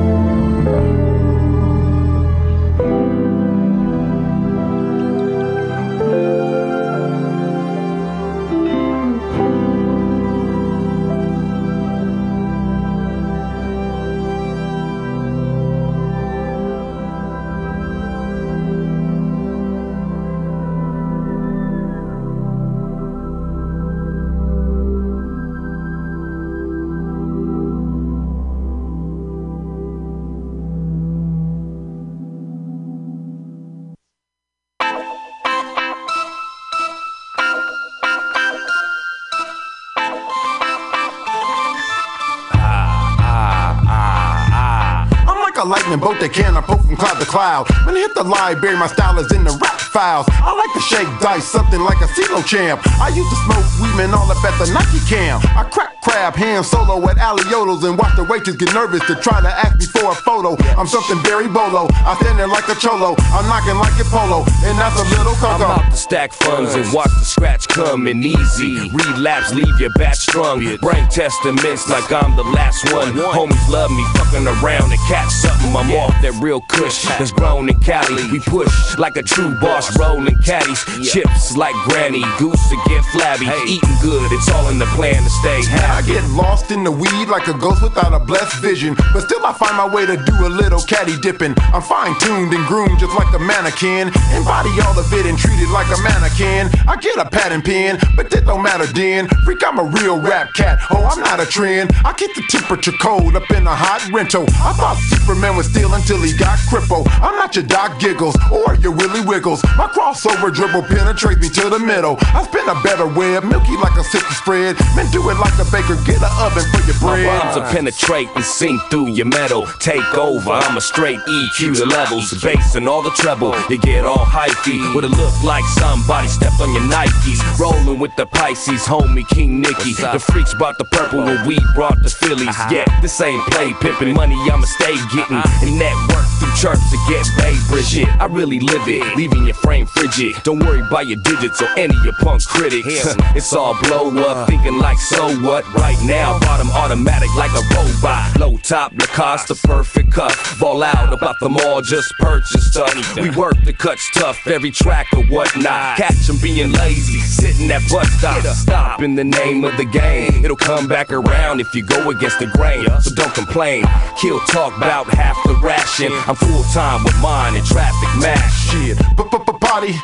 Lightning bolt that can I poke from cloud to cloud. When I hit the library, my style is in the rap files. I like to shake dice, something like a CeeLo champ. I used to smoke weed, man, all up at the Nike camp. I crack crab, hand solo at Aliotos, and watch the waitress get nervous to try to ask me for a photo. I'm something very bolo, I stand there like a cholo. I'm knocking like a polo, and that's a little coco. I'm about to stack funds and watch the scratch coming easy. Relapse, leave your bat strung. Bring testaments like I'm the last one. Homies love me, fucking around and catch something. I'm off that real kush that's grown in Cali. We push like a true boss, rolling caddies. Chips like granny, goose to get flabby. Eating good, it's all in the plan to stay happy. I get lost in the weed like a ghost without a blessed vision. But still I find my way to do a little caddy dipping. I'm fine-tuned and groomed just like a mannequin. Embody all of it and treat it like a mannequin. I get a pattern pen, but that don't matter then. Freak, I'm a real rap cat, oh, I'm not a trend. I keep the temperature cold up in a hot rental. I thought Superman was still until he got crippled. I'm not your Doc Giggles or your Willy Wiggles. My crossover dribble penetrates me to the middle. I spin a better web, milky like a sickle spread. Man, do it like a baby. Get an oven for your bread. My rhymes will penetrate and sink through your metal. Take over, I'm a straight E Q to levels. Bass and all the treble, you get all hyphy. What it look like somebody stepped on your Nikes. Rolling with the Pisces, homie King Nicky. The freaks brought the purple and we brought the Phillies. Yeah, this ain't play pimping. Money I'ma stay getting. And network through church to get paid for shit. I really live it, leaving your frame frigid. Don't worry about your digits or any of your punk critics. It's all blow up, thinking like so what? Right now, bottom automatic like a robot. Low top, Lacoste, the perfect cuff. Ball out about the mall, just purchase stuff. We work the cuts tough, every track or whatnot. Catch them being lazy, sitting at bus stops. Stop in the name of the game. It'll come back around if you go against the grain. So don't complain, kill talk about half the ration. I'm full time with mine and traffic mash. Shit, b b b body.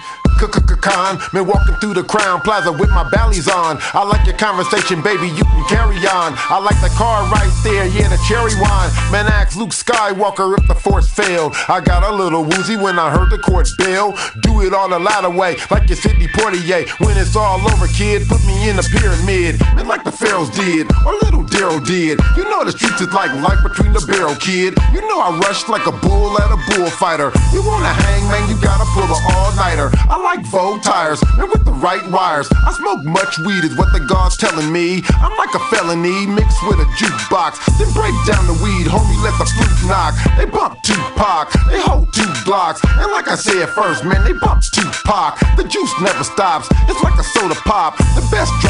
con. Been walking through the Crown Plaza with my bellies on. I like your conversation, baby, you can carry on. I like the car right there, yeah, the cherry wine. Man, ask Luke Skywalker if the force failed. I got a little woozy when I heard the court bell. Do it all the ladder way, like your Sidney Poitier. When it's all over, kid, put me in the pyramid. Man, like the pharaohs did, or little Daryl did. You know the streets is like life between the barrel, kid. You know I rushed like a bull at a bullfighter. You wanna hang, man, you gotta pull an all-nighter. I like Vogue tires, man, with the right wires. I smoke much weed is what the God's telling me. I'm like a felony mixed with a jukebox. Then break down the weed, homie, let the flute knock. They bump Tupac, they hold two blocks. And like I said first, man, they bump Tupac. The juice never stops, it's like a soda pop. The best drama